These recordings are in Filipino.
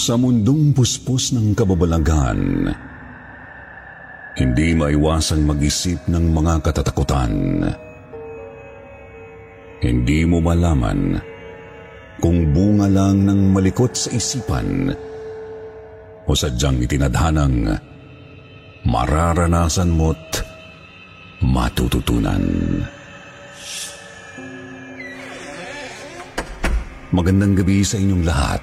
Sa mundong puspos ng kababalagan, hindi maiwasang mag-isip ng mga katatakutan. Hindi mo malaman kung bunga lang ng malikot sa isipan o sadyang itinadhanang mararanasan mo't matututunan. Magandang gabi sa inyong lahat.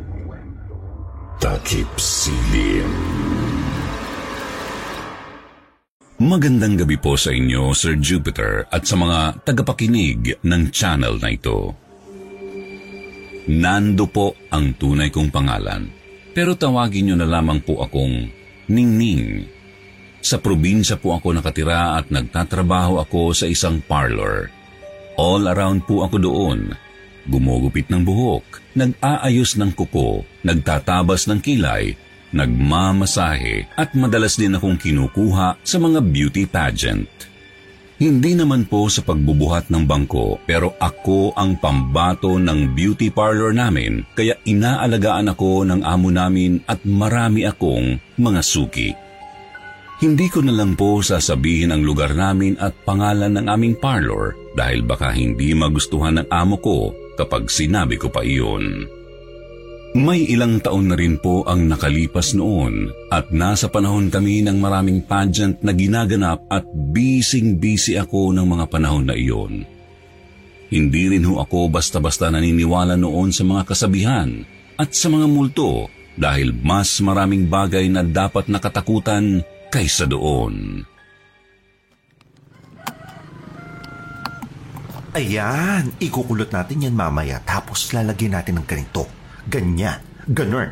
Takipsilim. Magandang gabi po sa inyo, Sir Jupiter, at sa mga tagapakinig ng channel na ito. Nando po ang tunay kong pangalan, pero tawagin nyo na lamang po akong Ningning. Sa probinsya po ako nakatira at nagtatrabaho ako sa isang parlor. All around po ako doon. Gumugupit ng buhok, nag-aayos ng kuko, nagtatabas ng kilay, nagmamasahe at madalas din akong kinukuha sa mga beauty pageant. Hindi naman po sa pagbubuhat ng bangko, pero ako ang pambato ng beauty parlor namin kaya inaalagaan ako ng amo namin at marami akong mga suki. Hindi ko na lang po sasabihin ang lugar namin at pangalan ng aming parlor dahil baka hindi magustuhan ng amo ko kapag sinabi ko pa iyon. May ilang taon na rin po ang nakalipas noon at nasa panahon kami ng maraming pageant na ginaganap at busy ako ng mga panahon na iyon. Hindi rin ho ako basta-basta naniniwala noon sa mga kasabihan at sa mga multo dahil mas maraming bagay na dapat nakatakutan kaysa doon. Ayan, ikukulot natin yan mamaya tapos lalagyan natin ng ganito. Ganyan, ganun,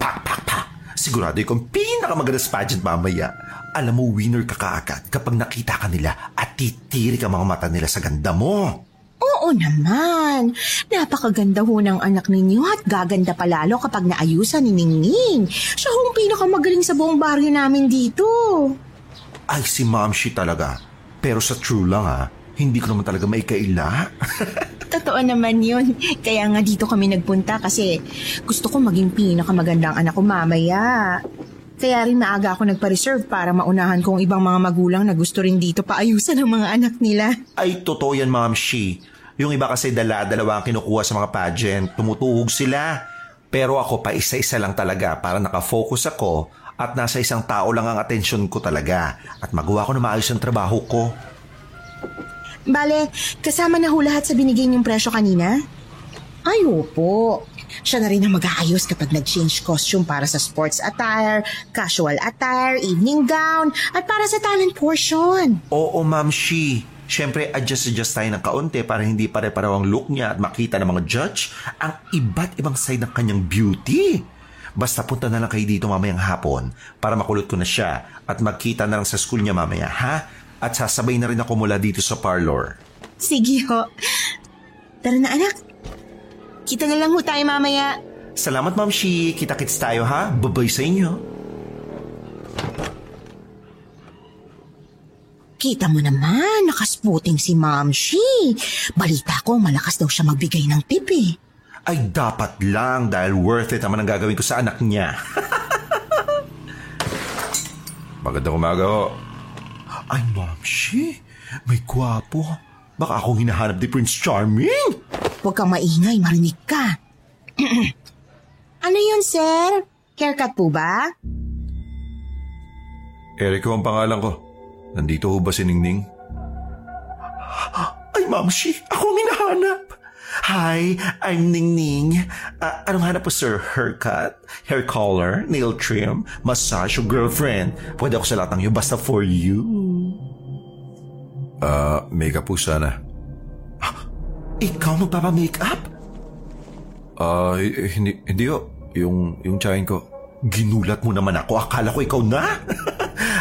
pak. Sigurado yung pinakamagandang pageant mamaya. Alam mo, winner ka kaagad kapag nakita ka nila at titirik ang mga mata nila sa ganda mo. Oo naman. Napakaganda ho ng anak ninyo at gaganda pa lalo kapag naayusan ni Ningning. Siya ho ang pinakamagaling sa buong baryo namin dito. Ay, si Mamshi talaga. Pero sa true lang ha, hindi ko naman talaga maikaila. Totoo naman yun. Kaya nga dito kami nagpunta kasi gusto ko maging pinakamagandang anak ko mamaya. Kaya rin maaga ako nagpa-reserve para maunahan kong ibang mga magulang na gusto rin dito paayusan ang mga anak nila. Ay, totoo yan, Ma'am Shi. Yung iba kasi dalawa ang kinukuha sa mga pageant. Tumutuhog sila. Pero ako pa isa-isa lang talaga para nakafocus ako at nasa isang tao lang ang atensyon ko talaga at magawa ko na maayos ang trabaho ko. Bale, kasama na ho lahat sa binigay niyong presyo kanina? Ay, opo. Siya na rin ang mag-aayos kapag nag-change costume para sa sports attire, casual attire, evening gown, at para sa talent portion. Oo, Ma'am Shi. Siyempre, adjust tayo ng kaunti para hindi pare-pareho ang look niya at makita ng mga judge ang iba't ibang side ng kanyang beauty. Basta punta na lang kayo dito mamayang hapon para makulot ko na siya at magkita na lang sa school niya mamaya, ha? At sasabay na rin ako mula dito sa parlor. Sige ho. Tara na, anak. Kita na lang ho tayo mamaya. Salamat, Ma'am Shi. Kita-kits tayo, ha? Babay sa inyo. Kita mo naman, nakasputing si Ma'am Shi. Balita ko, malakas daw siya magbigay ng tip eh. ay dapat lang dahil worth it naman ang gagawin ko sa anak niya. Magandang umaga ho. Ay, Mamshi, may gwapo. Baka akong hinahanap ni Prince Charming. Huwag kang maingay, marinig ka. Ano yun, sir? Haircut po ba? Eric ang pangalan ko. Nandito ho ba si Ningning? Ay, Mamshi, akong hinahanap. Hi, I'm Ningning. Anong hanap po, sir? Haircut, hair color, nail trim, massage, o girlfriend? Pwede ako sa lahat ng iyo, basta for you. Makeup po sana. Ikaw magpapa-makeup? Hindi ho. Yung tiyahin ko. Ginulat mo naman ako. Akala ko ikaw na.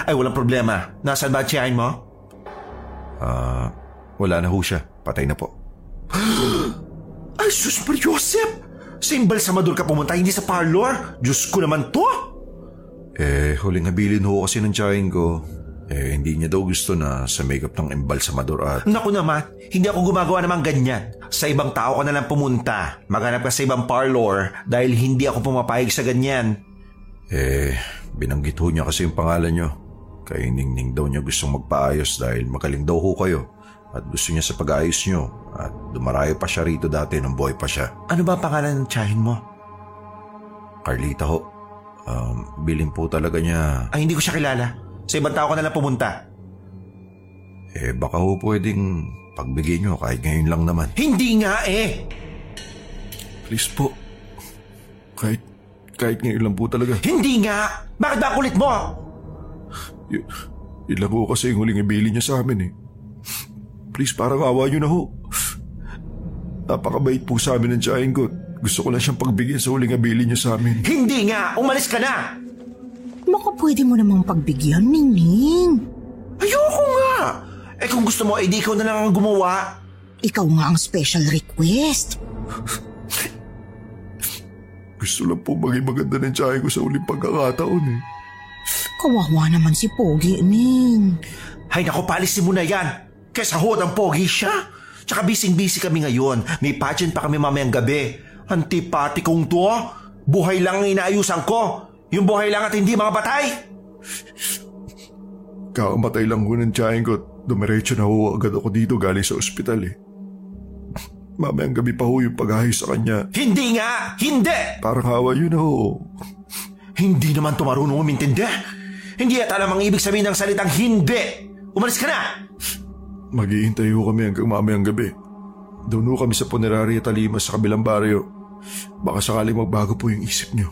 Ay, walang problema. Nasaan ba tiyahin mo? Wala na ho siya. Patay na po. Ay, sus, Mar Joseph! Sa imbalsamador ka pumunta, hindi sa parlor? Diyos ko naman to! Huling habilin ho kasi ng tiyahin ko. Hindi niya daw gusto na sa makeup ng imbalsamador at... Naku naman, hindi ako gumagawa naman ganyan. Sa ibang tao ka nalang pumunta. Maghanap ka sa ibang parlor dahil hindi ako pumapayag sa ganyan. Binanggit ho niya kasi yung pangalan niyo. Kay Ningning daw niya gustong magpaayos dahil magaling daw ho kayo. At gusto niya sa pag-aayos niyo. At dumarayo pa siya rito dati nung boy pa siya. Ano ba ang pangalan ng tiyahin mo? Carlita ho. Bilin po talaga niya. Ay, hindi ko siya kilala. Sa ibang tao ka nalang pumunta. Baka ho pwedeng pagbigay nyo kahit ngayon lang naman. Hindi nga eh! Please po. Kahit ngayon lang po talaga. Hindi nga! Bakit ba kulit mo? Ilang ho kasi yung huling ibili niya sa amin eh. Please, parang awa nyo na ho. Napakabait po sa amin ang tiyahin ko. Gusto ko lang siyang pagbigyan sa huling ibili niya sa amin. Hindi nga! Umalis ka na! Maka pwede mo namang pagbigyan, Ningning. Ayoko nga! Kung gusto mo, di ikaw na lang ang gumawa. Ikaw nga ang special request. Gusto lang po maging maganda ng tiyahin ko sa uling pagkakataon eh. Kawawa naman si Pogi, Ning. Hay nako, paalisin mo na yan. Kesa hod ang Pogi siya. Tsaka busy kami ngayon. May pageant pa kami mamayang gabi. Antipati kong to. Buhay lang ang inaayusan ko. Yung buhay lang at hindi mga batay! Kakamatay lang ko ng tiyahin ko. Dumiretso na ho agad ako dito galing sa ospital eh. Mamayang gabi pa ho yung pag-ahis sa kanya. Hindi nga! Hindi! Parang hawa yun ho. Hindi naman to marunong umintindi. Hindi at alam ang ibig sabihin ng salitang hindi. Umalis ka na! Maghihintay ho kami hanggang mamayang gabi. Doon ho kami sa Puneraria Talima sa kabilang baryo. Baka sakali magbago po yung isip niyo.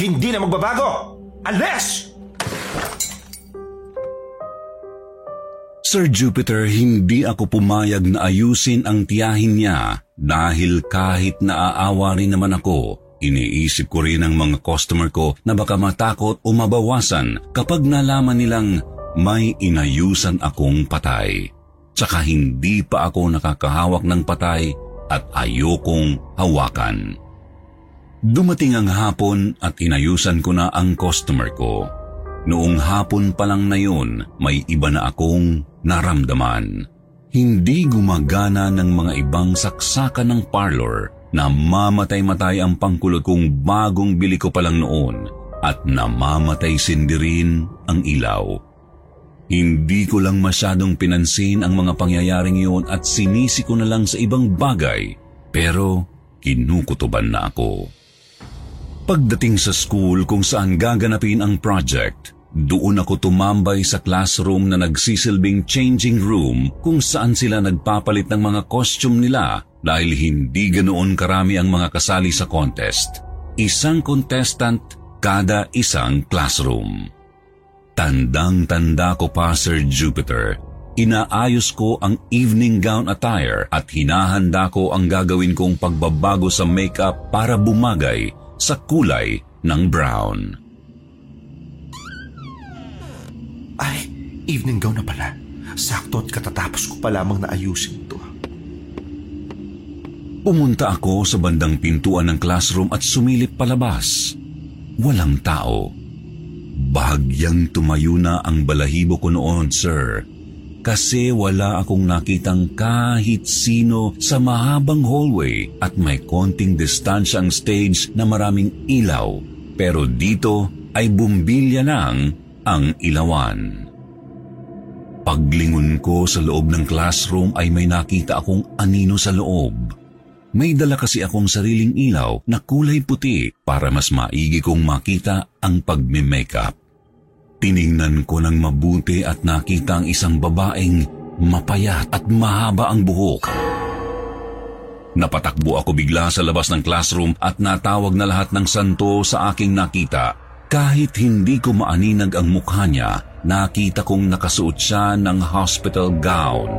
Hindi na magbabago! Unless! Sir Jupiter, hindi ako pumayag na ayusin ang tiyahin niya dahil kahit naaawa rin naman ako, iniisip ko rin ang mga customer ko na baka matakot o mabawasan kapag nalaman nilang may inayusan akong patay. Tsaka hindi pa ako nakakahawak ng patay at ayokong hawakan. Dumating ang hapon at inayusan ko na ang customer ko. Noong hapon pa lang na yun, may iba na akong naramdaman. Hindi gumagana ng mga ibang saksakan ng parlor na mamatay-matay ang pangkulot kong bagong bili ko pa lang noon at namamatay-sindi rin ang ilaw. Hindi ko lang masyadong pinansin ang mga pangyayaring yun at sinisi ko na lang sa ibang bagay pero kinukutuban na ako. Pagdating sa school kung saan gaganapin ang project, doon ako tumambay sa classroom na nagsisilbing changing room kung saan sila nagpapalit ng mga costume nila dahil hindi ganoon karami ang mga kasali sa contest. Isang contestant kada isang classroom. Tandang-tanda ko pa, Sir Jupiter. Inaayos ko ang evening gown attire at hinahanda ko ang gagawin kong pagbabago sa makeup para bumagay sa kulay ng brown. Ay, evening gown na pala. Sakto at katatapos ko pa lamang na ayusin ito. Pumunta ako sa bandang pintuan ng classroom at sumilip palabas. Walang tao. Bahagyang tumayo na ang balahibo ko noon, sir. kasi wala akong nakitang kahit sino sa mahabang hallway at may konting distansya ang stage na maraming ilaw, pero dito ay bumbilya lang ang ilawan. Paglingon ko sa loob ng classroom ay may nakita akong anino sa loob. May dala kasi akong sariling ilaw na kulay puti para mas maigi kong makita ang pagme-makeup. Tiningnan ko ng mabuti at nakita ang isang babaeng mapayat at mahaba ang buhok. Napatakbo ako bigla sa labas ng classroom at natawag na lahat ng santo sa aking nakita. Kahit hindi ko maaninag ang mukha niya, nakita kong nakasuot siya ng hospital gown.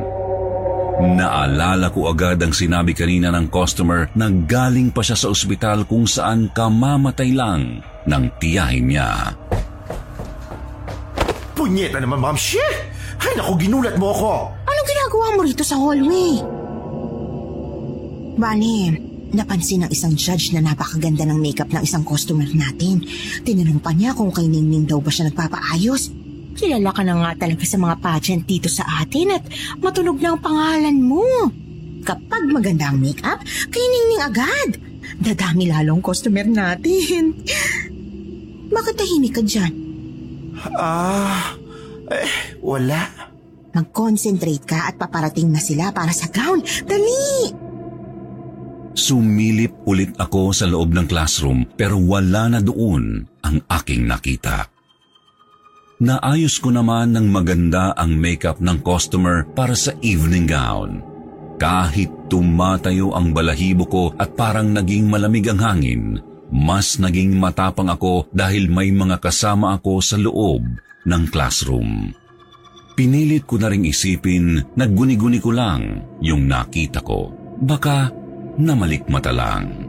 Naalala ko agad ang sinabi kanina ng customer na galing pa siya sa ospital kung saan kamamatay lang ng tiyahin niya. Punyeta naman, ma'am. Shit! Ay, naku, ginulat mo ako! Anong ginagawa mo rito sa hallway? Bani, napansin ng isang judge na napakaganda ng makeup ng isang customer natin. Tinanong pa niya kung kay Ningning daw ba siya nagpapaayos. Kilala ka na nga talaga sa mga pageant dito sa atin at matunog na ang pangalan mo. Kapag maganda ang make-up, kay Ningning agad. Dadami lalong customer natin. Bakit tahimik ka dyan? Wala. Mag-concentrate ka at paparating na sila para sa gown. Dali! Sumilip ulit ako sa loob ng classroom pero wala na doon ang aking nakita. Naayos ko naman ng maganda ang makeup ng customer para sa evening gown. Kahit tumatayo ang balahibo ko at parang naging malamig ang hangin, mas naging matapang ako dahil may mga kasama ako sa loob ng classroom. Pinilit ko na ring isipin na guni-guni ko lang yung nakita ko. Baka namalikmata lang.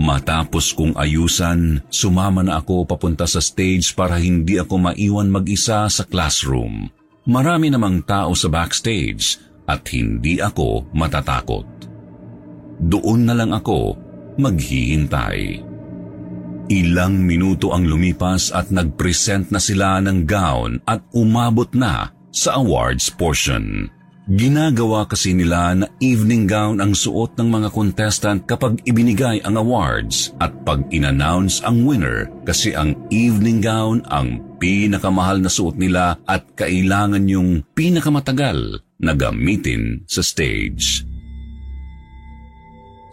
Matapos kong ayusan, sumama na ako papunta sa stage para hindi ako maiwan mag-isa sa classroom. Marami namang tao sa backstage at hindi ako matatakot. Doon na lang ako maghihintay. Ilang minuto ang lumipas at nag-present na sila ng gown at umabot na sa awards portion. Ginagawa kasi nila na evening gown ang suot ng mga contestant kapag ibinigay ang awards at pag in-announce ang winner kasi ang evening gown ang pinakamahal na suot nila at kailangan yung pinakamatagal na gamitin sa stage.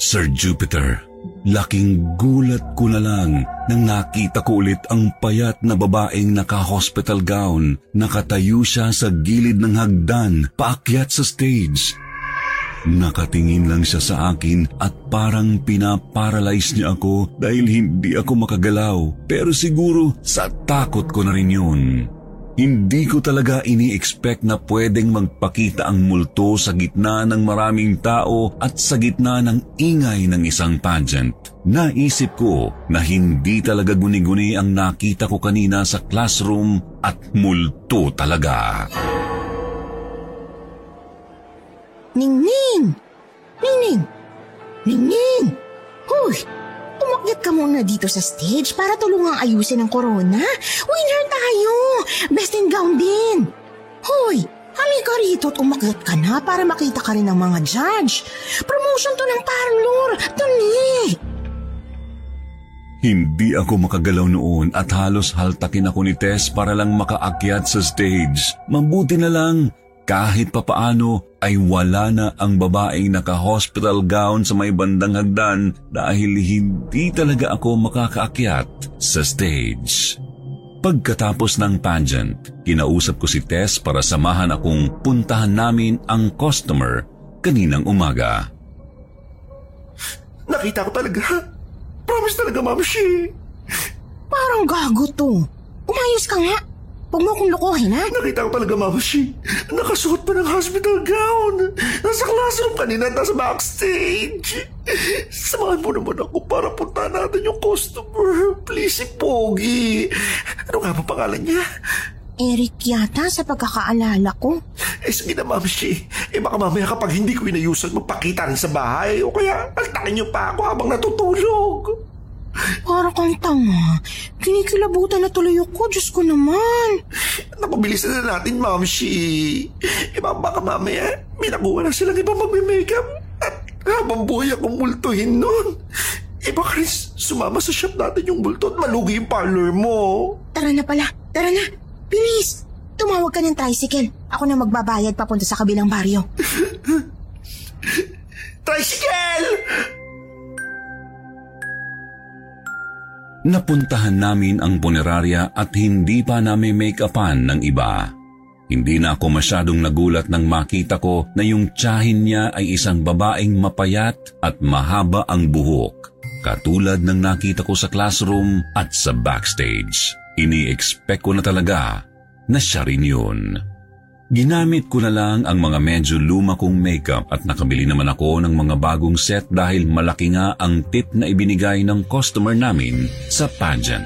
Sir Jupiter, laking gulat ko na lang nang nakita ko ulit ang payat na babaeng naka-hospital gown. Nakatayo siya sa gilid ng hagdan, paakyat sa stage. Nakatingin lang siya sa akin at parang pinaparalyze niya ako dahil hindi ako makagalaw. Pero siguro sa takot ko na rin yun. Hindi ko talaga ini-expect na pwedeng magpakita ang multo sa gitna ng maraming tao at sa gitna ng ingay ng isang pageant. Naisip ko na hindi talaga guni-guni ang nakita ko kanina sa classroom at multo talaga. Ningning! Ningning! Ningning! Hoy! Umakyat ka muna dito sa stage para tulungang ayusin ang corona. Winner tayo! Best in gown din! Hoy! Halika rito at umakyat ka na para makita ka rin ng mga judge. Promotion to ng parlor! Dali! Hindi ako makagalaw noon at halos haltakin ako ni Tess para lang makaakyat sa stage. Mabuti na lang, kahit papaano, ay wala na ang babaeng naka-hospital gown sa may bandang hagdan dahil hindi talaga ako makakaakyat sa stage. Pagkatapos ng pageant, kinausap ko si Tess para samahan akong puntahan namin ang customer kaninang umaga. Nakita ko talaga. Promise talaga, Ma'am Shi. Parang gago to. Umayos ka nga. Huwag mo akong lokohin, ha? Nakita ko talaga, Mama Shi. Nakasuot pa ng hospital gown. Nasa classroom kanina, nasa backstage. Samahan mo naman ako para punta natin yung customer. Please, si Pogi. Ano nga ba pangalan niya? Eric yata sa pagkakaalala ko. Sige na, Mama Shi. Baka mamaya kapag hindi ko inayusan, magpakita rin sa bahay. O kaya, altakin niyo pa ako habang natutulog. Para ka Tanga-tanga. Kinikilabutan na tuloy ako. Diyos ko naman. Napabilisan na natin, Ma'am Shi. Iba baka mamaya, may nakuha na silang iba mag-makeup. At habang buhay akong multuhin nun. Iba, Chris, sumama sa shop natin yung multo at malugi yung parlor mo. Tara na pala. Tara na. Please. Tumawag ka ng tricycle. Ako na magbabayad papunta sa kabilang baryo. Tricycle! Napuntahan namin ang punerarya at hindi pa namin make-upan ng iba. Hindi na ako masyadong nagulat nang makita ko na yung tiyahin niya ay isang babaeng mapayat at mahaba ang buhok, katulad ng nakita ko sa classroom at sa backstage. Ini-expect ko na talaga na siya rin yun. Ginamit ko na lang ang mga medyo luma kong makeup at nakabili naman ako ng mga bagong set dahil malaki nga ang tip na ibinigay ng customer namin sa pageant.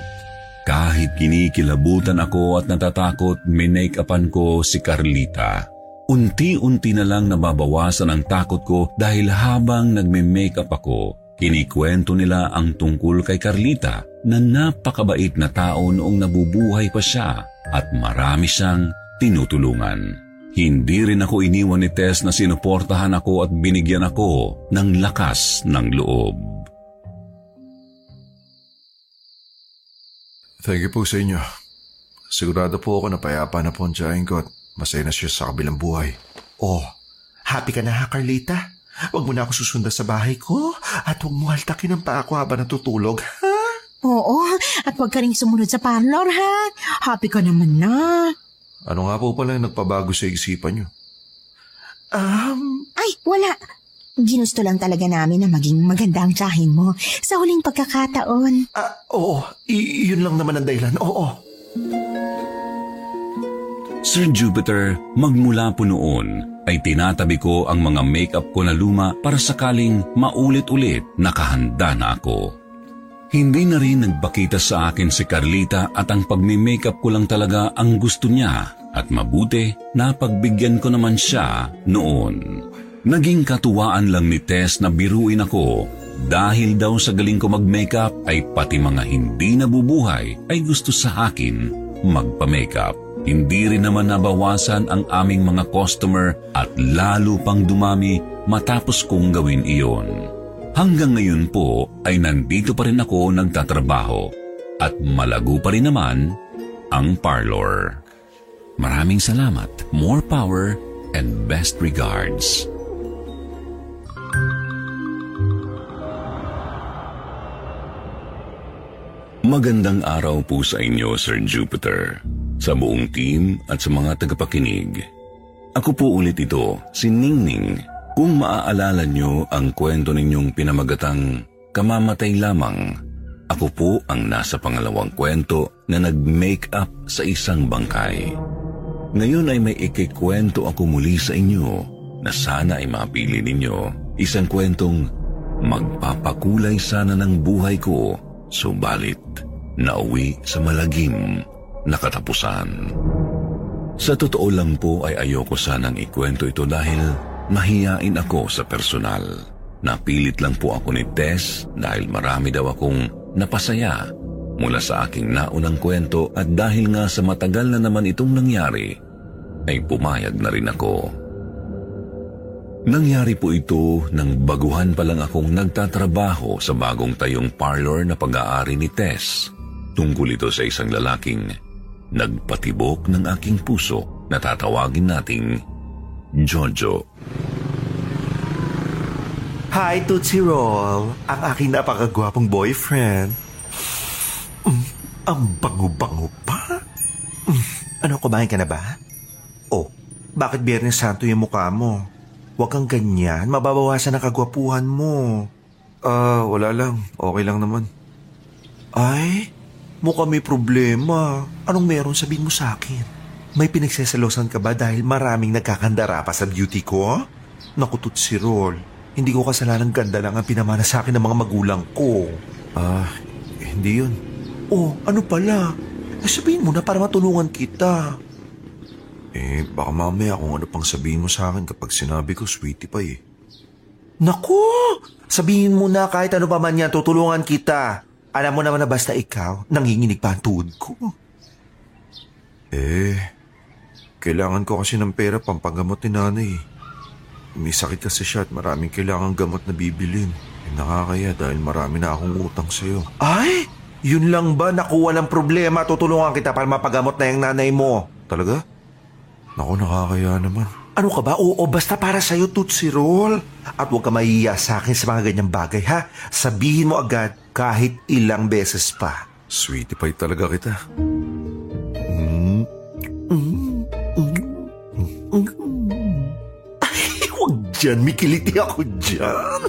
Kahit kinikilabutan ako at natatakot, minake-upan ko si Carlita. Unti-unti na lang nababawasan ang takot ko dahil habang nagme-makeup ako, kinikwento nila ang tungkol kay Carlita na napakabait na tao noong nabubuhay pa siya at marami siyang tinutulungan. Hindi rin ako iniwan ni Tess na sinuportahan ako at binigyan ako ng lakas ng loob. Thank you po sa inyo. Sigurado po ako na payapa na po ang tiyahin ko at masaya na siya sa kabilang buhay. Oh, happy ka na ha, Carlita? Huwag mo na ako susunda sa bahay ko at huwag mo haltakin ang paa ko habang natutulog, ha? Oo, at huwag ka rin sumunod sa parlor, ha? Happy ka naman na. Ano nga po pala yung nagpabago sa isipan niyo? Ay, wala. Ginusto lang talaga namin na maging maganda ang tiyahin mo sa huling pagkakataon. Oo, yun lang naman ang dahilan. Oo. Sir Jupiter, magmula po noon ay tinatabi ko ang mga makeup ko na luma para sakaling maulit-ulit nakahanda na ako. Hindi na rin nagpakita sa akin si Carlita at ang pagme-makeup ko lang talaga ang gusto niya at mabuti na pagbigyan ko naman siya noon. Naging katuwaan lang ni Tess na biruin ako dahil daw sa galing ko mag-makeup ay pati mga hindi nabubuhay ay gusto sa akin magpa-makeup. Hindi rin naman nabawasan ang aming mga customer at lalo pang dumami matapos kong gawin iyon. Hanggang ngayon po ay nandito pa rin ako nagtatrabaho at malago pa rin naman ang parlor. Maraming salamat, more power, and best regards. Magandang araw po sa inyo, Sir Jupiter, sa buong team at sa mga tagapakinig. Ako po ulit ito, si Ningning. Kung maaalala nyo ang kwento ninyong pinamagatang kamamatay lamang, ako po ang nasa pangalawang kwento na nag-make-up sa isang bangkay. Ngayon ay may ikikwento ako muli sa inyo na sana ay mapili ninyo. Isang kwentong magpapakulay sana ng buhay ko, subalit nauwi sa malagim na katapusan. Sa totoo lang po ay ayoko sanang ikwento ito dahil mahiyain ako sa personal. Napilit lang po ako ni Tess dahil marami daw akong napasaya mula sa aking naunang kwento at dahil nga sa matagal na naman itong nangyari, ay pumayag na rin ako. Nangyari po ito nang baguhan pa lang akong nagtatrabaho sa bagong tayong parlor na pag-aari ni Tess. Tungkol ito sa isang lalaking nagpatibok ng aking puso na tatawagin nating Jojo. Hi, Tootsie Roll. Ang aking napakagwapong boyfriend. Ang bango-bango pa. Ano, kumain ka na ba? Oh, bakit Biyernes Santo yung mukha mo? Huwag kang ganyan. Mababawasan ang kagwapuhan mo. Wala lang. Okay lang naman. Ay, mukhang may problema. Anong meron, sabihin mo sa akin? May pinagsesalosan ka ba dahil maraming nagkakandara pa sa beauty ko? Naku, Tootsie Roll, hindi ko kasalanang ganda lang ang pinamana sa akin ng mga magulang ko. Hindi yun. Oh, ano pala? Sabihin mo na para matulungan kita. Baka mamaya kung ano pang sabihin mo sa akin kapag sinabi ko, sweetie pie. Naku! Sabihin mo na kahit ano pa man yan, tutulungan kita. Alam mo naman na basta ikaw, nanginginig pa ang tuhod ko. Kailangan ko kasi ng pera pampagamot ni nanay. May sakit kasi siya at maraming kailangan gamot na bibilin. Nakakaya dahil marami na akong utang sa'yo. Ay! Yun lang ba? Nakuha ng problema. Tutulungan kita para mapagamot na yung nanay mo. Talaga? Naku, nakakaya naman. Ano ka ba? Oo, basta para sa'yo, Tootsie Roll. At huwag ka mahiya sa akin sa mga ganyang bagay, ha? Sabihin mo agad kahit ilang beses pa. Sweetie pie talaga kita. Ay, huwag dyan. Mikiliti ako dyan.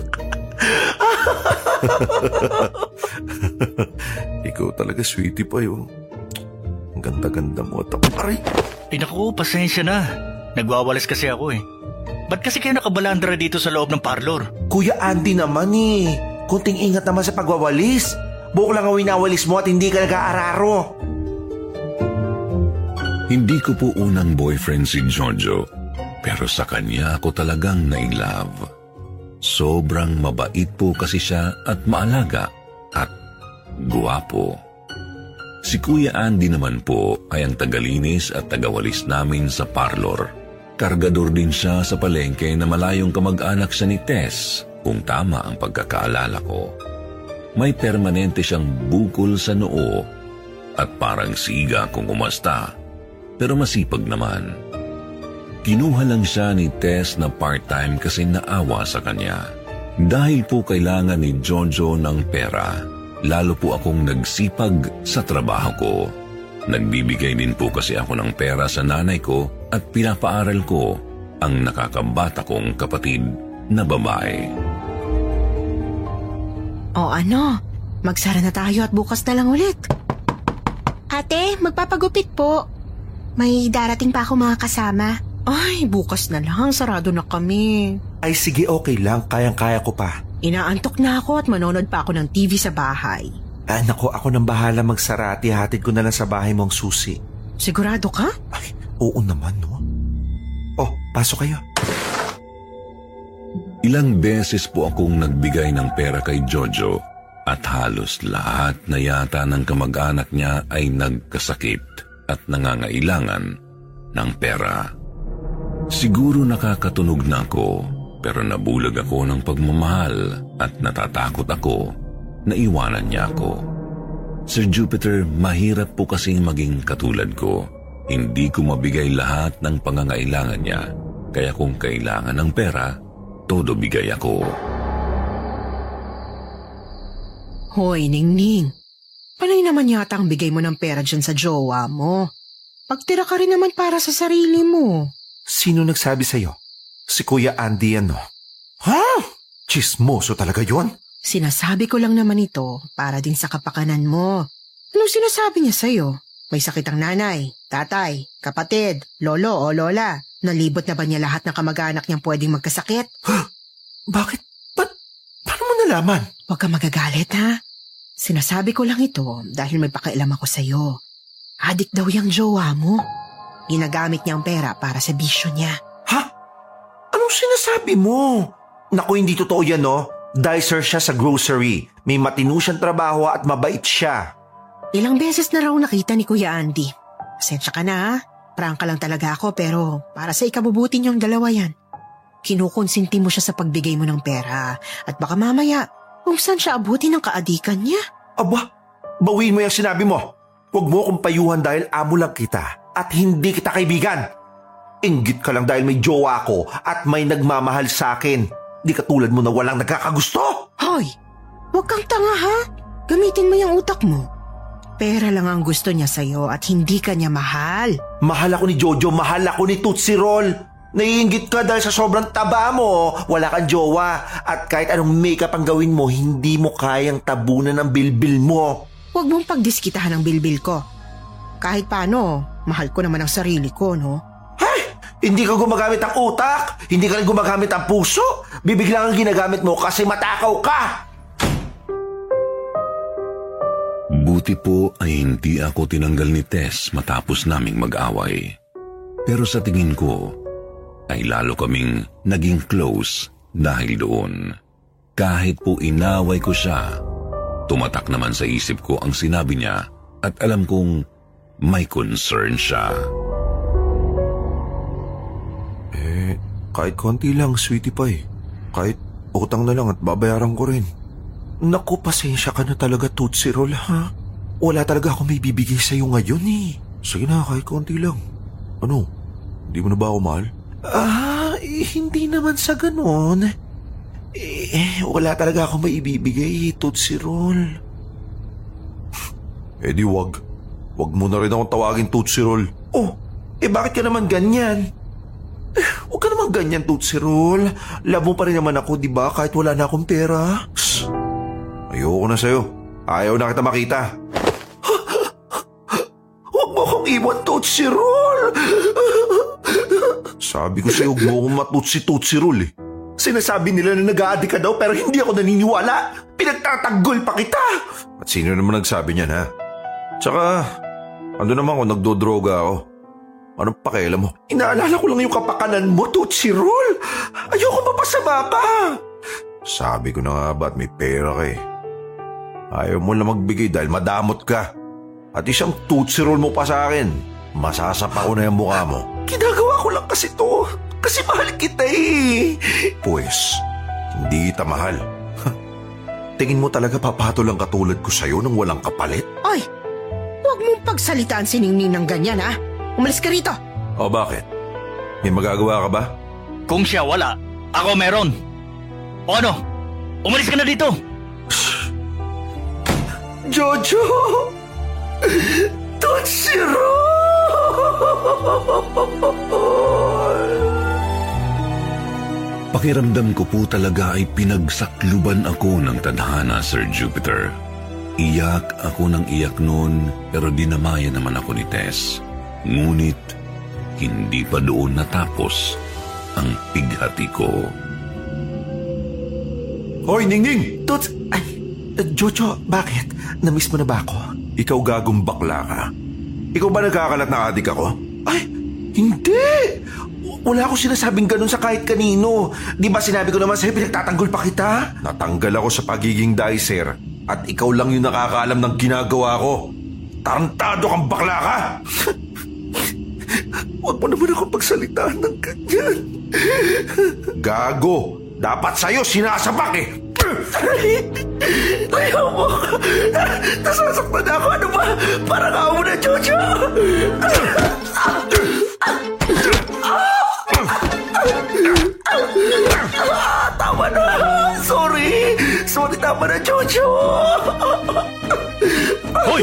Ikaw talaga, sweetie pie, oh. Ang ganda-ganda mo at ako. Aray! Naku, pasensya na. Nagwawalis kasi ako eh. Ba't kasi kayo nakabalandra dito sa loob ng parlor? Kuya Andy naman eh. Kunting ingat naman sa pagwawalis. Buko lang ang winawalis mo at hindi ka nag-aararo. Hindi ko po unang boyfriend si Jojo, pero sa kanya ako talagang na-love. Sobrang mabait po kasi siya at maalaga at guwapo. Si Kuya Andy naman po ay ang tagalinis at tagawalis namin sa parlor. Kargador din siya sa palengke na malayong kamag-anak siya ni Tess, kung tama ang pagkakaalala ko. May permanente siyang bukol sa noo at parang siga kung umasta, pero masipag naman. Kinuha lang siya ni Tess na part-time kasi naawa sa kanya. Dahil po kailangan ni Jojo ng pera, lalo po akong nagsipag sa trabaho ko. Nagbibigay din po kasi ako ng pera sa nanay ko at pinapaaral ko ang nakakabata kong kapatid na babae. O ano, magsara na tayo at bukas na lang ulit. Ate, magpapagupit po. May darating pa ako mga kasama. Ay, bukas na lang, sarado na kami. Ay sige, okay lang, kayang-kaya ko pa. Inaantok na ako at manonood pa ako ng TV sa bahay. Ah, naku, ako nang bahala magsara at ihatid ko na lang sa bahay mong susi. Sigurado ka? Ay, oo naman, no? Oh, pasok kayo. Ilang beses po akong nagbigay ng pera kay Jojo at halos lahat na yata ng kamag-anak niya ay nagkasakit at nangangailangan ng pera. Siguro nakakatunog na ako. Pero nabulag ako ng pagmamahal at natatakot ako na iwanan niya ako. Sir Jupiter, mahirap po kasing maging katulad ko. Hindi ko mabigay lahat ng pangangailangan niya. Kaya kung kailangan ng pera, todo bigay ako. Hoy, Ningning. Panay naman yata ang bigay mo ng pera dyan sa jowa mo. Pagtira ka rin naman para sa sarili mo. Sino nagsabi sa'yo? Si Kuya Andy ano? Ha? Chismoso talaga yon? Sinasabi ko lang naman ito para din sa kapakanan mo. Anong sinasabi niya sa'yo? May sakit ang nanay, tatay, kapatid, lolo o lola. Nalibot na ba niya lahat ng kamag-anak niyang pwedeng magkasakit? Huh? Bakit? Paano mo nalaman? Huwag ka magagalit ha. Sinasabi ko lang ito dahil may pakialam ako sa'yo. Adik daw yung jowa mo. Ginagamit niya ang pera para sa bisyo niya. Ha? Anong sinasabi mo? Naku, hindi totoo yan, no? Dicer siya sa grocery. May matino siyang trabaho at mabait siya. Ilang beses na raw nakita ni Kuya Andy. Pasensya ka na, ha? Prangka lang talaga ako, pero para sa ikabubuti niyong dalawa yan. Kinukonsinti mo siya sa pagbigay mo ng pera. At baka mamaya, kung saan siya abutin ang kaadikan niya? Aba, bawiin mo yung sinabi mo. Huwag mo akong payuhan dahil amo lang kita at hindi kita kaibigan. Inggit ka lang dahil may jowa ako at may nagmamahal sa akin. Di katulad mo na walang nagkakagusto. Hoy, huwag kang tanga ha. Gamitin mo yung utak mo. Pera lang ang gusto niya sa'yo at hindi ka niya mahal. Mahal ako ni Jojo, mahal ako ni Tootsie Roll. Naiinggit ka dahil sa sobrang taba mo. Wala kang jowa at kahit anong makeup ang gawin mo, hindi mo kayang tabunan ang bilbil mo. Huwag mong pagdiskitahan ang bilbil ko. Kahit paano, mahal ko naman ang sarili ko, no? Hindi ka gumagamit ang utak, hindi ka rin gumagamit ang puso. Bibig lang ang ginagamit mo kasi matakaw ka. Buti po ay hindi ako tinanggal ni Tess matapos naming mag-away. Pero sa tingin ko, ay lalo kaming naging close dahil doon. Kahit po inaway ko siya, Tumatak naman sa isip ko ang sinabi niya at alam kong may concern siya. Kahit konti lang, sweetie pie. Kahit utang na lang at babayaran ko rin. Naku, pasensya ka na talaga, Tootsie Roll, ha? Wala talaga ako may bibigay sa'yo ngayon, eh. Sige na, kahit konti lang. Ano, hindi mo na ba ako mahal? Hindi naman sa ganon. Wala talaga akong maibibigay, Tootsie Roll. Di wag. Wag mo na rin akong tawagin, Tootsie Roll. Bakit ka naman ganyan? Huwag ka naman ganyan, Tootsie Roll. Love mo pa rin naman ako, di ba? Kahit wala na akong pera. Ayoko na sa'yo. Ayaw na kita makita. Huwag mo akong iwan, Tootsie Roll. Sabi ko sa'yo, huwag mo akong matutsi, Tootsie Roll, eh. Sinasabi nila na nag-a-addict ka daw pero hindi ako naniniwala. Pinagtatanggol pa kita. At sino naman nagsabi niyan, ha? Tsaka, ano naman kung nagdodroga ako? Anong pakialam mo? Inaalala ko lang yung kapakanan mo, Tootsie Roll. Ayoko mapasama pa. Sabi ko na nga ba at may pera ka, eh. Ayaw mo na magbigay dahil madamot ka. At isang Tootsie Roll mo pa sa akin. Masasapa ko na yung mukha mo. Ginagawa ko lang kasi to. Kasi mahal kita, eh. Pues, hindi kita mahal. Tingin mo talaga papato lang katulad ko sa'yo nang walang kapalit? Ay, huwag mong pagsalitaan si Ningning ng ganyan, ha? Umalis ka rito. O bakit? May magagawa ka ba? Kung siya wala, ako meron. O ano? Umalis ka na dito. Jojo! Tootsie Roll! Pakiramdam ko po talaga ay pinagsakluban ako ng tadhana, Sir Jupiter. Iyak ako ng iyak noon pero dinamaya naman ako ni Tess. Ngunit hindi pa doon natapos ang pighati ko. Hoy, Ningning! Toots! Ay, Jojo, bakit? Namiss mo na ba ako? Ikaw gagong bakla ka. Ikaw ba nagkakalat na adik ako? Ay, hindi! Wala akong sinasabing ganun sa kahit kanino. Di ba sinabi ko naman sa'yo pinagtatanggol pa kita? Natanggal ako sa pagiging dicer at ikaw lang yung nakakaalam ng ginagawa ko. Tarantado kang bakla ka! Huwag mo naman akong pagsalitaan ng ganyan. Gago! Dapat sa'yo sinasabak, eh! Ayaw mo! Nasasaktan na ako! Ano ba? Parang ako mo na, Jojo! Tama na! Sorry, tama na, Jojo! Hoy!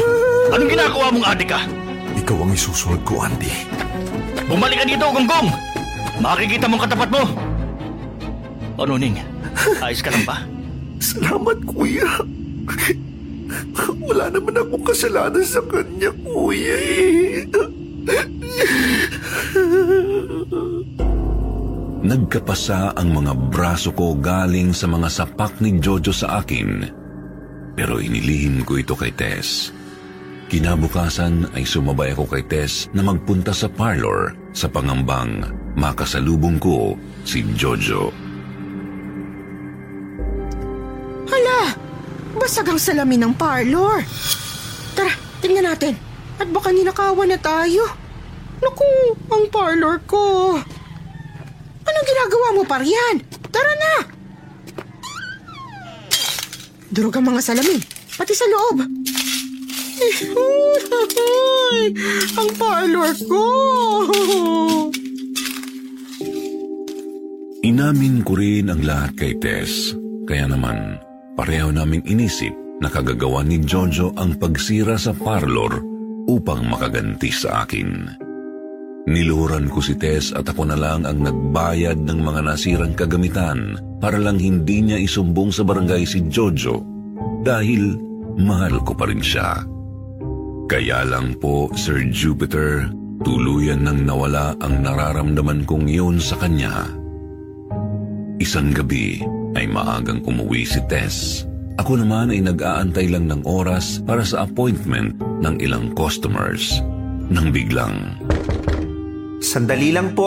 Anong ginagawa mong adik ka? Ikaw ang isusunod ko, Andy. Bumalik ka dito, Gonggong! Makikita mong katapat mo! Ano, Ning? Ayos ka lang ba? Salamat, kuya. Wala naman akong kasalanan sa kanya, kuya. Nagkapasa ang mga braso ko galing sa mga sapak ni Jojo sa akin, pero inilihim ko ito kay Tess. Kinabukasan ay sumabay ako kay Tess na magpunta sa parlor sa pangambang makasalubong ko si Jojo. Hala! Basag ang salamin ng parlor. Tara, tingnan natin. At baka ninakawan na tayo. Naku, ang parlor ko. Anong ginagawa mo pa riyan? Tara na! Durog ang mga salamin, pati sa loob. Ang parlor ko! Inamin ko rin ang lahat kay Tess. Kaya naman, pareho naming inisip na kagagawa ni Jojo ang pagsira sa parlor upang makaganti sa akin. Niluran ko si Tess at ako na lang ang nagbayad ng mga nasirang kagamitan para lang hindi niya isumbong sa barangay si Jojo dahil mahal ko pa rin siya. Kaya lang po, Sir Jupiter, tuluyan nang nawala ang nararamdaman kong iyon sa kanya. Isang gabi ay maagang umuwi si Tess. Ako naman ay nag-aantay lang ng oras para sa appointment ng ilang customers. Nang biglang... Sandali lang po.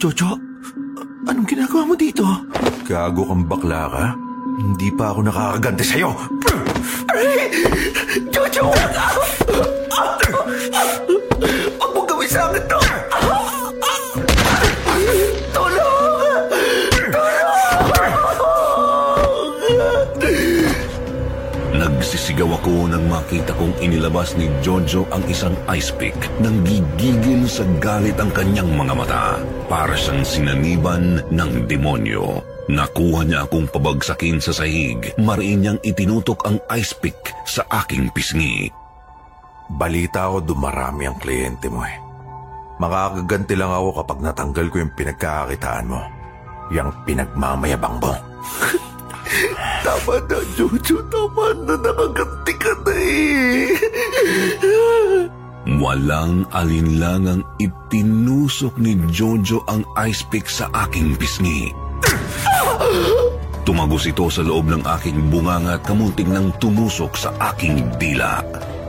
Jojo, Anong ginagawa mo dito? Gago kang bakla ka? Hindi pa ako nakakagante sa'yo! Jojo! Huwag mo gawin sa akin to! Tulong! Tulong! Nagsisigaw ako nang makita kong inilabas ni Jojo ang isang ice pick nang gigigil sa galit ang kanyang mga mata para siyang sinaniban ng demonyo. Nakuha niya akong pabagsakin sa sahig, mariin niyang itinutok ang ice pick sa aking pisngi. Balita ko dumarami ang kliyente mo eh. Makakaganti lang ako kapag natanggal ko yung pinagkakakitaan mo. Yung pinagmamayabang mo. Tama na, Jojo. Tama na, nakaganti ka na eh. Walang alinlangang itinusok ni Jojo ang ice pick sa aking pisngi. Tumagos ito sa loob ng aking bunganga at kamuntik nang tumusok sa aking dila.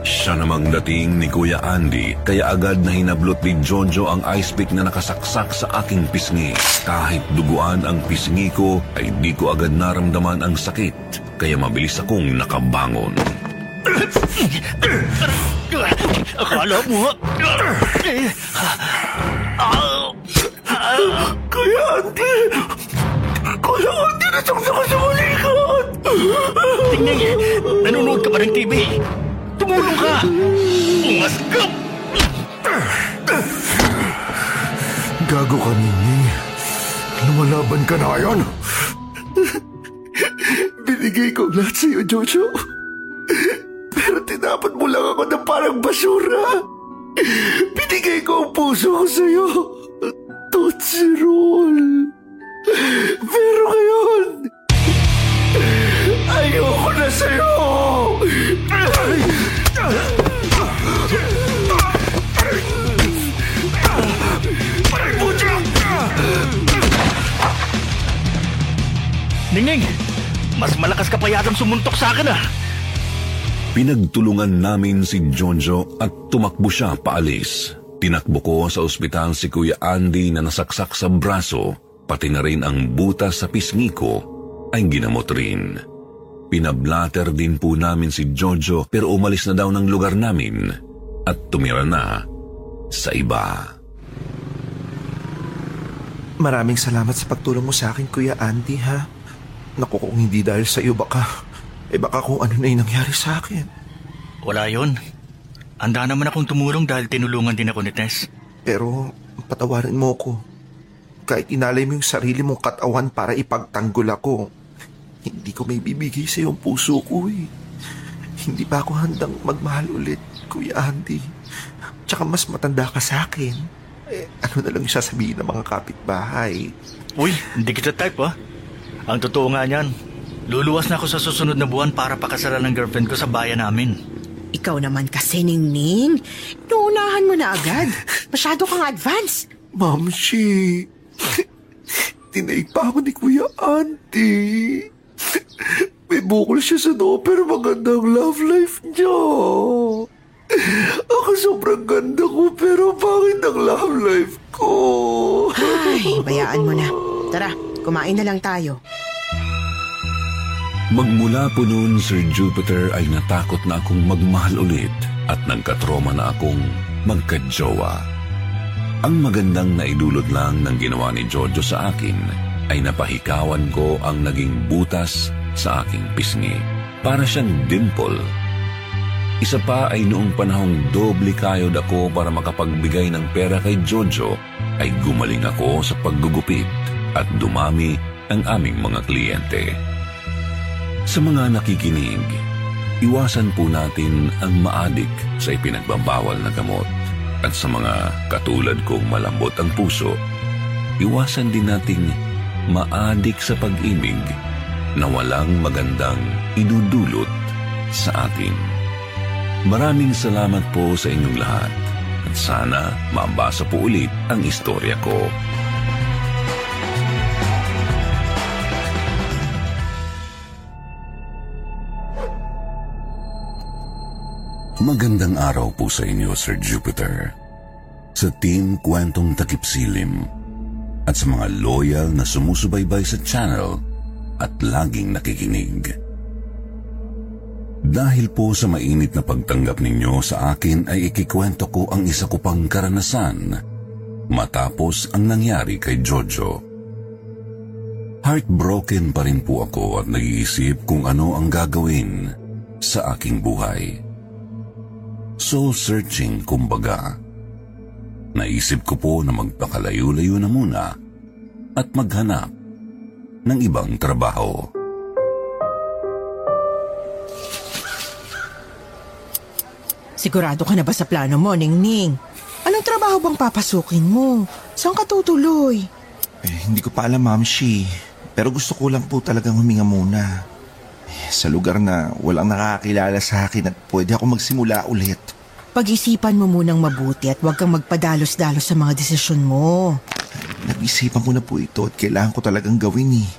Siya namang dating ni Kuya Andy, kaya agad na hinablot ni Jojo ang ice pick na nakasaksak sa aking pisngi. Kahit duguan ang pisngi ko, ay di ko agad naramdaman ang sakit, kaya mabilis akong nakabangon. Akala mo? Kuya Andy! Kuya Andy, nasaksak sa malikat! Tingnan niya, nanonood ka pa ng TV. Tumulong ka! Ungas ka! Gago ka, Nini. Lumalaban ka na yan. Binigay ko ang lahat sa'yo, Jojo. Pero tinapat mo lang ako na parang basura. Binigay ko ang puso ko sa'yo. Tootsie Roll. Pero ngayon, ayoko na sa'yo! Ningning, mas malakas ka pa yatang sumuntok sa akin ah! Pinagtulungan namin si Jojo at tumakbo siya paalis. Tinakbo ko sa ospital si Kuya Andy na nasaksak sa braso, pati na rin ang butas sa pisngi ko ay ginamot rin. Pinablater din po namin si Jojo pero umalis na daw ng lugar namin at tumira na sa iba. Maraming salamat sa pagtulong mo sa akin, Kuya Andy, ha? Naku, kung hindi dahil sa iyo, baka kung ano na yung nangyari sa akin. Wala yun. Handa naman akong tumulong dahil tinulungan din ako ni Tess. Pero patawarin mo ako. Kahit inalay mo yung sarili mong katawan para ipagtanggol ako, hindi ko may bibigay sa iyong puso ko eh. Hindi pa ako handang magmahal ulit, Kuya Andy. Tsaka mas matanda ka sa akin. Ano na lang sasabihin ng mga kapitbahay? Uy, hindi kita type ah. Ang totoo nga niyan, luluwas na ako sa susunod na buwan para pakasalan ng girlfriend ko sa bayan namin. Ikaw naman kasi, Ningning. Inuunahan mo na agad. Masyado kang advance. Mamshi, tinaig pa ako ni Kuya Andy. May bukol siya sa noo pero magandang love life niya. Ako sobrang ganda ko pero bakit ang love life ko? Ay, bayaan mo na. Tara, kumain na lang tayo. Magmula po noon, Sir Jupiter, ay natakot na akong magmahal ulit at nagkatroma na akong magkajowa. Ang magandang naidulot lang ng ginawa ni Jojo sa akin ay napahikawan ko ang naging butas sa aking pisngi. Para siyang dimple. Isa pa ay noong panahong doble kayod ako para makapagbigay ng pera kay Jojo, ay gumaling ako sa paggugupit at dumami ang aming mga kliyente. Sa mga nakikinig, iwasan po natin ang maadik sa ipinagbabawal na gamot. At sa mga katulad kong malambot ang puso, iwasan din nating maadik sa pag-ibig na walang magandang idudulot sa atin. Maraming salamat po sa inyong lahat at sana mabasa po ulit ang istorya ko. Magandang araw po sa inyo, Sir Jupiter. Sa Team Kwentong Takipsilim, at sa mga loyal na sumusubaybay sa channel at laging nakikinig. Dahil po sa mainit na pagtanggap ninyo sa akin ay ikikwento ko ang isa ko pang karanasan matapos ang nangyari kay Jojo. Heartbroken pa rin po ako at nag-iisip kung ano ang gagawin sa aking buhay. Soul-searching kumbaga. Naisip ko po na magpakalayo-layo na muna at maghanap ng ibang trabaho. Sigurado ka na ba sa plano mo, Ningning? Anong trabaho bang papasukin mo? Saan ka tutuloy? Hindi ko pa alam, Ma'am Shi. Pero gusto ko lang po talagang huminga muna. Sa lugar na walang nakakilala sa akin at pwede ako magsimula ulit. Pag-isipan mo munang mabuti at huwag kang magpadalos-dalos sa mga desisyon mo. Nag-isipan ko na po ito at kailangan ko talagang gawin eh.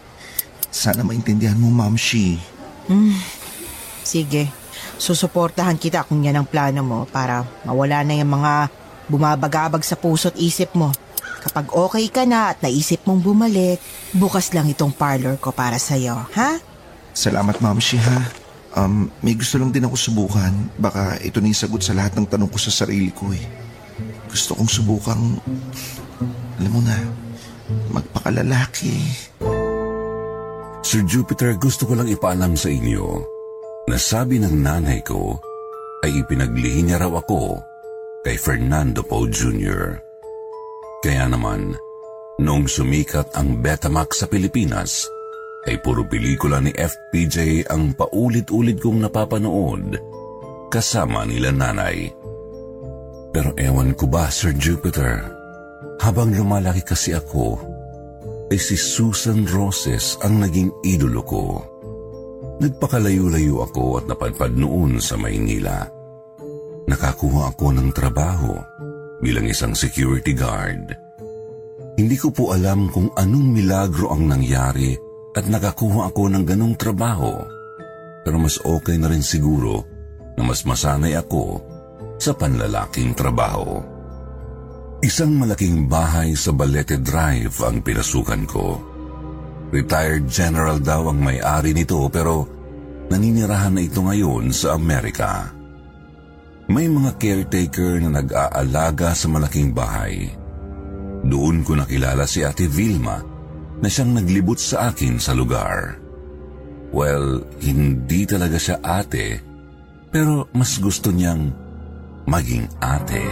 Sana maintindihan mo, Ma'am Shi. Sige. Susuportahan kita kung yan ang plano mo para mawala na yung mga bumabagabag sa puso't isip mo. Kapag okay ka na at naisip mong bumalik, bukas lang itong parlor ko para sa'yo, ha? Salamat, Ma'am Shi, ha? May gusto lang din ako subukan. Baka ito na yung sagot sa lahat ng tanong ko sa sarili ko, eh. Gusto kong subukang, alam mo na, magpakalalaki. Sir Jupiter, gusto ko lang ipaalam sa inyo. Nasabi ng nanay ko ay ipinaglihi niya raw ako kay Fernando Poe Jr. Kaya naman, noong sumikat ang Betamax sa Pilipinas, ay puro pelikula ni FPJ ang paulit-ulit kong napapanood kasama nila nanay. Pero ewan ko ba, Sir Jupiter, habang lumalaki kasi ako, ay si Susan Roces ang naging idolo ko. Nagpakalayo-layo ako at napadpad noon sa Maynila. Nakakuha ako ng trabaho bilang isang security guard. Hindi ko po alam kung anong milagro ang nangyari at nakakuha ako ng ganong trabaho. Pero mas okay na rin siguro na mas masanay ako sa panlalaking trabaho. Isang malaking bahay sa Balete Drive ang pinasukan ko. Retired general daw ang may-ari nito pero naninirahan na ito ngayon sa Amerika. May mga caretaker na nag-aalaga sa malaking bahay. Doon ko nakilala si Ate Vilma na siyang naglibot sa akin sa lugar. Well, hindi talaga siya ate pero mas gusto niyang maging ate.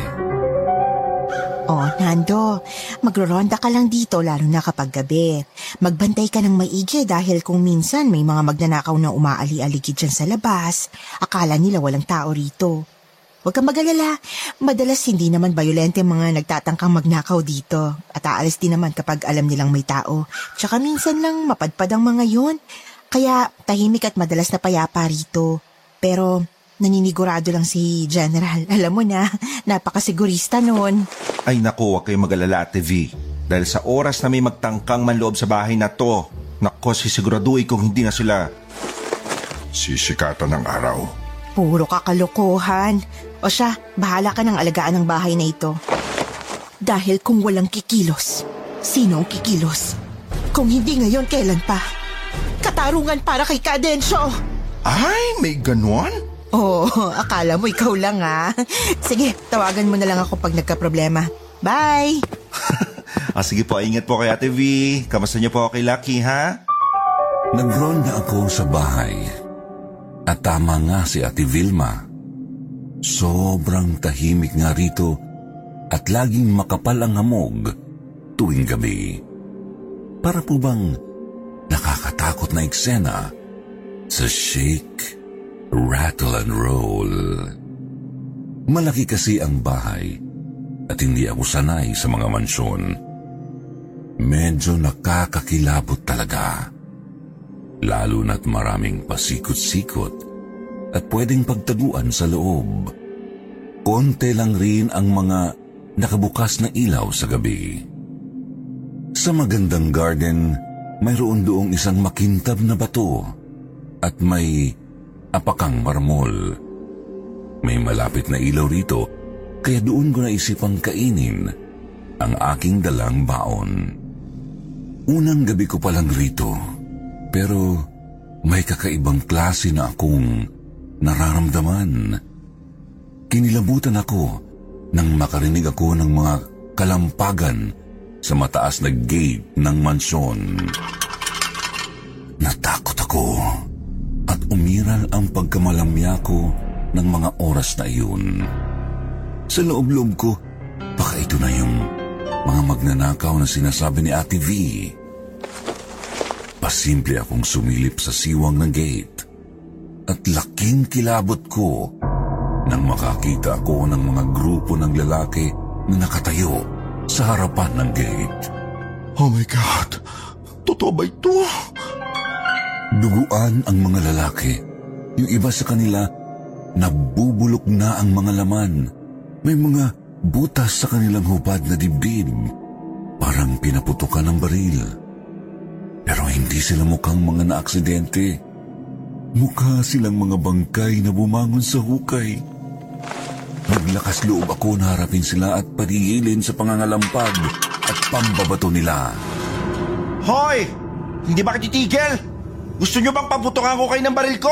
Oh, Nando, magroronda ka lang dito lalo na kapag gabi. Magbantay ka ng maigi dahil kung minsan may mga magnanakaw na umaali-aligid dyan sa labas, akala nila walang tao rito. Huwag kang mag-alala, madalas hindi naman bayolente mga nagtatangkang magnakaw dito at aalis din naman kapag alam nilang may tao. Tsaka minsan lang mapadpad ang mga yun, kaya tahimik at madalas na payapa rito. Pero naninigurado lang si General. Alam mo na, napakasigurista noon. Ay naku, huwag kayong mag-alala, Ate V. Dahil sa oras na may magtangkang manloob sa bahay na to, naku, sisiguraduhin kung hindi na sila sisikatan ng araw. Puro kakalokohan. O siya, bahala ka ng alagaan ng bahay na ito. Dahil kung walang kikilos, sino ang kikilos? Kung hindi ngayon, kailan pa? Katarungan para kay Cadensyo! Ay, may ganon? Oh, akala mo ikaw lang ah. Sige, tawagan mo na lang ako pag nagka-problema. Bye! Sige po, ingat po kay Ate V. Kamusta niyo po kay Lucky, ha? Nagronda ako sa bahay. At tama nga si Ate Vilma. Sobrang tahimik nga rito at laging makapal ang hamog tuwing gabi. Para po bang nakakatakot na eksena sa shake, rattle and roll. Malaki kasi ang bahay at hindi ako sanay sa mga mansyon. Medyo nakakakilabot talaga. Lalo na't maraming pasikot-sikot at pwedeng pagtaguan sa loob. Konti lang rin ang mga nakabukas na ilaw sa gabi. Sa magandang garden, mayroon doong isang makintab na bato at may apakang marmol. May malapit na ilaw rito, kaya doon ko naisipang kainin ang aking dalang baon. Unang gabi ko palang rito, pero may kakaibang klase na akong nararamdaman. Kinilabutan ako nang makarinig ako ng mga kalampagan sa mataas na gate ng mansyon. Natakot ako at umiral ang pagkamalamya ko ng mga oras na iyon. Sa loob-loob ko, baka ito na yung mga magnanakaw na sinasabi ni Ate V. Pasimple akong sumilip sa siwang ng gate at laking kilabot ko nang makakita ako ng mga grupo ng lalaki na nakatayo sa harapan ng gate. Oh my God! Totoo ba ito? Duguan ang mga lalaki. Yung iba sa kanila, nabubulok na ang mga laman. May mga butas sa kanilang hubad na dibdib. Parang pinaputukan ng baril. Pero hindi sila mukhang mga naaksidente. Mukha silang mga bangkay na bumangon sa hukay. Naglakas loob ako na harapin sila at parihilin sa pangangalampag at pambabato nila. Hoy! Hindi ba katitigil? Gusto nyo bang paputukan ko kayo ng baril ko?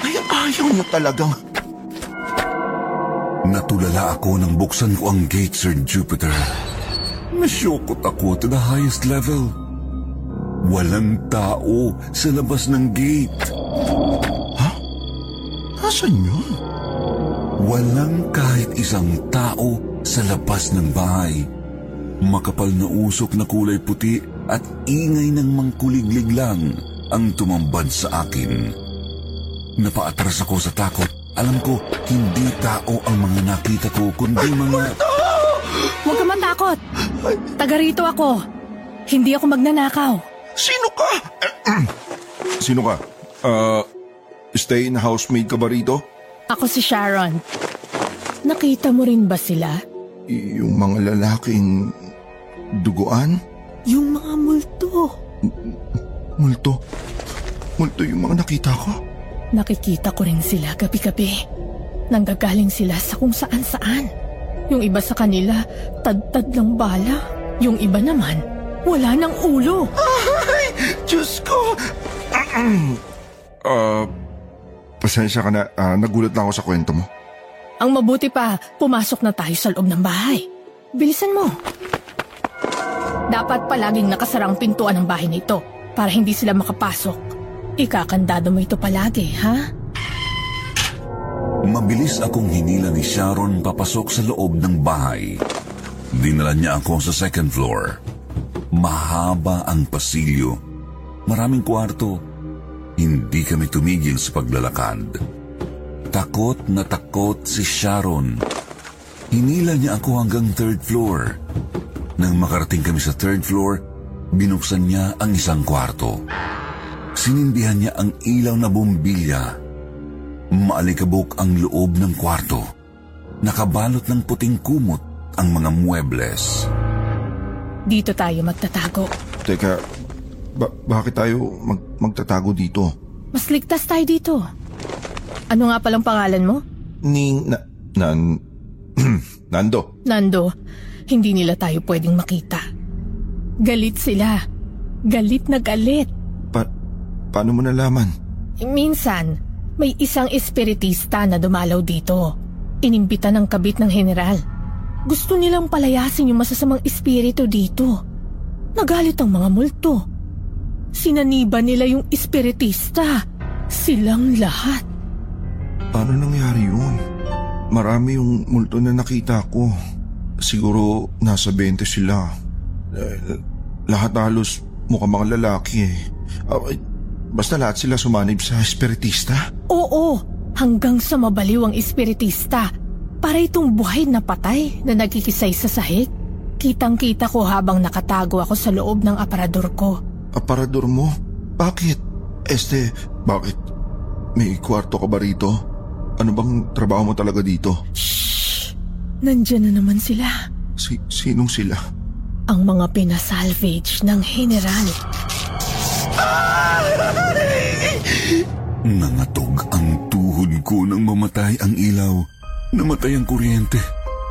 Ayaw nyo talagang... Natulala ako nang buksan ko ang gate, Sir Jupiter. Nasyokot ako to the highest level. Walang tao sa labas ng gate. Ha? Asan yun? Walang kahit isang tao sa labas ng bahay. Makapal na usok na kulay puti at ingay ng mangkuliglig lang ang tumambad sa akin. Napaatras ako sa takot. Alam ko, hindi tao ang mga nakita ko, kundi mga... Huwag ka matakot. Taga rito ako. Hindi ako magnanakaw. Sino ka? Sino ka? Stay in housemaid ka ba rito? Ako si Sharon. Nakita mo rin ba sila? Yung mga lalaking duguan? Yung mga multo. Multo? Multo yung mga nakita ko? Nakikita ko rin sila gabi-gabi. Nanggagaling sila sa kung saan-saan. Yung iba sa kanila, tad-tad ng bala. Yung iba naman, wala ng ulo. Ay! Diyos ko! Pasensya ka na. Nagulat na ako sa kwento mo. Ang mabuti pa, pumasok na tayo sa loob ng bahay. Bilisan mo. Dapat palaging nakasarang pintuan ng bahay na ito para hindi sila makapasok. Ikakandado mo ito palagi, ha? Mabilis akong hinila ni Sharon papasok sa loob ng bahay. Dinala niya ako sa second floor. Mahaba ang pasilyo. Maraming kwarto. Hindi kami tumigil sa paglalakad. Takot na takot si Sharon. Hinila niya ako hanggang third floor. Nang makarating kami sa third floor, binuksan niya ang isang kwarto. Sinindihan niya ang ilaw na bumbilya. Maalikabok ang loob ng kwarto. Nakabalot ng puting kumot ang mga muebles. Dito tayo magtatago. Teka, bakit tayo magtatago dito? Mas ligtas tayo dito. Ano nga palang pangalan mo? Nando. Nando, hindi nila tayo pwedeng makita. Galit sila. Galit na galit. Paano mo nalaman? Minsan, may isang espiritista na dumalaw dito. Inimbita ng kabit ng general. Gusto nilang palayasin yung masasamang espiritu dito. Nagalit ang mga multo. Sinaniba nila yung espiritista. Silang lahat. Paano nangyari yun? Marami yung multo na nakita ko. Siguro nasa 20 sila. Lahat halos mukhang mga lalaki eh. Basta lahat sila sumanib sa espiritista? Oo, hanggang sa mabaliw ang espiritista. Para itong buhay na patay na nagkikisay sa sahig. Kitang-kita ko habang nakatago ako sa loob ng aparador ko. Aparador mo? Bakit? Bakit? May kwarto ka ba rito? Ano bang trabaho mo talaga dito? Shhh! Nandiyan na naman sila. Sinong sila? Ang mga pinasalvage ng general. Nangatog ang tuhod ko nang mamatay ang ilaw. Namatay ang kuryente.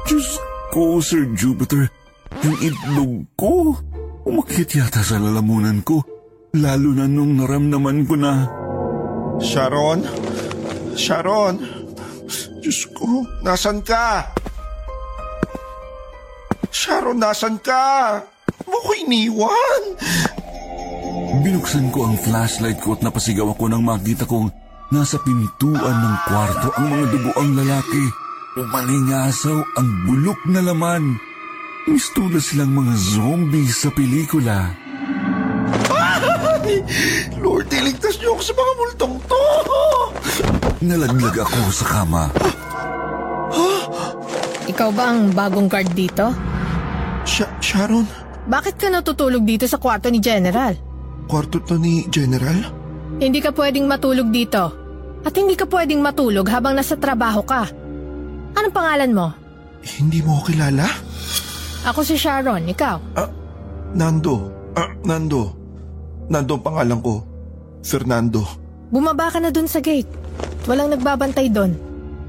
Diyos ko, Sir Jupiter. Yung itlog ko. Umakit yata sa lalamunan ko, lalo na nung naramdaman ko na... Sharon? Sharon? Diyos ko, nasan ka? Sharon, nasan ka? Huwag ko iniwan! Binuksan ko ang flashlight ko at napasigaw ako nang makita kong nasa pintuan ng kwarto ang mga duguang lalaki. Umalingasaw ang bulok na laman. Mistula silang mga zombie sa pelikula. Ay! Lord, iligtas niyo ako sa mga multong to! Nalaglag ako sa kama. Ikaw ba ang bagong guard dito? Sharon? Bakit ka natutulog dito sa kwarto ni General? Kwarto to ni General? Hindi ka pwedeng matulog dito. At hindi ka pwedeng matulog habang nasa trabaho ka. Anong pangalan mo? Hindi mo ko kilala? Ako si Sharon, ikaw? Nando. Nando. Nando ang pangalan ko. Fernando. Bumaba ka na dun sa gate. Walang nagbabantay dun.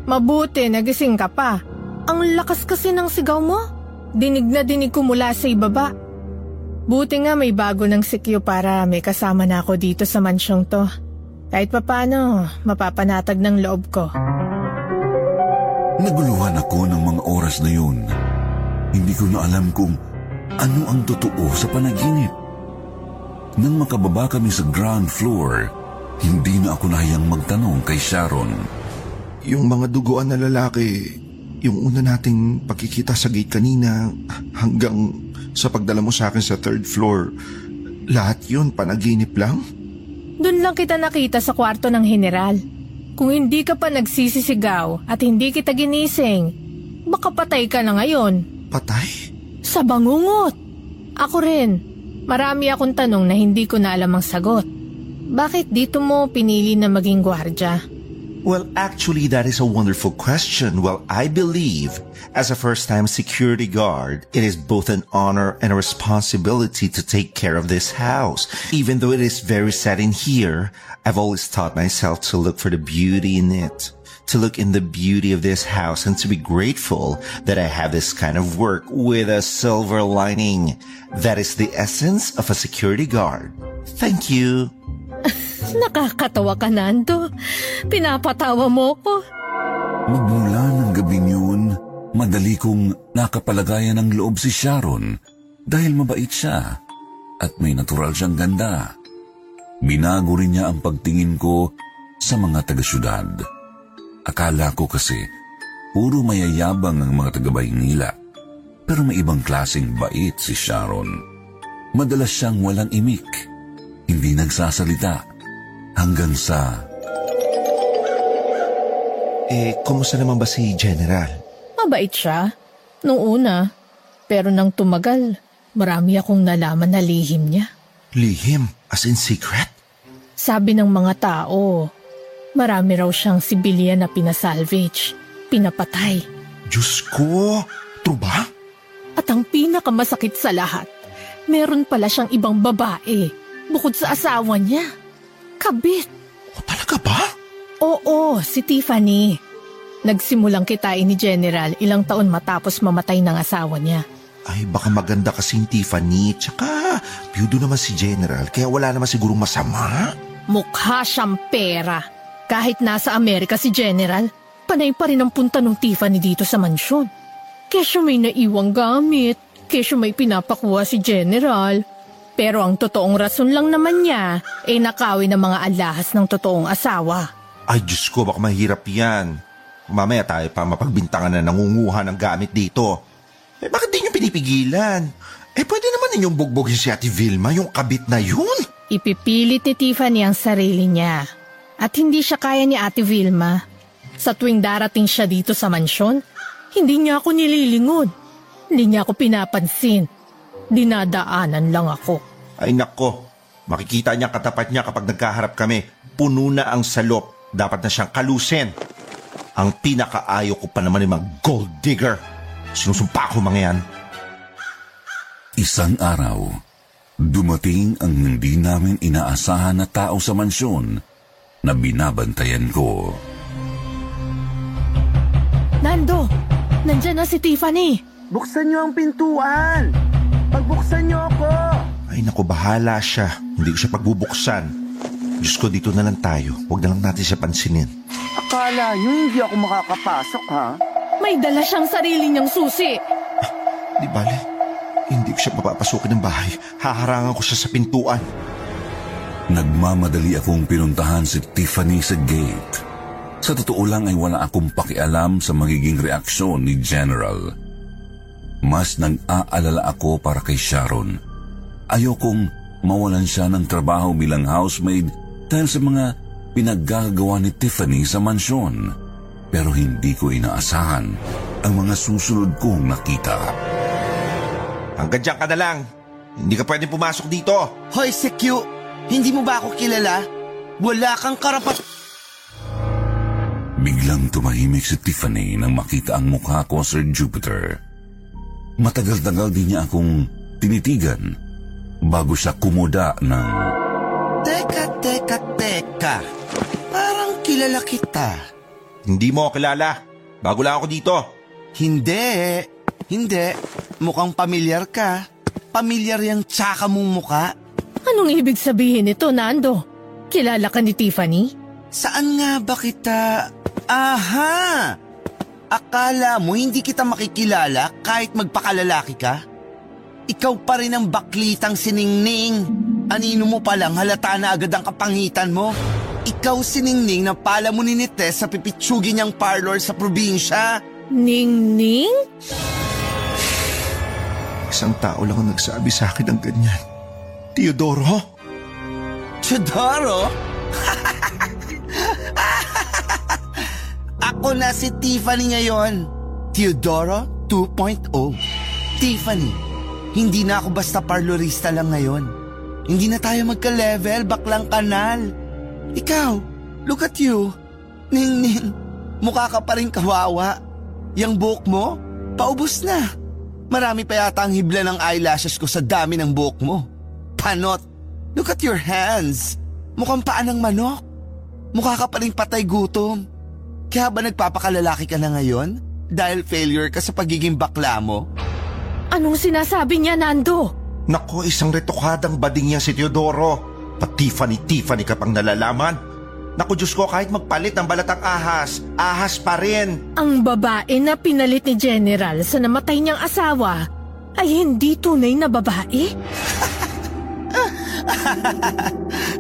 Mabuti, nagising ka pa. Ang lakas kasi ng sigaw mo. Dinig na dinig ko mula sa ibaba. Buti nga may bago ng sikyo para may kasama na ako dito sa mansyong to. Kahit papano, mapapanatag ng loob ko. Naguluhan ako ng mga oras na yun. Hindi ko na alam kung ano ang totoo sa panaginip. Nang makababa kami sa ground floor, hindi na ako nahiyang magtanong kay Sharon. Yung mga duguan na lalaki... Yung una nating pagkikita sa gate kanina hanggang sa pagdala mo sa akin sa third floor, lahat yun panaginip lang? Doon lang kita nakita sa kwarto ng General. Kung hindi ka pa nagsisisigaw at hindi kita ginising, baka patay ka na ngayon. Patay? Sa bangungot. Ako rin. Marami akong tanong na hindi ko na alam ang sagot. Bakit dito mo pinili na maging gwardya? Well, actually, that is a wonderful question. Well, I believe, as a first-time security guard, it is both an honor and a responsibility to take care of this house. Even though it is very sad in here, I've always taught myself to look for the beauty in it, to look in the beauty of this house, and to be grateful that I have this kind of work with a silver lining. That is the essence of a security guard. Thank you. Nakakatawa ka, Nando. Pinapatawa mo ko. Magmula ng gabing yun, madali kong nakapalagayan ng loob si Sharon dahil mabait siya at may natural siyang ganda. Binago rin niya ang pagtingin ko sa mga taga-syudad. Akala ko kasi puro mayayabang ang mga taga-Baynila, pero may ibang klaseng bait si Sharon. Madalas siyang walang imik, hindi nagsasalita. Hanggang sa... kumusta naman ba si General? Mabait siya. Noong una. Pero nang tumagal, marami akong nalaman na lihim niya. Lihim? As in secret? Sabi ng mga tao, marami raw siyang sibilyan na pinasalvage, pinapatay. Diyos ko! True ba? At ang pinakamasakit sa lahat, meron pala siyang ibang babae bukod sa asawa niya. Kabit. O, talaga ba? Oo, si Tiffany. Nagsimulang kitain ni General ilang taon matapos mamatay ng asawa niya. Ay, baka maganda kasing Tiffany. Tsaka, biyudo naman si General, kaya wala naman sigurong masama. Mukha siyang pera. Kahit nasa Amerika si General, panay pa rin ang punta ng Tiffany dito sa mansyon. Kesyo may naiwang gamit, kesyo may pinapakuha si General. Pero ang totoong rason lang naman niya ay nakawi ng mga alahas ng totoong asawa. Ay Diyos ko, baka mahirap yan. Mamaya tayo pa mapagbintangan na nangunguha ng gamit dito. Eh bakit di niyo pinipigilan? Eh pwede naman ninyong bugbogin si Ate Vilma, yung kabit na yun. Ipipilit ni Tiffany ang sarili niya. At hindi siya kaya ni Ate Vilma. Sa tuwing darating siya dito sa mansyon, hindi niya ako nililingon. Hindi niya ako pinapansin. Dinadaanan lang ako. Ay nako, makikita niya katapat niya kapag nagkaharap kami. Puno na ang salop, dapat na siyang kalusin. Ang pinakaayo ko pa naman ay mga gold digger. Sinusumpa ko mga yan. Isang araw, dumating ang hindi namin inaasahan na tao sa mansyon na binabantayan ko. Nando, nandyan na si Tiffany. Buksan niyo ang pintuan! Pagbuksan niyo ako! Ay naku, bahala siya. Hindi ko siya pagbubuksan. Diyos ko, dito na lang tayo. Huwag na lang natin siya pansinin. Akala niyo hindi ako makakapasok, ha? May dala siyang sarili niyang susi. Di bale, hindi ko siya papapasukin ng bahay. Haharangan ko siya sa pintuan. Nagmamadali akong pinuntahan si Tiffany sa gate. Sa totoo lang ay wala akong pakialam sa magiging reaksyon ni General. Mas nang-aalala ako para kay Sharon. Ayokong mawalan siya ng trabaho bilang housemaid dahil sa mga pinaggagawa ni Tiffany sa mansyon. Pero hindi ko inaasahan ang mga susunod kong nakita. Hanggang dyan ka na lang. Hindi ka pwede pumasok dito. Hoy, si Q, hindi mo ba ako kilala? Wala kang karapat... Biglang tumahimik si Tiffany nang makita ang mukha ko, Sir Jupiter. Matagal-tagal din niya akong tinitigan bago siya kumuda ng... Teka. Parang kilala kita. Hindi mo kilala. Bago lang ako dito. Hindi. Mukhang pamilyar ka. Pamilyar yung tsaka mong mukha. Anong ibig sabihin nito, Nando? Kilala ka ni Tiffany? Saan nga ba kita... Aha! Akala mo hindi kita makikilala kahit magpakalalaki ka? Ikaw pa rin ang baklitang si Ningning. Anino mo palang halata na agad ang kapangitan mo? Ikaw si Ningning na pala mo ni Tess sa pipitsugin niyang parlor sa probinsya. Ningning? Isang tao lang ang nagsabi sa akin ng ganyan. Teodoro? Teodoro? Ako na si Tiffany ngayon. Teodoro 2.0. Tiffany, hindi na ako basta parlorista lang ngayon. Hindi na tayo magka-level, baklang kanal. Ikaw, look at you. Ningning, mukha ka pa rin kawawa. Yang buhok mo, paubos na. Marami pa yata ang hibla ng eyelashes ko sa dami ng buhok mo. Panot, look at your hands. Mukhang paa ng manok. Mukha ka pa rin patay gutom. Kaya ba nagpapakalalaki ka na ngayon? Dahil failure ka sa pagiging bakla mo? Anong sinasabi niya, Nando? Nako, isang retokadang bading niya si Teodoro. Patiffany ka pang nalalaman. Nako, Diyos ko, kahit magpalit ng balatang ahas, ahas pa rin. Ang babae na pinalit ni General sa namatay niyang asawa ay hindi tunay na babae?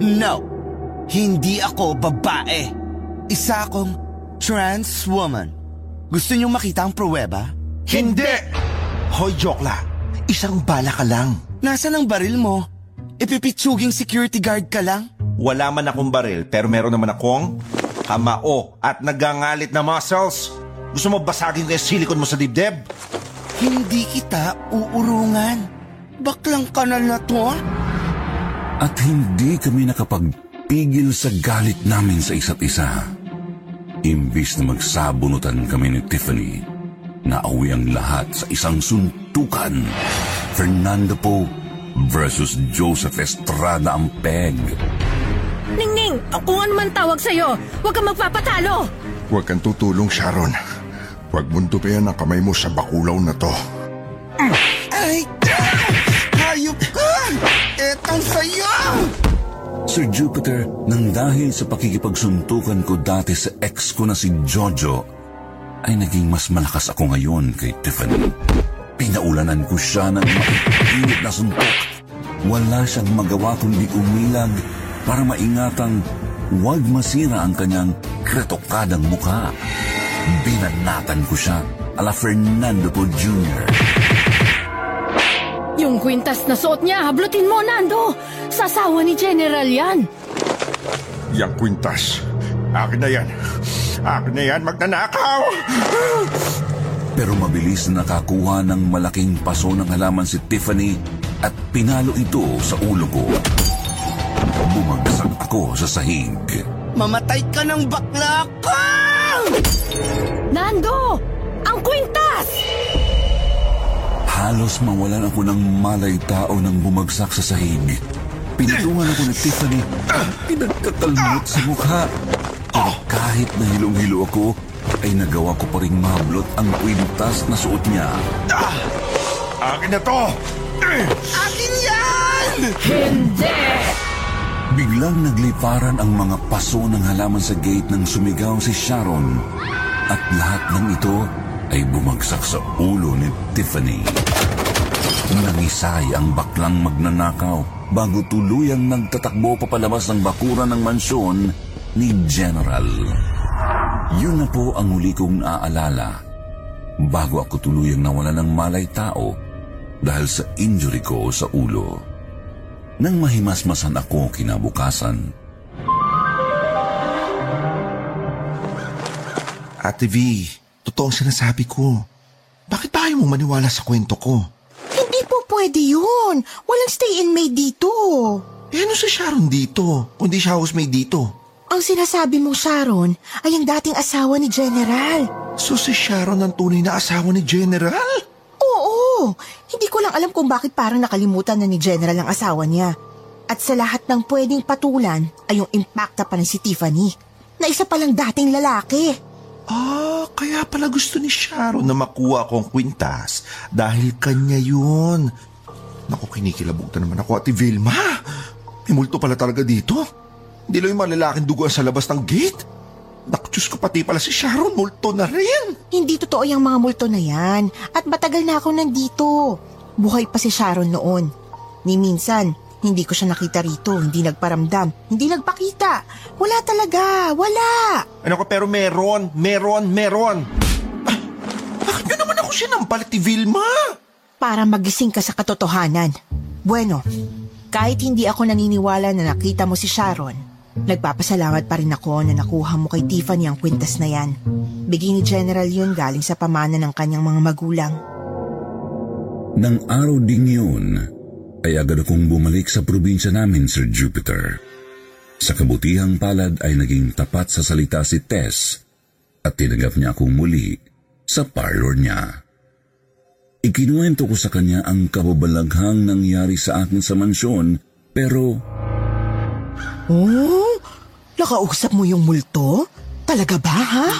No, hindi ako babae. Isa akong trans woman. Gusto niyong makita ang pruweba? Hindi! Hoy, joke la. Isang bala ka lang. Nasaan ang baril mo? Ipipitsuging security guard ka lang? Wala man akong baril, pero meron naman akong kamao at nagangalit na muscles. Gusto mo basagin ko yung silikon mo sa dibdib? Hindi kita uurungan. Baklang kanal na to. At hindi kami nakapagpigil sa galit namin sa isa't isa. Imbis na magsabunutan kami ni Tiffany, nauwi ang lahat sa isang suntukan. Fernando Poe versus Joseph Estrada ang peg. Ningning, kung ano man tawag sa'yo, huwag kang magpapatalo. Huwag kang tutulong, Sharon. Huwag mong tupian ang kamay mo sa bakulaw na to. Ay! Hayop ka! Etong sa'yo! Sir Jupiter, nang dahil sa pakikipagsuntukan ko dati sa ex ko na si Jojo, ay naging mas malakas ako ngayon kay Tiffany. Pinaulanan ko siya ng makikinit na suntok. Wala siyang magawa kundi umilag para maingatang huwag masira ang kanyang kretokadang mukha. Binanatan ko siya ala Fernando Poe Jr. Yung kwintas na suot niya, hablutin mo, Nando! Sasawa ni General yan! Yang kwintas, akin na yan! Akin na yan, magnanakaw! Pero mabilis na nakakuha ng malaking paso ng halaman si Tiffany at pinalo ito sa ulo ko. Bumagsak ako sa sahig. Mamatay ka ng bakla ka! Nando! Ang kwintas! Halos mawalan ako ng malay tao nang bumagsak sa sahig. Pinatungan ako ni Tiffany at pinagkatalmot sa mukha. Pero kahit nahilong-hilo ako, ay nagawa ko pa rin mahablot ang kwintas na suot niya. Akin na to! Akin yan! Hindi! Biglang nagliparan ang mga paso ng halaman sa gate nang sumigaw si Sharon at lahat ng ito ay bumagsak sa ulo ni Tiffany. Nangisay ang baklang magnanakaw bago tuluyang nagtatakbo papalabas ng bakuran ng mansyon ni General. Yun na po ang huli kong naaalala bago ako tuluyang nawala ng malay tao dahil sa injury ko sa ulo. Nang mahimasmasan ako kinabukasan. Ate V, totoo ang sinasabi ko. Bakit ba ayaw mong maniwala sa kwento ko? Pwede yun. Walang stay-in-mate dito. Eh ano si Sharon dito? Kundi siya housemaid dito. Ang sinasabi mo, Sharon, ay ang dating asawa ni General. So si Sharon ang tunay na asawa ni General? Oo. Hindi ko lang alam kung bakit parang nakalimutan na ni General ang asawa niya. At sa lahat ng pwedeng patulan ay yung impacta pa rin si Tiffany, na isa palang dating lalaki. Kaya pala gusto ni Sharon na makuha akong kwintas dahil kanya yun. Naku, kinikilabog na naman ako, Ate Vilma. May multo pala talaga dito. Hindi lang yung mga lalaking duguan sa labas ng gate. Naku, Diyos ko, pati pala si Sharon, multo na rin. Hindi totoo yung mga multo na yan at matagal na ako nandito. Buhay pa si Sharon noon. Ni minsan, hindi ko siya nakita rito, hindi nagparamdam, hindi nagpakita. Wala talaga, wala. Ano ko pero meron. Ah, bakit yun naman ako sinampal, Ate Vilma? Para magising ka sa katotohanan. Bueno, kahit hindi ako naniniwala na nakita mo si Sharon, nagpapasalamat pa rin ako na nakuha mo kay Tiffany ang kwintas na yan. Bigay ni General yun galing sa pamana ng kanyang mga magulang. Nang araw ding yun, ay agad akong bumalik sa probinsya namin, Sir Jupiter. Sa kabutihang palad ay naging tapat sa salita si Tess at tinanggap niya akong muli sa parlor niya. Ikinuwento ko sa kanya ang kababalaghang nangyari sa akin sa mansyon, pero... Oh? Nakausap mo yung multo? Talaga ba, ha?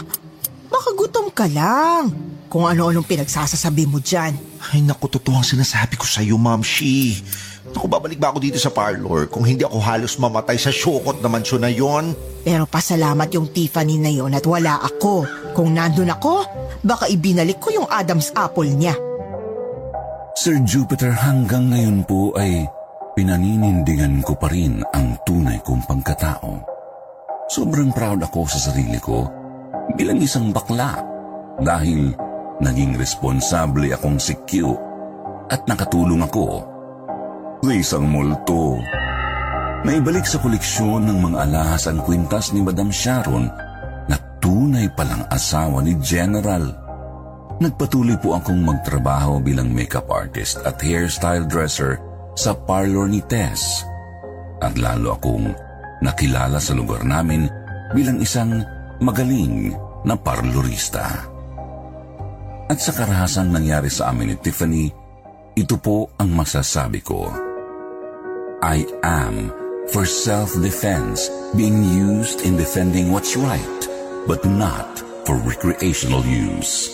Baka gutom ka lang. Kung ano-anong pinagsasasabi mo dyan. Ay naku, totoo ang sinasabi ko sa'yo, Ma'am Shi. Naku, babalik ba ako dito sa parlor kung hindi ako halos mamatay sa syokot na mansyon na yon? Pero pasalamat yung Tiffany na yon at wala ako. Kung nandun ako, baka ibinalik ko yung Adam's apple niya. Sir Jupiter, hanggang ngayon po ay pinaninindigan ko pa rin ang tunay kong pagkatao. Sobrang proud ako sa sarili ko bilang isang bakla dahil naging responsable akong si Q at nakatulong ako sa isang multo. Naibalik sa koleksyon ng mga alahas ang kwintas ni Madam Sharon na tunay palang asawa ni General. Nagpatuloy po akong magtrabaho bilang makeup artist at hairstyle dresser sa parlor ni Tess. At lalo akong nakilala sa lugar namin bilang isang magaling na parlorista. At sa karahasang nangyari sa amin ni Tiffany, ito po ang masasabi ko. I am for self-defense, being used in defending what's right, but not for recreational use.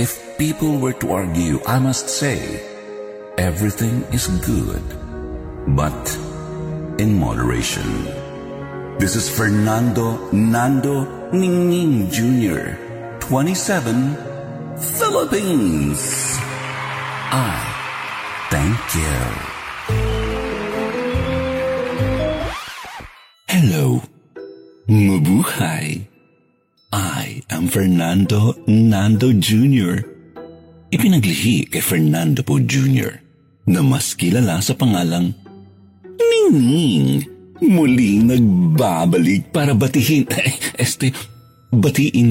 If people were to argue, I must say, everything is good, but in moderation. This is Fernando Nando Ningning Jr., 27, Philippines. I thank you. Hello. Mabuhay. I am Fernando Nando Jr. Ipinaglihi kay Fernando Poe Jr. na mas kilala sa pangalang Ningning. Muling nagbabalik para batiin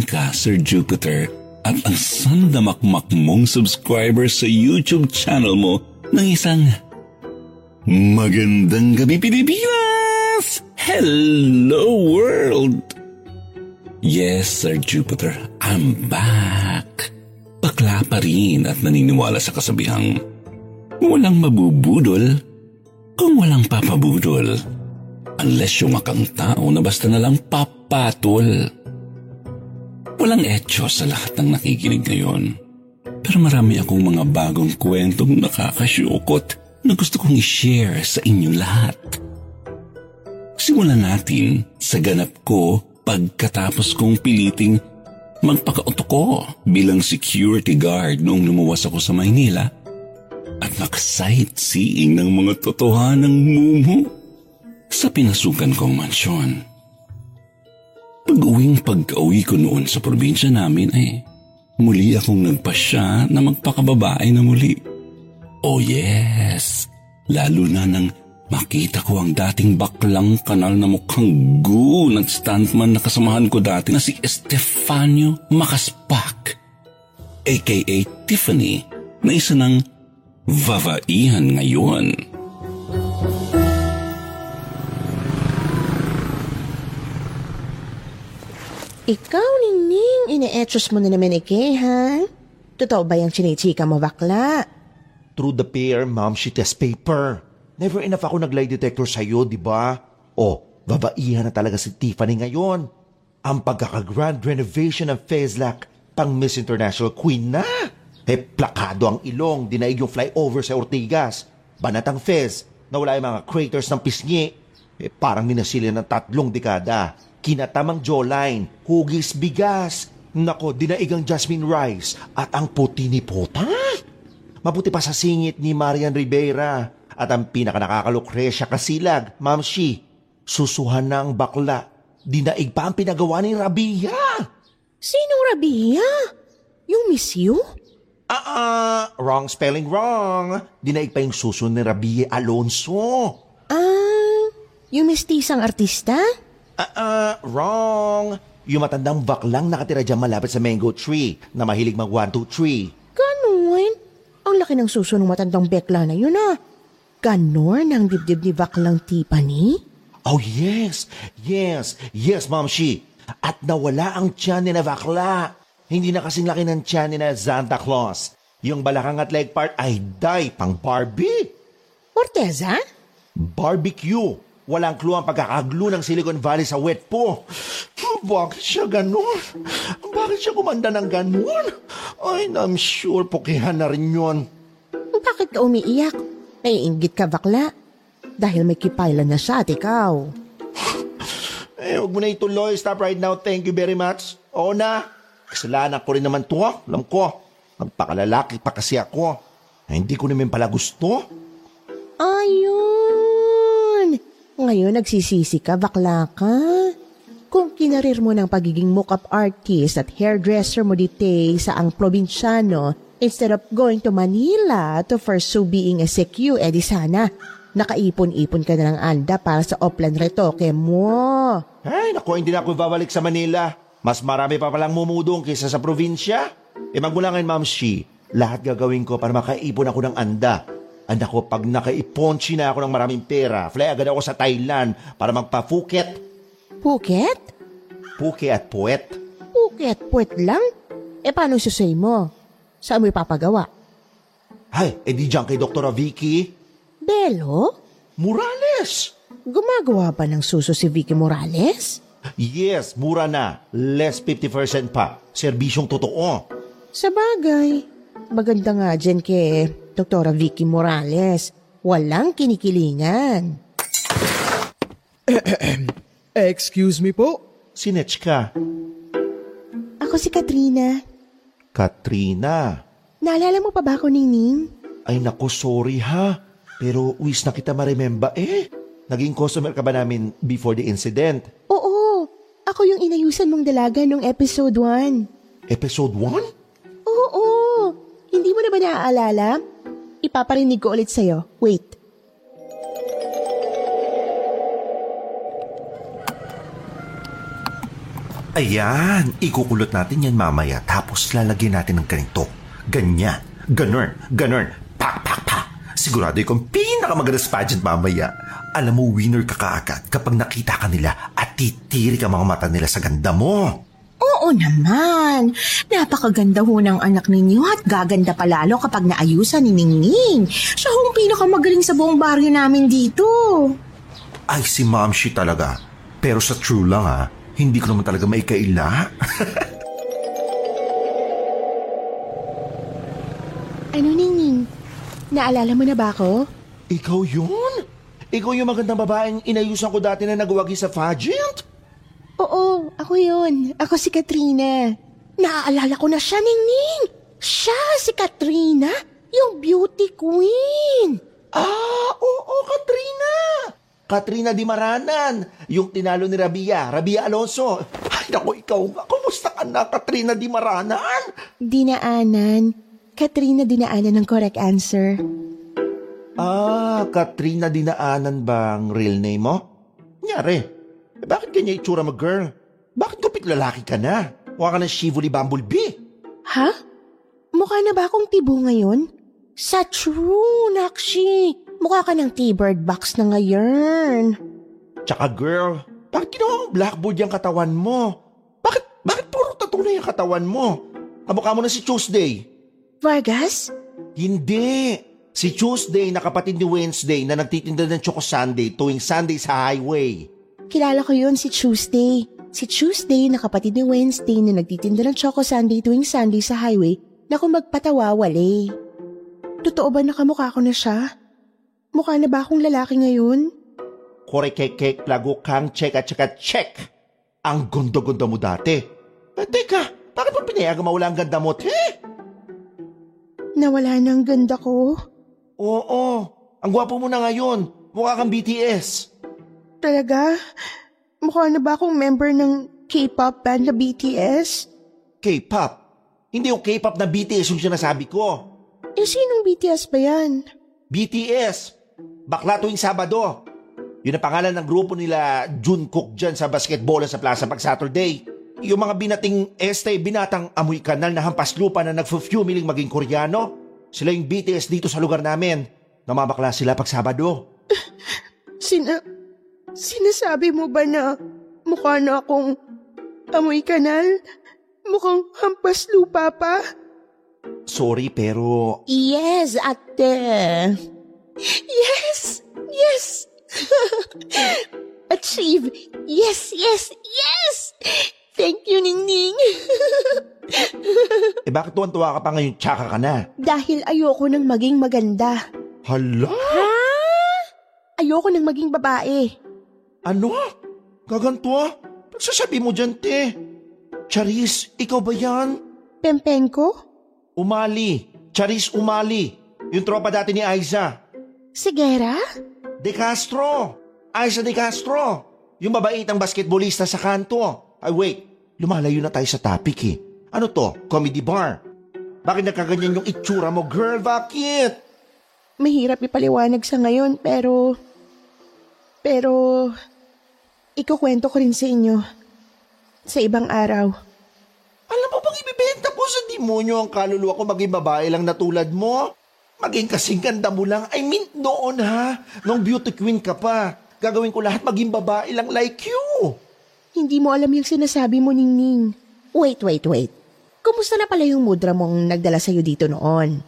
ka, Sir Jupiter. At ang sandamakmak mong subscriber sa YouTube channel mo ng isang magandang gabi, Pilipinas! Hello, world! Yes, Sir Jupiter, I'm back. Bakla pa rin at naniniwala sa kasabihang walang mabubudol kung walang papabudol. Unless yung akang tao na basta na lang papatol. Walang etyo sa lahat ng nakikinig ngayon. Pero marami akong mga bagong kwentong nakakasyukot na gusto kong i-share sa inyong lahat. Simulan natin sa ganap ko pagkatapos kong piliting magpakauto ko bilang security guard noong lumuwas ako sa Maynila at nag-sightseeing ng mga totohanang mumu sa pinasukan kong mansyon. Pag-uwing pagka-uwi ko noon sa probinsya namin ay muli akong nagpasya na magpakababae na muli. Oh yes, lalo na nang makita ko ang dating baklang kanal na mukhang goo ng stuntman na kasamahan ko dati na si Estefanio Makaspak, a.k.a. Tiffany, na isa ng vavaihan ngayon. Ikaw, Ningning, ine-etros mo na naman ike, ha? Totoo ba yung chinichika mo, bakla? Through the pair, ma'am, she test paper. Never enough ako nag-lie detector sa'yo, di ba? Oh, babaihan na talaga si Tiffany ngayon. Ang pagkakagrand renovation ng Fezlak, pang Miss International Queen na. Eh, plakado ang ilong, dinaig yung flyover sa Ortigas. Banatang Fez, nawala yung mga craters ng pisngi. Eh, parang minasili ng 3 dekada. Kinatamang jawline, hugis bigas. Nako, dinaig ang jasmine rice at ang puti ni Pota. Mabuti pa sa singit ni Marian Rivera. At ang pinakanakakalukresiya kasilag, Ma'am Shi, susuhan na ang bakla. Dinaig pa ang pinagawa ni Rabiya. Sinong Rabiya? Yung Miss You? Wrong spelling wrong. Dinaig pa yung susun ni Rabiya Alonso. Yung Miss Tisang artista? Wrong. Yung matandang baklang nakatira dyan malapit sa mango tree na mahilig mag 1, 2, 3. Ganun? Ang laki ng susun ng matandang bekla na yun ah. Ganor ng dibdib ni baklang Tiffany? Oh yes, yes, yes, Ma'am Shi. At nawala ang tiyan ni na bakla. Hindi na kasing laki ng tiyan ni na Santa Claus. Yung balakang at leg part ay die pang Barbie. Orteza? Barbecue. Walang clue ang pagkakaglu ng Silicon Valley sa wet po. Bakit siya ganun? Bakit siya kumanda ng ganun? Ay, I'm sure pukihan na rin yun. Bakit ka umiiyak? Naiinggit ka, bakla. Dahil may kipailan na siya at ikaw. Eh, huwag mo na ituloy. Stop right now. Thank you very much. Oo na. Kasalanan ko rin naman to. Alam ko. Magpakalalaki pa kasi ako. Eh, hindi ko naman pala gusto. Ayun. Ngayon nagsisisi ka, bakla ka. Kung kinarir mo ng pagiging mock-up artist at hairdresser mo dito sa ang probinsyano, instead of going to Manila to pursue being a CQ, edi sana nakaipon-ipon ka na ng anda para sa Oplan Retoke mo. Ay, naku, hindi na ako babalik sa Manila. Mas marami pa palang mumudong kaysa sa probinsya. E magulangan, Ma'am Shi, lahat gagawin ko para makaipon ako ng anda. Anda ko, pag nakaiponchi na ako ng maraming pera, fly agad ako sa Thailand para magpa-Phuket. Phuket? Phuket at Puwet. Phuket, Puwet lang? E paano susay mo? Saan mo ipapagawa? Ay, edi dyan kay Dr. Vicky. Belo? Morales! Gumagawa ba ng suso si Vicky Morales? Yes, mura na. Less 50% pa. Serbisyong totoo. Sa bagay. Maganda nga dyan kay Dr. Vicky Morales. Walang kinikilingan. Excuse me po? Sinetch ka. Ako si Katrina. Katrina. Naalala mo pa ba ako, Ningning? Ay naku, sorry ha. Pero wis na kita ma-remember eh. Naging customer ka ba namin before the incident? Oo. Ako yung inayusan mong dalaga nung episode 1. Episode 1? Oo. Hindi mo na ba naaalala? Ipaparinig ko ulit sa'yo. Wait. Ayan, ikukulot natin yan mamaya tapos lalagyan natin ng ganito. Ganyan, ganun, ganun, pak, pak, pak. Sigurado yung pinakamagandang pageant mamaya. Alam mo, winner ka kaagad kapag nakita ka nila at titiri ka mga mata nila sa ganda mo. Oo naman, napakaganda ho ng anak ninyo at gaganda palalo kapag naayusan ni Ningning. Siya ho ang pinakamagaling sa buong baryo namin dito. Ay, si Ma'am Shi talaga. Pero sa true lang ha. Hindi ko naman talaga maikaila. Ano, Ningning? Naalala mo na ba ako? Ikaw yun? Ikaw yung magandang babaeng inayusan ko dati na nagwagi sa pageant? Oo, ako yun. Ako si Katrina. Naaalala ko na siya, Ningning. Siya, si Katrina, yung beauty queen. Ah, oo, Katrina. Katrina Dimaranan, yung tinalo ni Rabiya Alonso. Ay, naku, ikaw. Kumusta ka na, Katrina Dimaranan? Dinaanan. Katrina Dinaanan ang correct answer. Ah, Katrina Dinaanan bang real name mo? Nyari. Bakit ganyan itsura mo, girl? Bakit gupit lalaki ka na? Mukha ka ng shivuli bumblebee. Ha? Mukha na ba akong tibo ngayon? Sa true, Nakshi. Mukha ka ng T-bird box na ngayon. Tsaka, girl, bakit ginawa kong blackboard yung katawan mo? Bakit puro tatunay yung katawan mo? Kamukha mo na si Tuesday. Vargas? Hindi. Si Tuesday na kapatid ni Wednesday na nagtitinda ng Choco Sunday tuwing Sunday sa highway. Kilala ko yun, si Tuesday. Si Tuesday na kapatid ni Wednesday na nagtitinda ng Choco Sunday tuwing Sunday sa highway na kung magpatawa, wale. Totoo ba nakamukha ko na siya? Mukha na ba akong lalaki ngayon? Korekekek, lago kang check. Ang gundo-gundo mo dati. Teka, bakit mo pinayagang mawala ang ganda mo, te? Nawala na ang ganda ko? Oo, ang gwapo mo na ngayon. Mukha kang BTS. Talaga? Mukha na ba akong member ng K-pop band na BTS? K-pop? Hindi yung K-pop na BTS yung sinasabi ko. Eh, sinong BTS ba yan? BTS! Bakla tuwing Sabado. Yun ang pangalan ng grupo nila Jungkook dyan sa basketball sa plaza pag Saturday. Yung mga binating este, binatang amoy kanal na hampas lupa na nagfufumiling maging Koreano. Sila yung BTS dito sa lugar namin. Namabakla sila pag Sabado. Sinasabi mo ba na mukha na akong amoy kanal? Mukhang hampas lupa pa? Sorry, pero... Yes, ate! Yes! Achieve! Yes! Thank you, Ningning! Bakit tuwan-tuwa ka pa ngayon, tsaka ka na? Dahil ayoko nang maging maganda. Hala? Ha? Ayoko nang maging babae. Ano? Gagantua? Pagsasabi mo dyan, te. Charis, ikaw ba yan? Pempeng ko? Umali. Charis Umali. Yung tropa dati ni Aiza. Sigera? De Castro. Aiza De Castro. Yung babaitang basketballista sa kanto. Ay, wait. Lumalayo na tayo sa topic, eh. Ano to? Comedy bar. Bakit nagkaganyan yung itsura mo, girl? Bakit? Mahirap ipaliwanag sa ngayon, pero... ikukwento ko rin sa inyo. Sa ibang araw. Alam mo bang ibibenta ko sa demonyo ang kaluluwa ko maging babae lang na tulad mo? Maging kasing ganda mo lang. I mean, noon ha. Nung beauty queen ka pa. Gagawin ko lahat maging babae lang like you. Hindi mo alam yung sinasabi mo, Ningning. Wait. Kumusta na pala yung mudra mong nagdala sa'yo dito noon?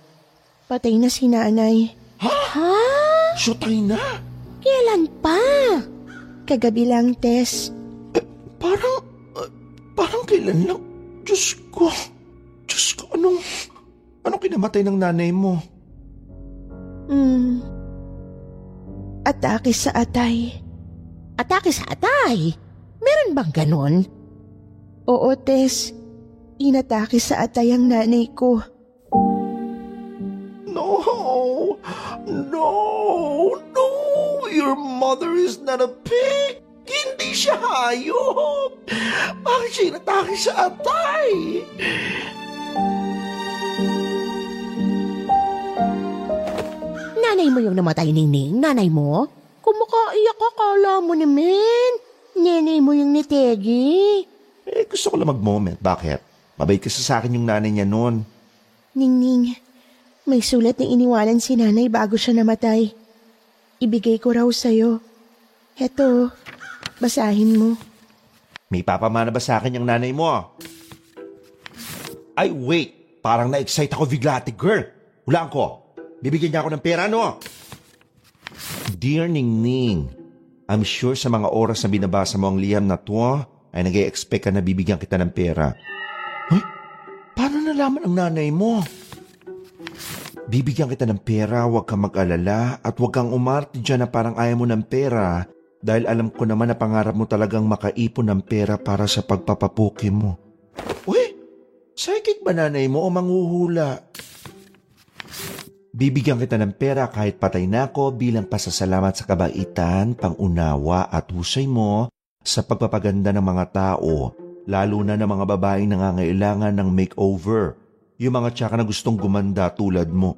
Patay na si nanay. Ha? Shutay na? Kailan pa? Kagabi lang, Tess. Parang kailan lang? Diyos ko, anong kinamatay ng nanay mo? Atake sa atay. Atake sa atay? Meron bang ganon? Oo, Tess. Inatake sa atay ang nanay ko. No! Your mother is not a pig! Hindi siya hayop! Bakit siya inatake sa atay? Nanay mo yung namatay, Ningning? Nanay mo? Kumakaiyak ka, kala mo naman. Nanay mo yung nitegi. Eh, gusto ko lang mag-moment. Bakit? Mabait kasi sa akin yung nanay niya noon. Ningning, may sulat na iniwanan si nanay bago siya namatay. Ibigay ko raw sa'yo. Heto, basahin mo. May papamana ba sa akin yung nanay mo? Ay, wait. Parang na-excite ako bigla, ate girl. Hulaan ko. Bibigyan niya ako ng pera, no? Dear Ningning, I'm sure sa mga oras na binabasa mo ang liham na to, ay nag-i-expect ka na bibigyan kita ng pera. Huh? Paano nalaman ang nanay mo? Bibigyan kita ng pera, huwag kang mag-alala at huwag kang umarte dyan na parang ayaw mo ng pera dahil alam ko naman na pangarap mo talagang makaipon ng pera para sa pagpapapuki mo. Uy! Psychic ba nanay mo o manghuhula? Bibigyan kita ng pera kahit patay na ako bilang pasasalamat sa kabaitan, pangunawa at husay mo sa pagpapaganda ng mga tao, lalo na ng mga babaeng nangangailangan ng makeover, yung mga tsaka na gustong gumanda tulad mo.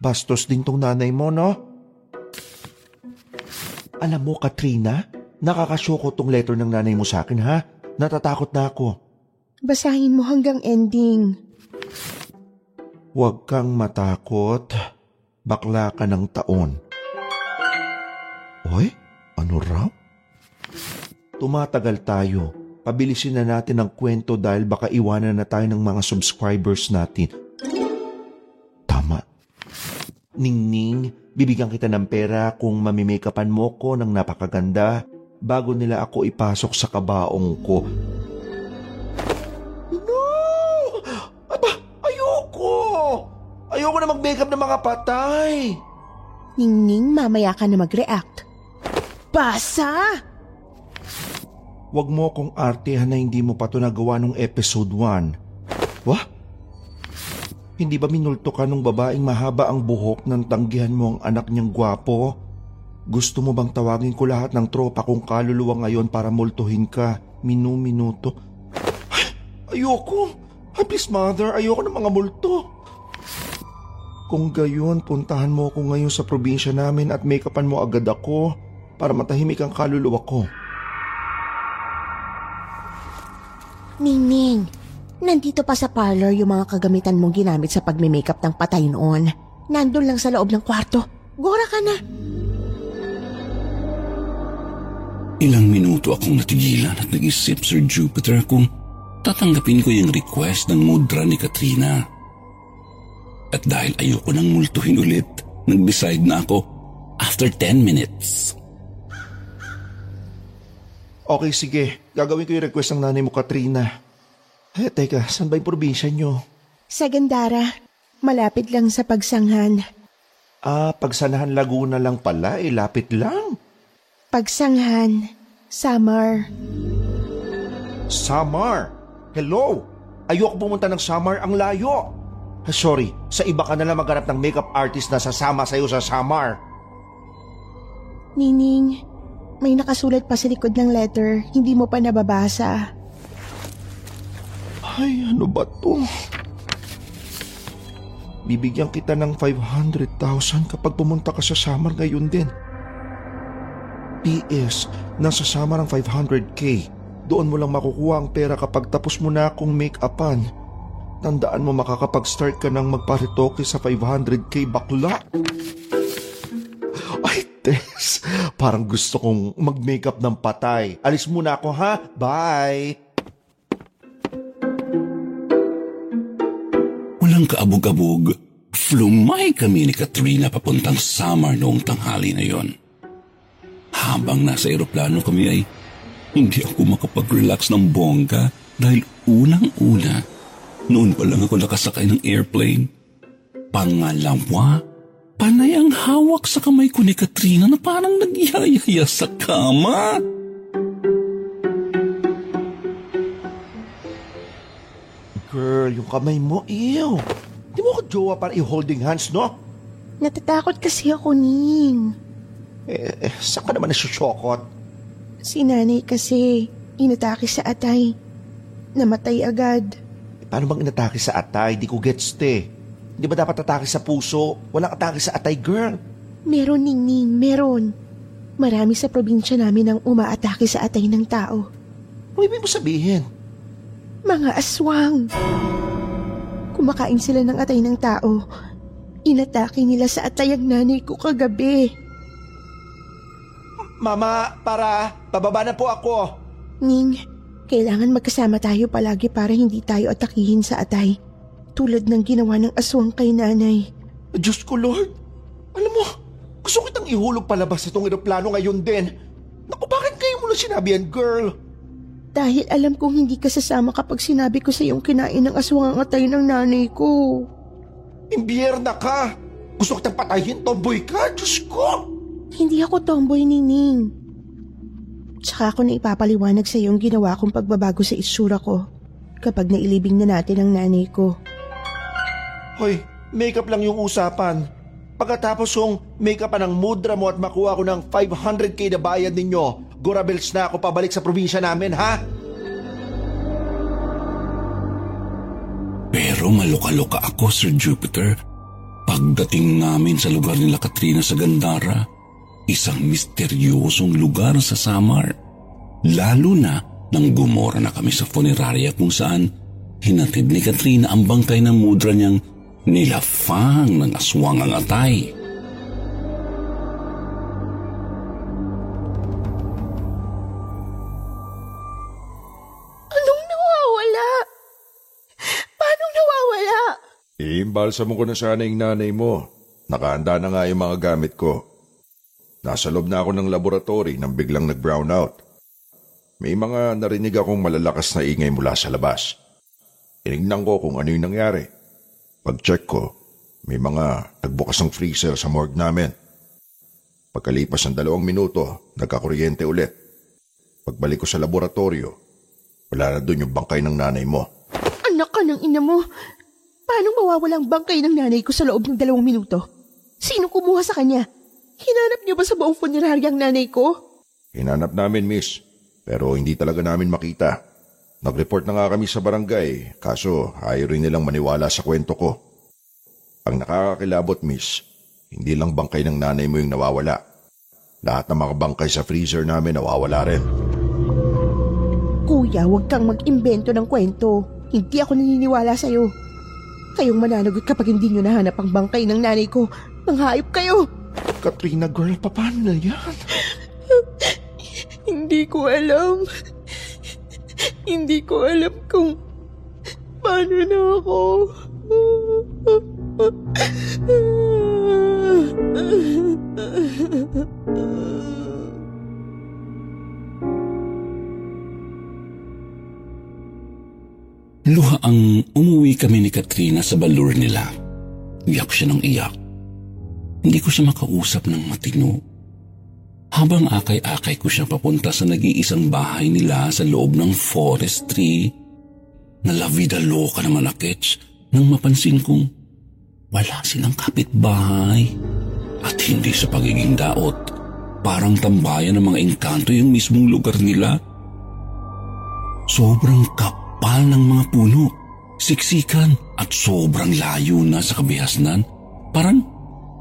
Bastos din tong nanay mo, no? Alam mo, Katrina, nakakasyoko tong letter ng nanay mo sa akin, ha? Natatakot na ako. Basahin mo hanggang ending. Huwag kang matakot. Bakla ka ng taon. Oy, ano raw? Tumatagal tayo. Pabilisin na natin ang kwento dahil baka iwanan na tayo ng mga subscribers natin. Tama. Ningning, bibigyan kita ng pera kung mamimikapan mo ko ng napakaganda bago nila ako ipasok sa kabaong ko. Ayoko na mag-makeup ng mga patay. Ningning, mamaya ka na mag-react. Basa! Huwag mo akong artehan na hindi mo pa ito nagawa nung episode 1. Wah? Hindi ba minulto ka nung babaeng mahaba ang buhok nang tanggihan mo ang anak niyang gwapo? Gusto mo bang tawagin ko lahat ng tropa kong kaluluwa ngayon para multuhin ka? Minuto. Ayoko! Please mother, ayoko ng mga multo. Kung gayon, puntahan mo ako ngayon sa probinsya namin at make-upan mo agad ako para matahimik ang kaluluwa ko. Ningning, nandito pa sa parlor yung mga kagamitan mong ginamit sa pagme-makeup ng patay noon. Nandun lang sa loob ng kwarto. Gora ka na! Ilang minuto akong natigilan at nag-isip, Sir Jupiter, kung tatanggapin ko yung request ng mudra ni Katrina. At dahil ayoko nang multuhin ulit, nag-decide na ako after 10 minutes. Okay, sige. Gagawin ko yung request ng nanay mo, Katrina. Eh, teka, saan ba yung probinsya nyo? Sa Gandara. Malapit lang sa Pagsanghan. Ah, Pagsanghan Laguna lang pala. Eh, lapit lang. Pagsanghan. Samar. Samar? Hello? Ayoko pumunta ng Samar. Ang layo. Sorry, sa iba ka na lang maghanap ng makeup artist na sasama sa'yo sa Samar. Ningning, may nakasulat pa sa likod ng letter. Hindi mo pa nababasa. Ay, ano ba to? Bibigyan kita ng 500,000 kapag pumunta ka sa Samar ngayon din. P.S. Nasa Samar ang 500K. Doon mo lang makukuha ang pera kapag tapos mo na akong make-upan. Tandaan mo, makakapag-start ka ng magparitoke sa 500K, bakla. Ay, Tess, parang gusto kong mag-makeup ng patay. Alis muna ako, ha? Bye! Walang kaabog-abog, flumay kami ni Katrina papuntang Samar noong tanghali na yon. Habang nasa eroplano kami ay hindi ako makapag-relax ng bongga dahil unang-una, noon pa lang ako nakasakay ng airplane. Pangalawa, panay ang hawak sa kamay ko ni Katrina na parang nagyayaya sa kama. Girl, yung kamay mo, ew. Di mo ako jowa para i-holding hands, no? Natatakot kasi ako, Ning. Saan ka naman nasusyokot? Si nanay kasi, inatake sa atay. Namatay agad. Paano bang inatake sa atay? Di ko gets te. Hindi ba dapat atake sa puso? Walang atake sa atay, girl. Meron, Ningning, meron. Marami sa probinsya namin ang umaatake sa atay ng tao. Ano ibig mo sabihin? Mga aswang. Kumakain sila ng atay ng tao. Inatake nila sa atay ang nanay ko kagabi. Mama, para, bababa na po ako. Ning, kailangan magkasama tayo palagi para hindi tayo atakihin sa atay. Tulad ng ginawa ng aswang kay nanay. Diyos ko, Lord. Alam mo, gusto kitang ihulog palabas itong eroplano ngayon din. Naku, bakit kayo mula sinabi yan, girl? Dahil alam kong hindi ka sasama kapag sinabi ko sa iyong kinain ng aswang ang atay ng nanay ko. Imbierna ka! Gusto kitang patayin, tomboy ka! Diyos ko! Hindi ako tomboy, Ningning. Tsaka ako na ipapaliwanag sa iyo ang ginawa kong pagbabago sa itsura ko kapag nailibing na natin ang nanay ko. Hoy, make-up lang yung usapan. Pagkatapos kong make-upan ang mudra mo at makuha ko ng 500k na bayad ninyo, gorabels na ako pabalik sa probinsya namin, ha? Pero maluka-luka ako, Sir Jupiter. Pagdating namin sa lugar nila Katrina sa Gandara, isang misteryosong lugar sa Samar. Lalo na nang gumora na kami sa funeraria kung saan hinatid ni Katrina ang bangkay ng mudra niyang nilafang ng aswang ang atay. Anong nawawala? Paano nawawala? Iimbalsamo ko na sana yung nanay mo. Nakaanda na nga yung mga gamit ko. Nasa loob na ako ng laboratory nang biglang nag-brown out. May mga narinig akong malalakas na ingay mula sa labas. Tinignan ko kung ano yung nangyari. Pag-check ko, may mga nagbukas ng freezer sa morgue namin. Pagkalipas ng 2 minuto, nagkakuryente ulit. Pagbalik ko sa laboratorio, wala na doon yung bangkay ng nanay mo. Anak ka ng ina mo! Paano mawawala ang bangkay ng nanay ko sa loob ng 2 minuto? Sino kumuha sa kanya? Hinanap niyo ba sa buong funerarya ang nanay ko? Hinanap namin, miss. Pero hindi talaga namin makita. Nag-report na nga kami sa barangay, kaso ayaw rin nilang maniwala sa kwento ko. Ang nakakakilabot, miss, hindi lang bangkay ng nanay mo yung nawawala. Lahat ng mga bangkay sa freezer namin nawawala rin. Kuya, huwag kang mag-imbento ng kwento. Hindi ako naniniwala sa'yo. Kayong mananagot kapag hindi nyo nahanap ang bangkay ng nanay ko. Manghayop kayo! Katrina girl, paano na yan? Hindi ko alam. Hindi ko alam kung paano na ako. Luha ang umuwi kami ni Katrina sa balur nila. Iyak siya ng iyak. Hindi ko siya makausap ng matino. Habang akay-akay ko siya papunta sa nag-iisang bahay nila sa loob ng forestry, na la vida loca na manakits nang mapansin kong wala silang kapitbahay. At hindi sa pagiging daot, parang tambayan ng mga engkanto yung mismong lugar nila. Sobrang kapal ng mga puno, siksikan at sobrang layo na sa kabihasnan. Parang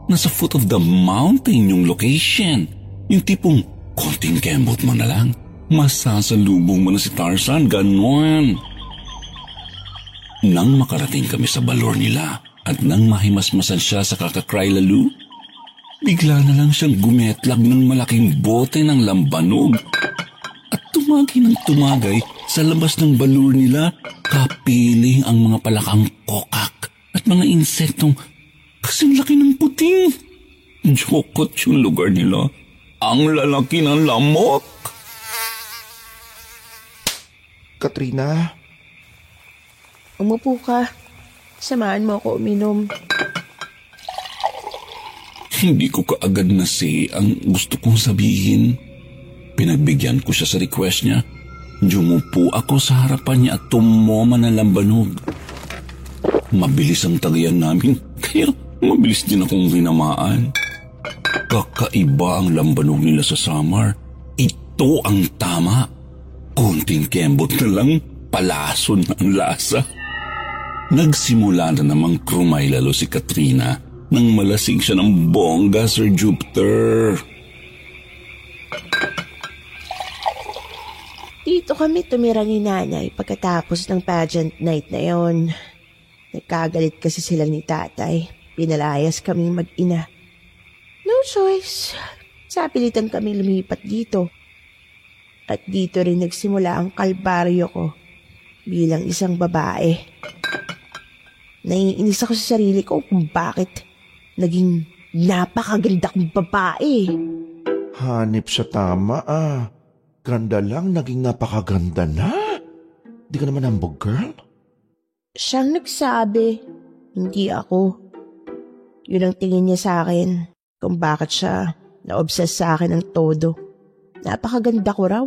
nasa foot of the mountain yung location. Yung tipong konting kembot mo na lang, masasalubong mo na si Tarzan, ganon. Nang makarating kami sa balor nila at nang mahimasmasan siya sa kakakry lalo, bigla na lang siyang gumetlag ng malaking bote ng lambanog at tumagi ng tumagay sa labas ng balor nila, kapiling ang mga palakang kokak at mga insektong kasing laki ng puti. Jokot yung lugar nila. Ang lalaki ng lamok! Katrina? Umupo ka. Samahan mo ako uminom. Hindi ko kaagad na ang gusto kong sabihin. Pinagbigyan ko siya sa request niya. Jumupo ako sa harapan niya at tumoma ng lambanog. Mabilis ang tagayan namin, kaya mabilis din akong hinamaan. Kakaiba ang lambanog nila sa Samar. Ito ang tama. Konting kembot na lang, palaso na ang lasa. Nagsimula na namang krumay lalo si Katrina nang malasing siya ng bongga, Sir Jupiter. Dito kami tumira ni nanay pagkatapos ng pageant night na yon. Nagkagalit kasi sila ni tatay. Pinalayas kami mag-ina. No choice. Sapilitan kami lumipat dito. At dito rin nagsimula ang kalbaryo ko bilang isang babae. Naiinis ako sa sarili ko kung bakit naging napakaganda kong babae. Hanip sa tama ah. Ganda lang naging napakaganda na. Di ka naman ambog, girl. Siyang nagsabi, hindi ako. Yun ang tingin niya sa akin kung bakit siya na-obsess sa akin ng todo. Napakaganda ko raw.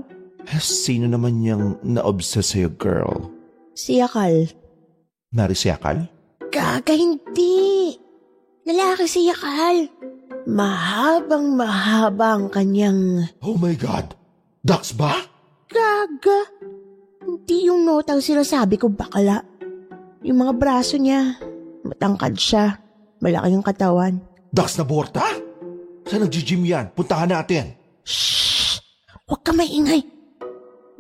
Sino naman yung na-obsess sa'yo, girl? Si Yakal. Nari si Yakal? Gaga, hindi. Lalaki si Yakal. Mahaba ang kanyang... Oh my God! Ducks ba? Gaga! Hindi yung notang sinasabi ko bakala. Yung mga braso niya, matangkad siya. Malaki yung katawan. Ducks na borta? Saan nag-gym yan? Puntahan natin. Shhh! Huwag ka maingay.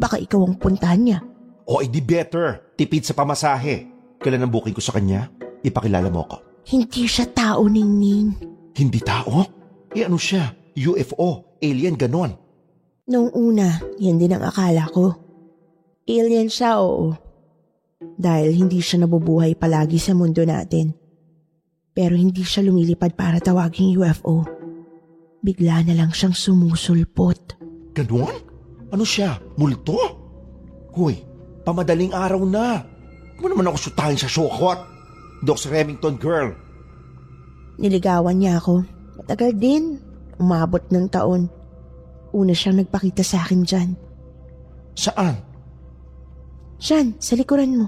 Baka ikaw ang puntahan niya. O, edi better. Tipid sa pamasahe. Kailan ang booking ko sa kanya? Ipakilala mo ko. Hindi siya tao, Ningning. Hindi tao? Eh ano siya? UFO, alien, ganon. Noong una, yan din ang akala ko. Alien siya, oo. Dahil hindi siya nabubuhay palagi sa mundo natin. Pero hindi siya lumilipad para tawaging UFO. Bigla na lang siyang sumusulpot. Ganon? Ano siya? Multo? Hoy, pamadaling araw na. Huwag mo naman ako sutahin sa syokot. Dox Remington, girl. Niligawan niya ako. Matagal din. Umabot ng taon. Una siyang nagpakita sa akin dyan. Saan? Diyan, sa likuran mo.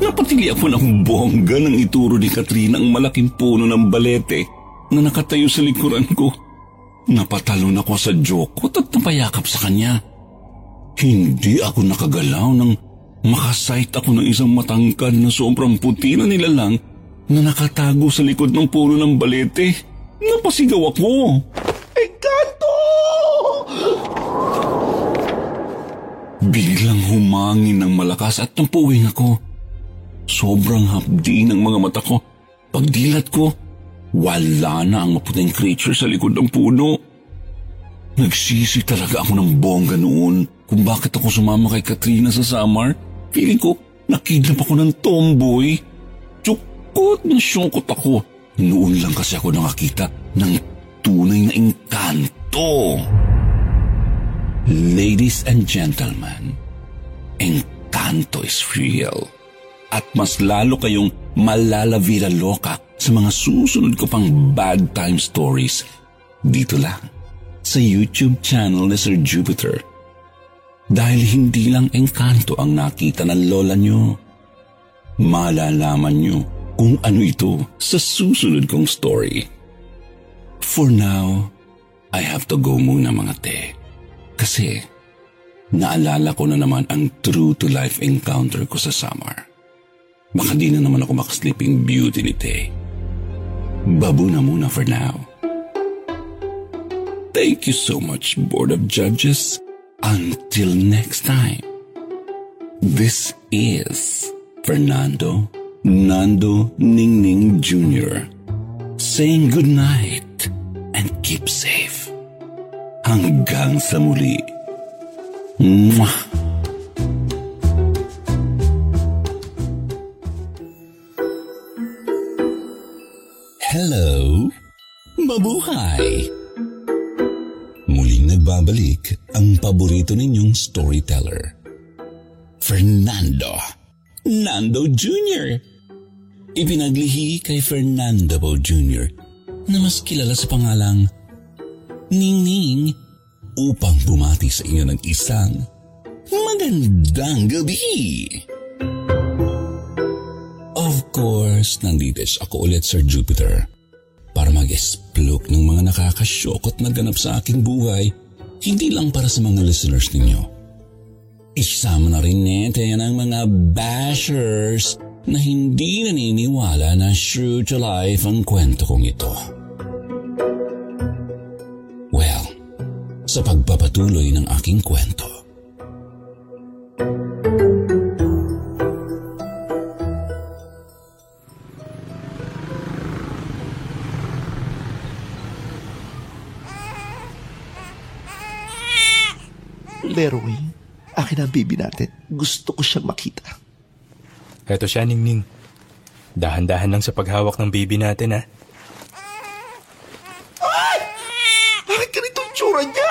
Napatigil ako ng bongga nang ituro ni Katrina ang malaking puno ng balete na nakatayo sa likuran ko. Napatalon ako sa joke at napayakap sa kanya. Hindi ako nakagalaw nang makasight ako ng isang matangkad na sobrang puti na nilalang na nakatago sa likod ng puno ng balete. Napasigaw ako. Engkanto! Biglang humangin ng malakas at napuwing ako. Sobrang hapdi ng mga mata ko. Pagdilat ko, wala na ang maputing creature sa likod ng puno. Nagsisi talaga ako ng bongga noon kung bakit ako sumama kay Katrina sa summer. Feeling ko, nakidnap ako ng tomboy. Tsukot na syukot ako. Noon lang kasi ako nakakita ng tunay na engkanto. Ladies and gentlemen, engkanto is real. At mas lalo kayong malalavira loka sa mga susunod ko pang bad time stories dito lang sa YouTube channel ni Sir Jupiter. Dahil hindi lang engkanto ang nakita ng lola nyo, malalaman nyo kung ano ito sa susunod kong story. For now, I have to go muna mga te. Kasi naalala ko na naman ang true to life encounter ko sa summer. Baka di na naman ako makasleeping beauty ni te. Babu na muna for now. Thank you so much, Board of Judges. Until next time. This is Fernando Nando Ningning Jr. saying good night and keep safe. Hanggang sa muli. Mwah! Hello! Mabuhay! Muling nagbabalik ang paborito ninyong storyteller, Fernando Nando Jr. Ipinaglihi kay Fernando Poe Jr. na mas kilala sa pangalang Ningning upang bumati sa inyo ng isang magandang gabi. Of course, nandito ako ulit, Sir Jupiter, para mag-explore ng mga nakakasyokot na ganap sa aking buhay, hindi lang para sa mga listeners ninyo. Isama na rin natin ang mga bashers na hindi naniniwala na true to life ang kwento kong ito. Well, sa pagpapatuloy ng aking kwento. Leroy, akin ang baby natin. Gusto ko siyang makita. Eto siya, Ningning. Dahan-dahan lang sa paghawak ng baby natin, ha? Ay! Bakit ganito ang tsura niya?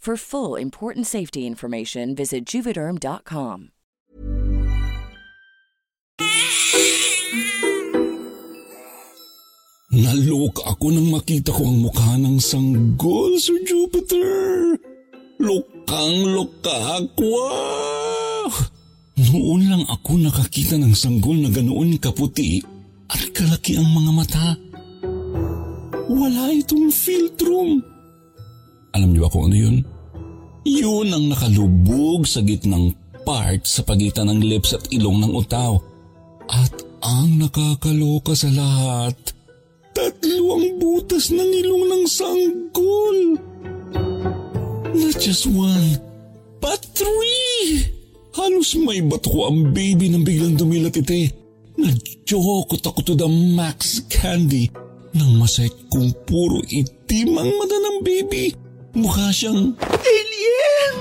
For full, important safety information, visit Juvederm.com. Nalok ako nang makita ko ang mukha ng sanggol, Sir Jupiter. Lokang-loka ako. Noon lang ako nakakita ng sanggol na ganoon kaputi at kalaki ang mga mata. Wala itong filtrum. Alam niyo ako ano yun? Yun ang nakalubog sa gitnang part sa pagitan ng lips at ilong ng utaw. At ang nakakaloka sa lahat, 3 ang butas ng ilong ng sanggol. Not just 1, but 3! Halos may batko ang baby nang biglang dumilat ite. Nadyokot ako to the max candy nang masayt kung puro itim ang mata ng baby. Mukha siyang alien!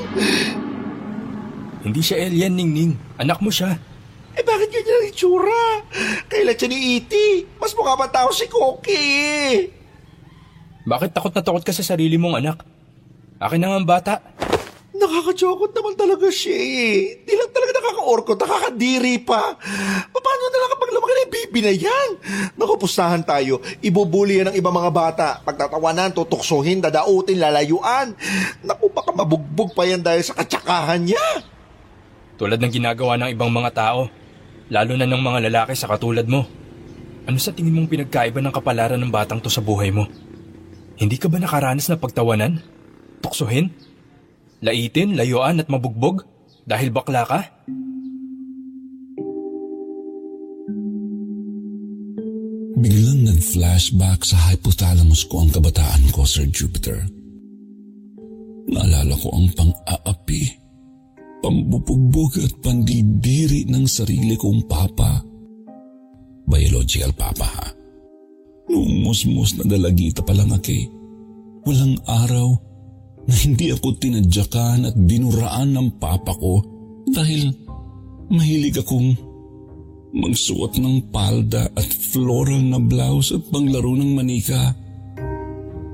Hindi siya alien, Ningning. Anak mo siya. Eh bakit ganyan ang itsura? Kailan siya ni E.T.? Mas mukha ba tao si Cookie? Bakit takot na takot ka sa sarili mong anak? Akin na nga ang bata. Nakakachokot naman talaga siya eh. Di lang talaga nakaka-orkot, nakakadiri pa. Paano na lang kapag lumaki na yung baby na yan? Nakupustahan tayo, ibubuli yan ng ibang mga bata. Pagtatawanan, tutuksohin, dadautin, lalayuan. Naku, baka mabugbog pa yan dahil sa katsakahan niya. Tulad ng ginagawa ng ibang mga tao, lalo na ng mga lalaki sa katulad mo. Ano sa tingin mong pinagkaiba ng kapalaran ng batang to sa buhay mo? Hindi ka ba nakaranas na pagtawanan? Tuksohin? Laitin, layuan at mabugbog dahil bakla ka? Biglang nag-flashback sa hypothalamus ko ang kabataan ko, Sir Jupiter. Naalala ko ang pang-aapi, pambubugbog at pandidiri ng sarili kong papa. Biological papa ha. Noong musmus na dalagita pa lang aki, walang araw na hindi ako tinadyakan at binuraan ng papa ko dahil mahilig akong magsuot ng palda at floral na blouse at panglaro ng manika.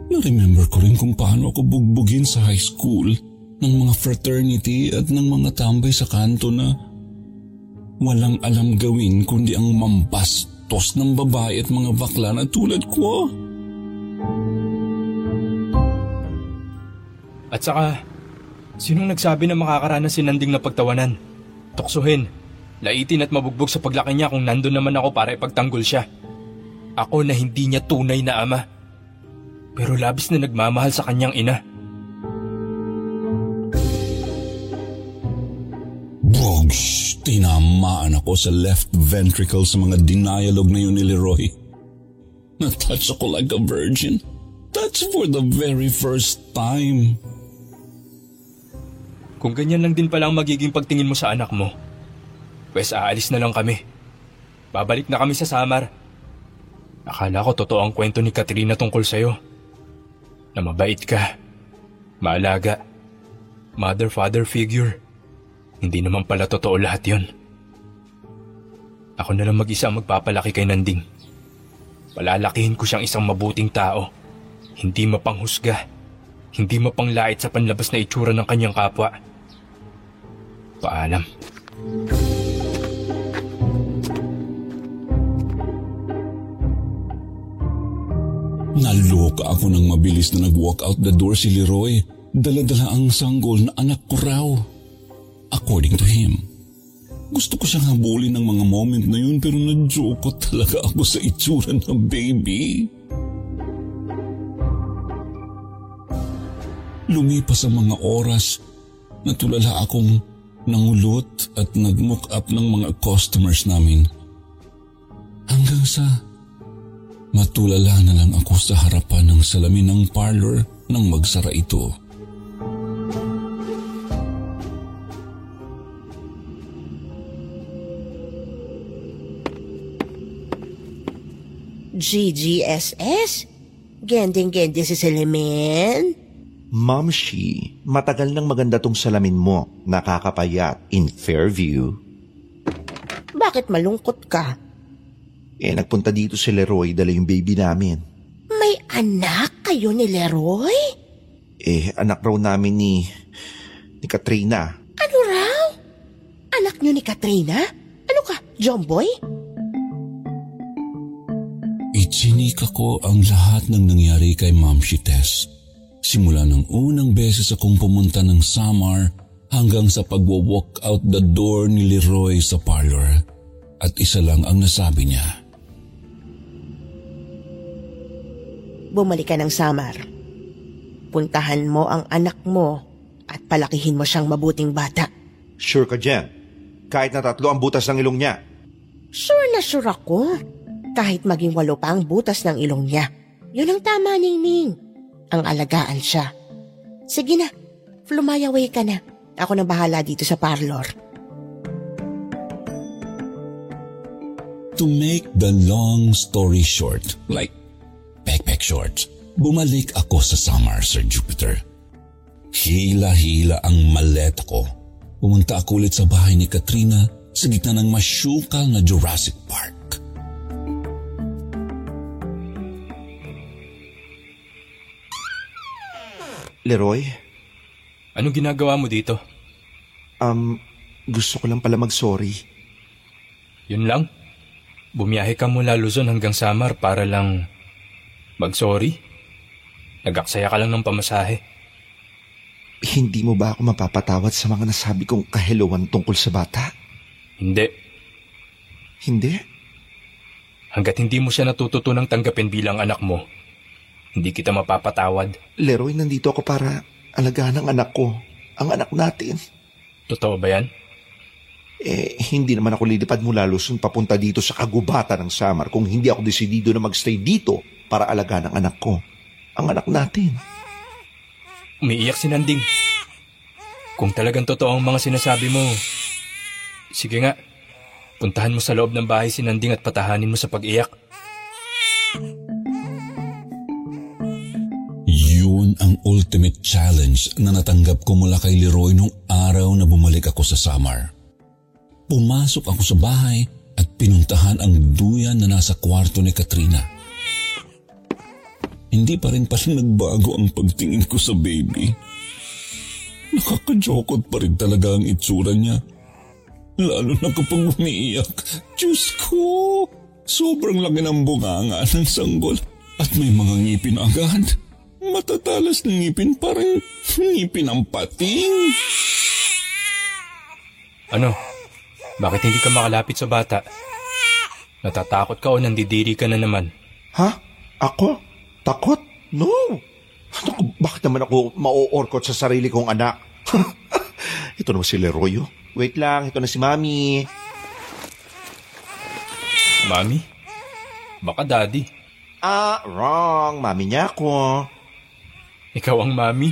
Na-remember ko rin kung paano ako bugbugin sa high school ng mga fraternity at ng mga tambay sa kanto na walang alam gawin kundi ang mambastos ng babae at mga bakla na tulad ko. At saka, sinong nagsabi na makakaranas si Nanding na pagtawanan? Tuksohin, laitin at mabugbog sa paglaki niya kung nandun naman ako para ipagtanggol siya. Ako na hindi niya tunay na ama. Pero labis na nagmamahal sa kanyang ina. Bogs! Tinamaan ako sa left ventricle sa mga denialog na yun ni Leroy. Na-touch ako like a virgin. That's for the very first time. Kung ganyan lang din palang magiging pagtingin mo sa anak mo, pues aalis na lang kami. Babalik na kami sa Samar. Akala ko totoo ang kwento ni Katrina tungkol sa'yo. Na mabait ka, maalaga, mother-father figure. Hindi naman pala totoo lahat yon. Ako na lang mag-isa ang magpapalaki kay Ningning. Palalakihin ko siyang isang mabuting tao. Hindi mapanghusga, hindi mapanglait sa panlabas na itsura ng kanyang kapwa. Paalam. Naloka ako nang mabilis na nag-walk out the door si Leroy. Dala-dala ang sanggol na anak ko raw. According to him. Gusto ko siyang habulin ng mga moment na yun pero nadyoko talaga ako sa itsura ng baby. Lumipas ang mga oras, natulala akong nangulot at nag-mock up ng mga customers namin. Hanggang sa matulala na lang ako sa harapan ng salamin ng parlor nang magsara ito. GGSS? Gending-gendi si salamin? Ma'am Shi, matagal nang maganda tong salamin mo. Nakakapayat in Fairview. Bakit malungkot ka? Nagpunta dito si Leroy, dala yung baby namin. May anak kayo ni Leroy? Anak raw namin ni Katrina. Ano raw? Anak niyo ni Katrina? Ano ka, Jomboy? Itsinika ko ang lahat ng nangyari kay Ma'am Shi Tess. Simula ng unang beses akong pumunta ng Samar hanggang sa pagwa-walk out the door ni Leroy sa parlor. At isa lang ang nasabi niya. Bumalik ka ng Samar. Puntahan mo ang anak mo at palakihin mo siyang mabuting bata. Sure ka dyan? Kahit na 3 ang butas ng ilong niya? Sure na sure ako. Kahit maging 8 pa ang butas ng ilong niya. Yun ang tama, Ningning. Ang alagaan siya. Sige na, fly away ka na. Ako nang bahala dito sa parlor. To make the long story short, like Backpack Shorts, bumalik ako sa Samar, Sir Jupiter. Hila-hila ang maleta ko. Pumunta ako ulit sa bahay ni Katrina sa gitna ng masyukal na Jurassic Park. Leroy? Anong ginagawa mo dito? Gusto ko lang pala mag-sorry. Yun lang? Bumiyahe ka mula Luzon hanggang Samar para lang... mag-sorry? Nagaksaya ka lang ng pamasahe. Hindi mo ba ako mapapatawad sa mga nasabi kong kahiluwan tungkol sa bata? Hindi. Hindi? Hanggat hindi mo siya natututunang tanggapin bilang anak mo, hindi kita mapapatawad. Leroy, nandito ako para alagaan ang anak ko, ang anak natin. Totoo ba yan? Hindi naman ako lilipad mula Luzon papunta dito sa kagubatan ng Samar kung hindi ako desidido na magstay dito para alagaan ang anak ko, ang anak natin. Umiiyak si Ningning. Kung talagang totoo ang mga sinasabi mo, sige nga, puntahan mo sa loob ng bahay si Ningning at patahanin mo sa pag-iyak. Yun ang ultimate challenge na natanggap ko mula kay Leroy nung araw na bumalik ako sa Samar. Pumasok ako sa bahay at pinuntahan ang duyan na nasa kwarto ni Katrina. Hindi pa rin pala nagbago ang pagtingin ko sa baby. Nakakajokot pa rin talaga ang itsura niya. Lalo na kapag umiiyak. Diyos ko! Sobrang laki ng bunganga ng sanggol at may mga ngipin agad. Matatalas ng ngipin, parang ngipin ang pating. Ano? Bakit hindi ka makalapit sa bata? Natatakot ka o nandidiri ka na naman? Ha? Ako? Takot? No! Ano, bakit naman ako mauorkot sa sarili kong anak? Ito naman si Leroy. Wait lang, ito na si Mami. Mami? Baka Daddy. Wrong. Mami niya ako. Ikaw ang Mami?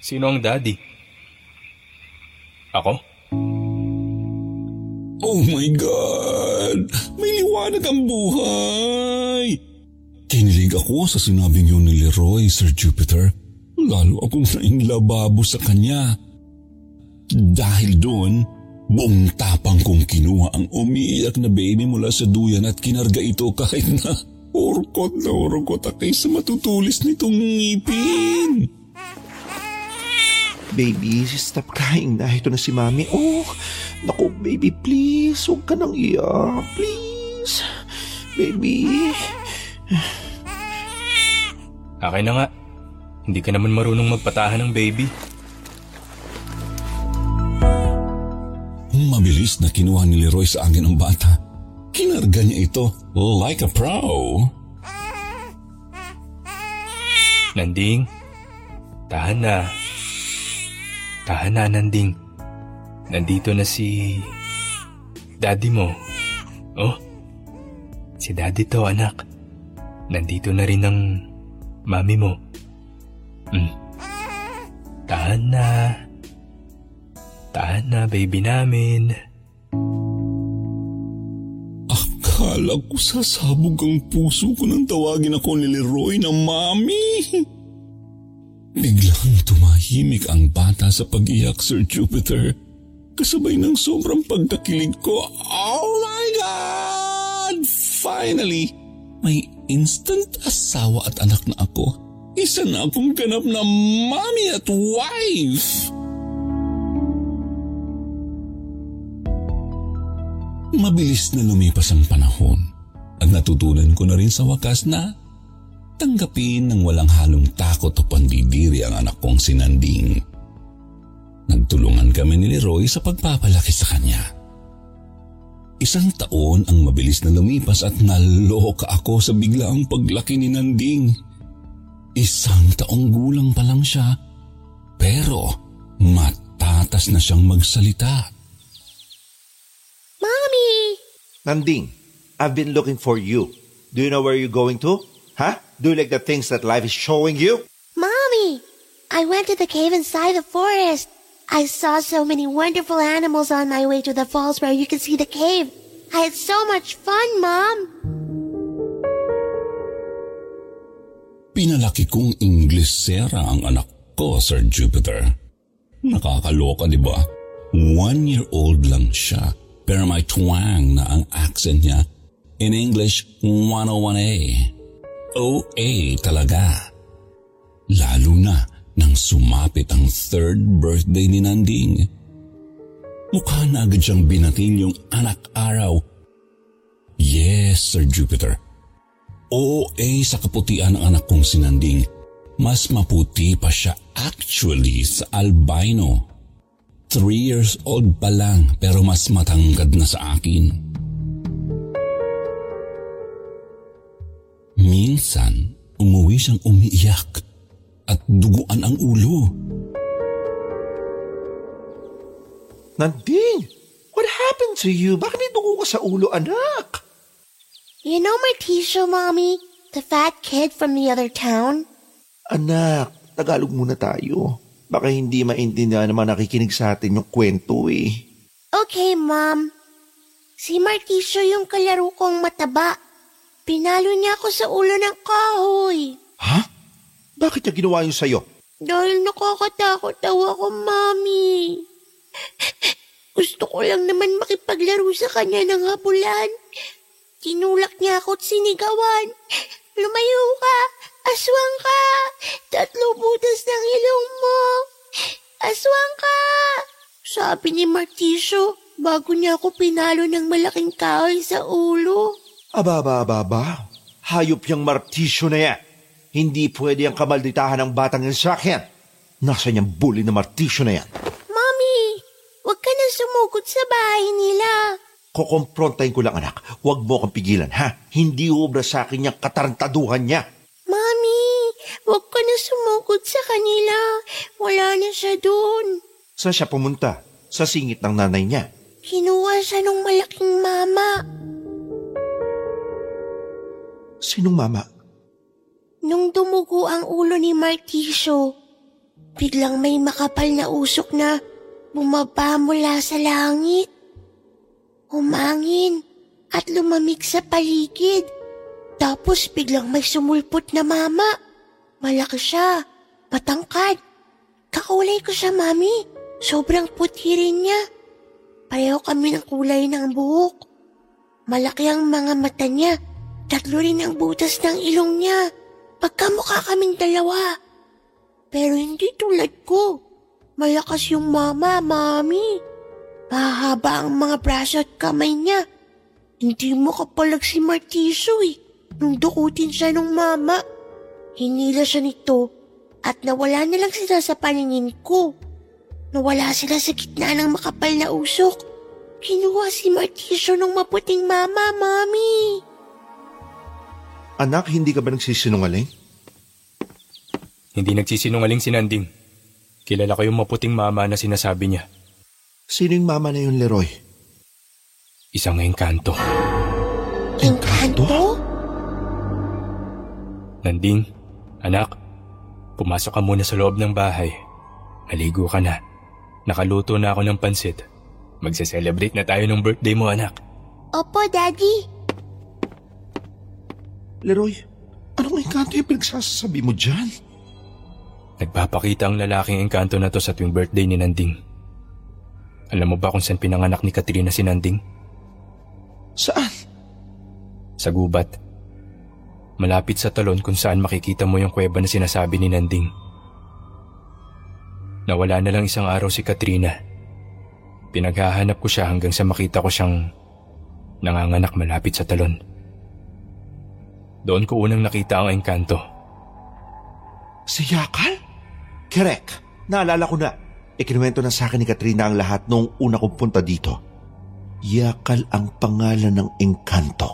Sino ang Daddy? Ako? Oh my God! May liwanag! Maliwanag ang buhay! Kinilig ako sa sinabing yun ni Leroy, Sir Jupiter. Lalo akong nainlababo sa kanya. Dahil doon, buong tapang kong kinuha ang umiiyak na baby mula sa duyan at kinarga ito kahit na urkot na urkot akay sa matutulis nitong ngipin. Baby, stop crying na. Ito na si Mami. Oh, naku baby, please. Huwag ka nang iyak. Please. Baby. Okay na nga. Hindi ka naman marunong magpatahan ng baby. Mabilis na kinuha ni Leroy sa angin ang bata. Kinarga niya ito like a pro. Nanding, tahan na. Tahan na, Nanding. Nandito na si daddy mo. Oh, si daddy to, anak. Nandito na rin ang mami mo. Tahan na. Tahan na, baby namin. Akala ko sasabog ang puso ko nang tawagin ako ni Leroy na Mami. Biglang tumahimik ang bata sa pag-iyak, Sir Jupiter. Kasabay ng sobrang pagdakilig ko. Oh my God! Finally, may instant asawa at anak na ako. Isa na akong ganap na mommy at wife. Mabilis na lumipas ang panahon at natutunan ko na rin sa wakas na tanggapin ng walang halong takot o pandidiri ang anak kong si Nanding. Nagtulungan kami ni Leroy sa pagpapalaki sa kanya. Isang taon ang mabilis na lumipas at naloka ako sa biglaang paglaki ni Nanding. 1 taong gulang pa lang siya pero matatas na siyang magsalita. Nanding, I've been looking for you. Do you know where you're going to? Huh? Do you like the things that life is showing you? Mommy, I went to the cave inside the forest. I saw so many wonderful animals on my way to the falls where you can see the cave. I had so much fun, Mom. Pinalaki kong Inglesera ang anak ko, Sir Jupiter. Nakakaloka, di ba? 1-year-old lang siya. Pero may twang na ang accent niya. In English, 101A. OA talaga. Lalo na nang sumapit ang 3rd birthday ni Nanding. Mukha na agad siyang binatil yung anak araw. Yes, Sir Jupiter. OA sa kaputian ng anak kong si Nanding. Mas maputi pa siya actually sa albino. 3 years old pa lang pero mas matangkad na sa akin. Minsan, umuwi siyang umiiyak at duguan ang ulo. Nanding, what happened to you? Bakit may dugo ka sa ulo, anak? You know my teacher, Mommy? The fat kid from the other town? Anak, Tagalog muna tayo. Baka hindi maintindihan naman nakikinig sa atin yung kwento eh. Okay, Mom. Si Marticio yung kalaro kong mataba. Pinalo niya ako sa ulo ng kahoy. Ha? Bakit niya ginawa yun sa'yo? Dahil nakakatakot daw ako, Mommy. Gusto ko lang naman makipaglaro sa kanya ng habulan. Tinulak niya ako at sinigawan. Lumayo ka! Aswang ka! 3 butas ng ilong mo! Aswang ka! Sabi ni Marticio bago niya ako pinalo ng malaking kahoy sa ulo. Aba. Hayop yung Marticio na yan. Hindi pwede ang kamalditahan ng batang yan sa akin. Nasaan yung bully na Marticio na yan? Mommy, wag ka na sumugod sa bahay nila. Kukomprontahin ko lang anak. Huwag mo kang pigilan ha. Hindi obra sa akin yung katarantaduhan niya. Mami, huwag ka na sumugod sa kanila. Wala na siya doon. Saan siya pumunta? Sa singit ng nanay niya. Kinuha siya ng malaking mama. Sinong mama? Nung dumugo ang ulo ni Marticio, biglang may makapal na usok na bumaba mula sa langit. Humangin at lumamig sa paligid. Tapos biglang may sumulpot na mama. Malaki siya, matangkad. Kakulay ko siya, Mami. Sobrang puti rin niya. Pareho kami ng kulay ng buhok. Malaki ang mga mata niya. Tatlo rin ang butas ng ilong niya. Pagkamukha kaming dalawa. Pero hindi tulad ko. Malakas yung mama, Mami. Mahaba ang mga braso at kamay niya. Hindi mo kapalag si Martiso eh. Nung dukutin siya nung mama, hinila siya nito at nawala na lang sila sa paningin ko. Nawala sila sa gitna ng makapal na usok. Kinuha si Martiso nung maputing mama, Mami. Anak, hindi ka ba nagsisinungaling? Hindi nagsisinungaling si Nanding. Kilala ko yung maputing mama na sinasabi niya. Sining mama na yun, Leroy? Isang engkanto. Engkanto? Nanding, anak, pumasok ka muna sa loob ng bahay. Naligo ka na. Nakaluto na ako ng pansit. Magse-celebrate na tayo ng birthday mo, anak. Opo, Daddy. Leroy, anong engkanto yung pinagsasabi mo dyan? Nagpapakita ang lalaking engkanto na to sa tuwing birthday ni Nanding. Alam mo ba kung saan pinanganak ni Katrina si Nanding? Saan? Sa gubat. Malapit sa talon kung saan makikita mo yung kuweba na sinasabi ni Nanding. Nawala na lang isang araw si Katrina. Pinaghahanap ko siya hanggang sa makita ko siyang nanganganak malapit sa talon. Doon ko unang nakita ang engkanto. Si Yakal? Correct. Naalala ko na. Ikinuwento na sa akin ni Katrina ang lahat noong una kong punta dito. Yakal ang pangalan ng engkanto.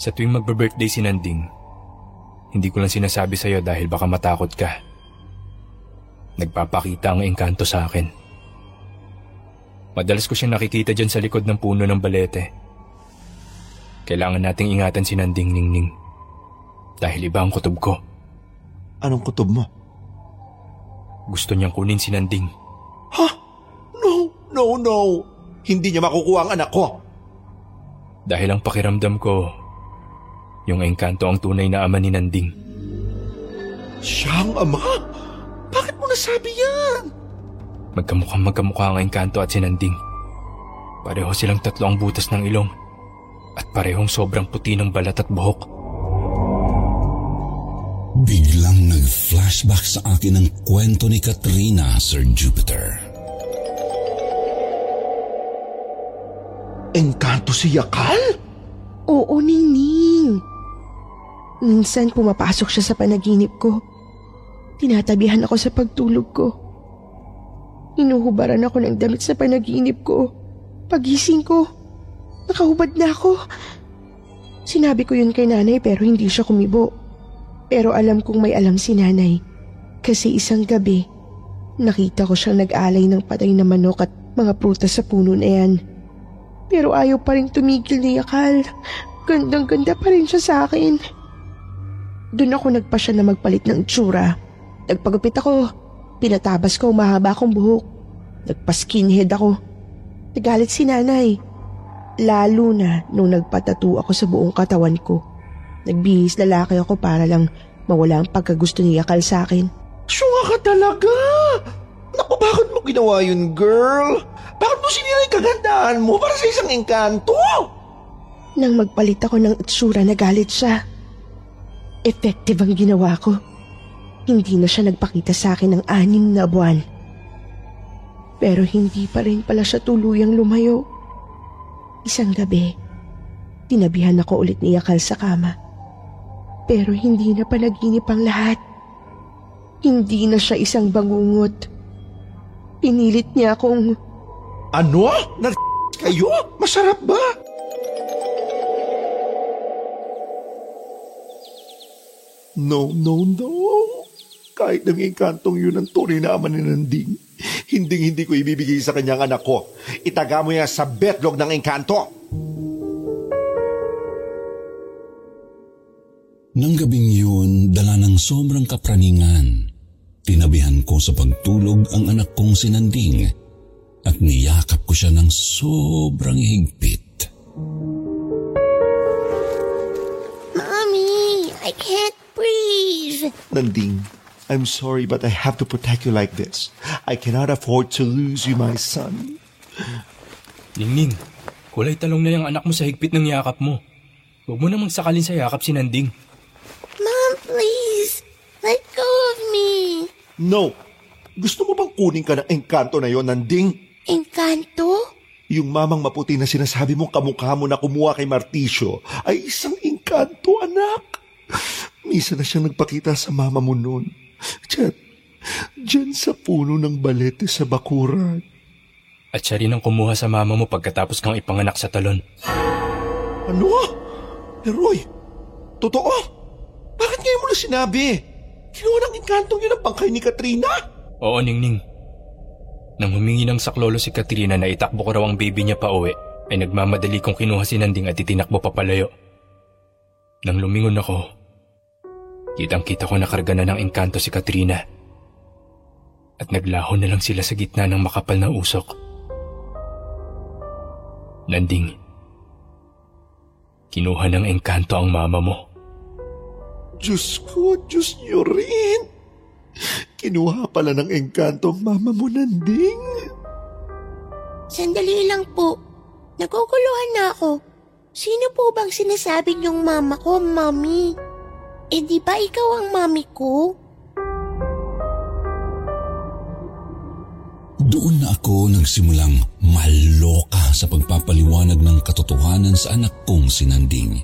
Sa tuwing magbe-birthday si Nanding, hindi ko lang sinasabi sa'yo dahil baka matakot ka. Nagpapakita ang engkanto sa akin. Madalas ko siyang nakikita dyan sa likod ng puno ng balete. Kailangan nating ingatan si Nanding, Ningning. Dahil iba ang kutob ko. Anong kutob mo? Gusto niyang kunin si Nanding. Ha? No, no, no. Hindi niya makukuha ang anak ko. Dahil ang pakiramdam ko, yung engkanto ang tunay na ama ni Nanding. Siya ang ama? Bakit mo nasabi yan? Magkamukha ang engkanto at si Nanding. Pareho silang tatlo ang butas ng ilong at parehong sobrang puti ng balat at buhok. Biglang nag-flashback sa akin ang kwento ni Katrina, Sir Jupiter. Engkanto si Yakal? Oo, Ningning. Minsan pumapasok siya sa panaginip ko. Tinatabihan ako sa pagtulog ko. Inuhubaran ako ng damit sa panaginip ko. Pagising ko, nakahubad na ako. Sinabi ko yun kay nanay pero hindi siya kumibo. Pero alam kong may alam si nanay. Kasi isang gabi, nakita ko siyang nag-alay ng patay na manok at mga prutas sa puno na yan. Pero ayaw pa rin tumigil ni Yakal. Gandang-ganda pa rin siya sa akin. Doon ako nagpasya na magpalit ng tsura. Nagpagupit ako. Pinatabas ko mahaba akong buhok. Nagpa-skinhead ako. Nagalit si nanay. Lalo na nung nagpatattoo ako sa buong katawan ko. Nagbihis lalaki ako para lang mawala ang pagkagusto ni Yakal sa akin. Syunga ka talaga! Naku, bakit mo ginawa yun, girl? Bakit mo sinira yung kagandahan mo para sa isang engkanto? Nang magpalit ako ng itsura, nagalit siya. Effective ang ginawa ko. Hindi na siya nagpakita sa akin ng 6 na buwan. Pero hindi pa rin pala siya tuluyang lumayo. Isang gabi, tinabihan ako ulit ni Yakal sa kama. Pero hindi na panaginip ang lahat. Hindi na siya isang bangungot. Pinilit niya akong... Ano? Kayo? Masarap ba? No, no, no. Kahit ang engkantong yun ang tunay na ama ni Nanding, hindi ko ibibigay sa kanyang anak ko. Itaga mo yan sa betlog ng engkanto. Nang gabing yun, dala ng sobrang kapraningan, tinabihan ko sa pagtulog ang anak kong si Nanding at niyakap ko siya ng sobrang higpit. I can't breathe. Ningning, I'm sorry, but I have to protect you like this. I cannot afford to lose you, my son. Ningning, kulay talong na yung anak mo sa higpit ng yakap mo. Huwag mo namang sakalin sa yakap si Ningning. Mom, please, let go of me. No. Gusto mo bang kunin ka ng engkanto na yon, Ningning? Engkanto? Yung mamang maputi na sinasabi mong kamukha mo na kumuha kay Martisyo ay isang engkanto, anak. Misa na siyang nagpakita sa mama mo noon. Diyan sa puno ng balete sa bakuran. At siya rin ang kumuha sa mama mo pagkatapos kang ipanganak sa talon. Ano? Leroy, totoo? Bakit ngayon mo na sinabi? Kinuha ng engkantong yun ang bangkay ni Katrina? Oo, Ningning. Nang humingi ng saklolo si Katrina na itakbo ko raw ang baby niya pa uwi, ay nagmamadali kong kinuha si Ningning at itinakbo papalayo. Nang lumingon ako, kitang-kita ko nakarga na ng engkanto si Katrina. At naglaho na lang sila sa gitna ng makapal na usok. Ningning, kinuha ng engkanto ang mama mo. Diyos ko, Diyos niyo rin! Kinuha pala ng engkanto ang mama mo, Ningning. Sandali lang po. Naguguluhan na ako. Sino po bang sinasabi niyong mama ko, Mommy? Eh di ba ikaw ang mami ko? Doon na ako nagsimulang maloka sa pagpapaliwanag ng katotohanan sa anak kong si Ningning.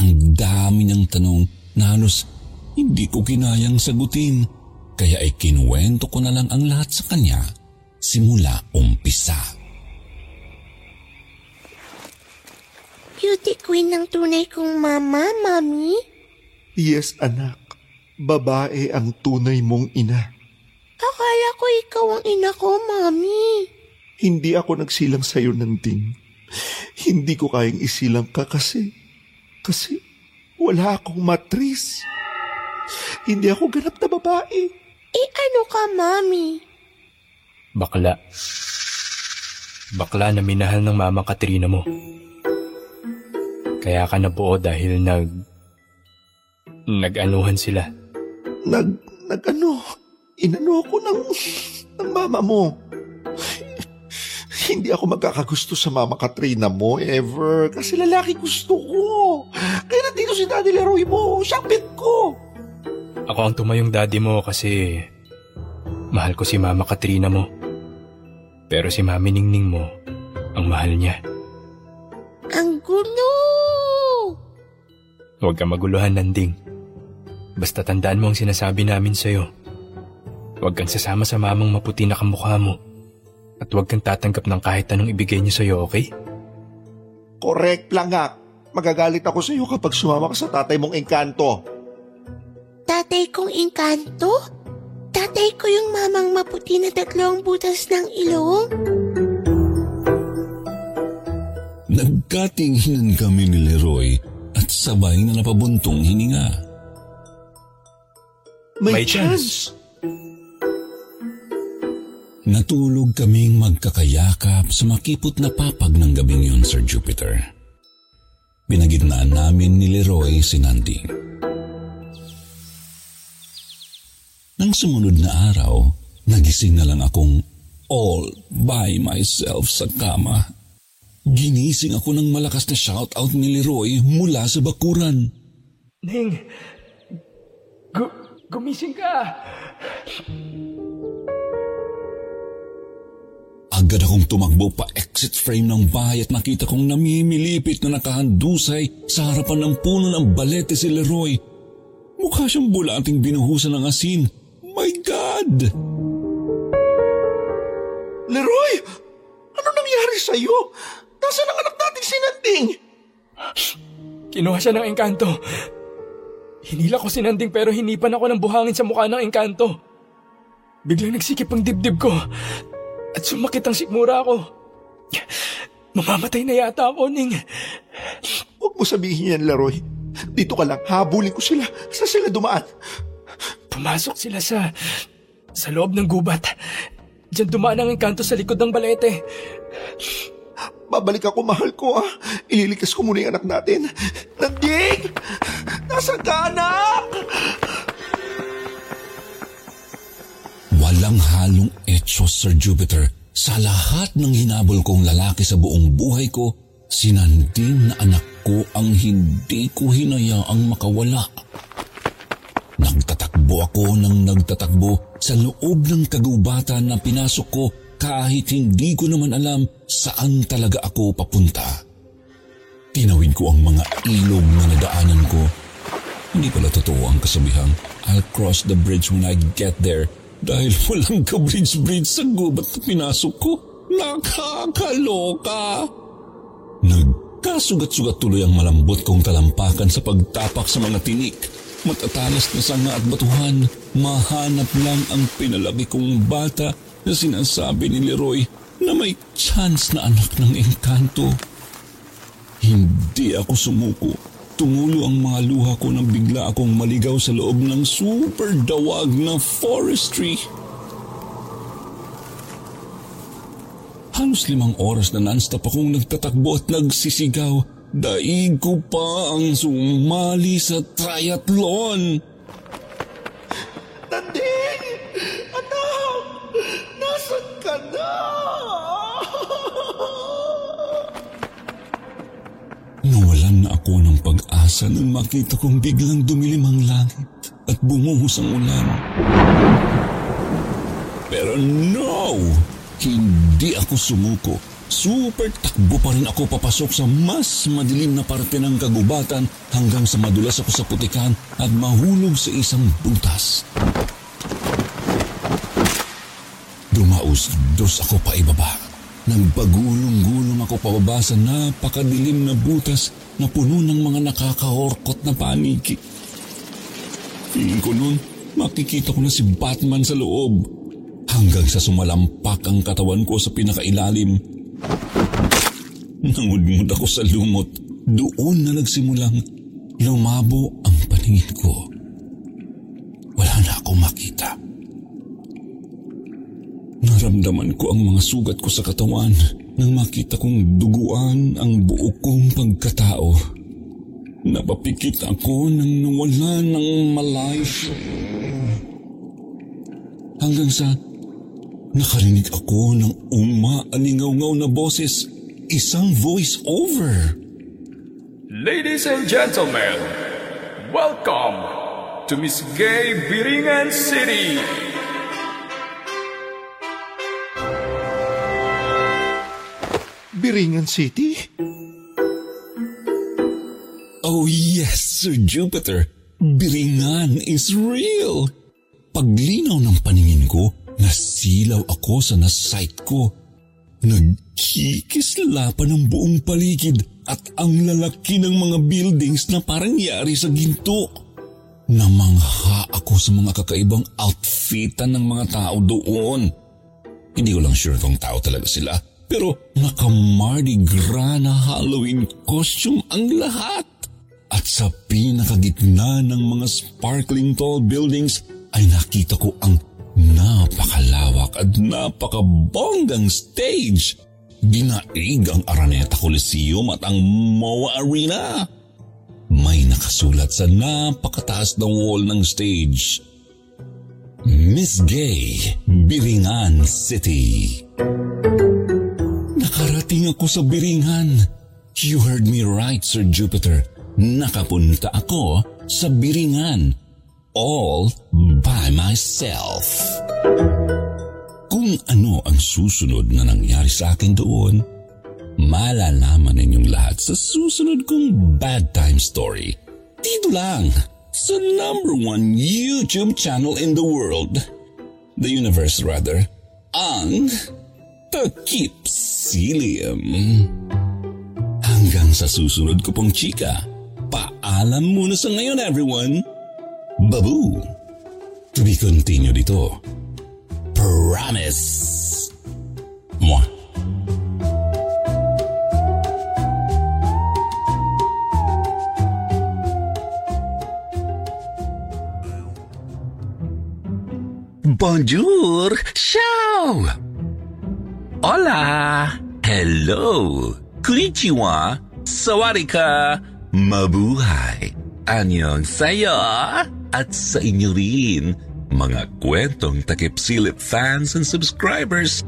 Ang dami ng tanong na halos hindi ko kinayang sagutin, kaya ay kinuwento ko na lang ang lahat sa kanya simula umpisa. Beauty queen ng tunay kong mama, Mommy? Yes, anak. Babae ang tunay mong ina. Akala ko ikaw ang ina ko, Mommy. Hindi ako nagsilang sa'yo, Ningning. Hindi ko kayang isilang ka kasi wala akong matris. Hindi ako ganap na babae. Eh ano ka, Mommy? Bakla. Bakla na minahal ng mama Katrina mo. Kaya ka nabuo dahil nag-anuhan sila. Nag-ano? Inano ako ng mama mo. Hindi ako magkakagusto sa mama Katrina mo ever. Kasi lalaki gusto ko. Kaya nandito si Daddy Leroy mo. Siyang pet ko. Ako ang tumayong daddy mo kasi mahal ko si Mama Katrina mo. Pero si Mami Ningning mo ang mahal niya. Ang gulo! Huwag ka maguluhan, Ningning. Basta tandaan mo ang sinasabi namin sa'yo. Huwag kang sasama sa mamang maputi na kamukha mo. At huwag kang tatanggap ng kahit anong ibigay niya sa'yo, okay? Correct, Langak. Magagalit ako sa'yo kapag sumama ka sa tatay mong engkanto. Tatay kong engkanto? Tatay ko yung mamang maputi na tatlong butas ng ilong? Nagkatingin kami ni Leroy at sabay na napabuntong hininga. May chance! Natulog kaming magkakayakap sa makipot na papag ng gabing yun, Sir Jupiter. Pinagitnaan namin ni Leroy si Ningning. Nang sumunod na araw, nagising na lang akong all by myself sa kama. Ginising ako ng malakas na shoutout ni Leroy mula sa bakuran. Ning, gumising ka! Agad akong tumakbo pa exit frame ng bahay at nakita kong namimilipit na nakahandusay sa harapan ng puno ng balete si Leroy. Mukha siyang bulating binuhusan ng asin. My God! Leroy! Ano nangyari sa'yo? Nasaan ang anak natin si Ningning? Kinuha siya ng engkanto. Hinila ko si Ningning pero hinipan ako ng buhangin sa mukha ng engkanto. Biglang nagsikip ang dibdib ko at sumakit ang sikmura ko. Mamamatay na yata ako, Ning. Huwag mo sabihin yan, Leroy. Dito ka lang, habulin ko sila. Saan sila dumaan? Pumasok sila sa loob ng gubat. Diyan dumaan ang engkanto sa likod ng balete. Babalik ako, mahal ko, ah. Ililikas ko muna yung anak natin. Nagding! Nasaan ka, anak? Walang halong etso, Sir Jupiter. Sa lahat ng hinabol kong lalaki sa buong buhay ko, si Nanding na anak ko ang hindi ko hinayaang makawala. Nagtatakbo ako nang nagtatakbo sa loob ng kagubatan na pinasok ko kahit hindi ko naman alam saan talaga ako papunta. Tinawid ko ang mga ilog na nadaanan ko. Hindi pala totoo ang kasabihang, I'll cross the bridge when I get there, dahil walang ka-bridge sa gubat na pinasok ko. Nakakaloka! Nagkasugat-sugat tuloy ang malambot kong talampakan sa pagtapak sa mga tinik. Matatalas na sanga at batuhan, mahanap lang ang pinalaki kong bata na sinasabi ni Leroy na may chance na anak ng engkanto. Hindi ako sumuko. Tumulo ang mga luha ko nang bigla akong maligaw sa loob ng super dawag na forestry. Halos 5 oras na nonstop akong nagtatakbo at nagsisigaw. Daig ko pa ang sumali sa triathlon. Nanding! Anak! Nasaan ka na? Nawalan na ako ng pag-asa nang makita kong biglang dumilim ang langit at bumuhos ang ulan. Pero no! Hindi ako sumuko. Super takbo pa rin ako papasok sa mas madilim na parte ng kagubatan hanggang sa madulas ako sa putikan at mahulog sa isang butas. Dumaos-dos ako pa ibaba. Nagpagulong-gulong ako pababa sa napakadilim na butas na puno ng mga nakakahorkot na paniki. Tingin ko noon, makikita ko na si Batman sa loob. Hanggang sa sumalampak ang katawan ko sa pinakailalim. Nangudmud ako sa lumot. Doon na nagsimulang lumabo ang paningin ko. Wala na akong makita. Naramdaman ko ang mga sugat ko sa katawan nang makita kong duguan ang buo kong pagkatao. Napapikit ako nang nawala ng malaysa. Hanggang sa nakarinig ako ng umaalingaw-ngaw na boses, isang voice-over. Ladies and gentlemen, welcome to Miss Gay Biringan City! Biringan City? Oh yes, Sir Jupiter, Biringan is real! Paglinaw ng paningin ko, nasilaw ako sa nasight ko. Nagkikislapan ang buong paligid at ang lalaki ng mga buildings na parang yari sa ginto. Namangha ako sa mga kakaibang outfitan ng mga tao doon. Hindi ko lang sure kung tao talaga sila, pero naka-Mardi Gras na Halloween costume ang lahat. At sa pinakagitna ng mga sparkling tall buildings ay nakita ko ang napakalawak at napakabonggang stage. Dinaig ang Araneta Coliseum at ang Moa Arena. May nakasulat sa napakataas na wall ng stage, Miss Gay, Biringan City. Nakarating ako sa Biringan. You heard me right, Sir Jupiter. Nakapunta ako sa Biringan. All by myself. Kung ano ang susunod na nangyari sa akin doon, malalaman ninyong lahat sa susunod kong bad time story. Dito lang, sa #1 YouTube channel in the world. The universe rather. Ang Takipsilim. Hanggang sa susunod ko pong chika, paalam muna sa ngayon everyone. Babu, to be continued ito. Promise. Mwah. Bonjour. Ciao. Hola. Hello. Konnichiwa, sawadika, mabuhay, anyong sayo, at sa inyo rin, mga Kwentong Takipsilim fans and subscribers.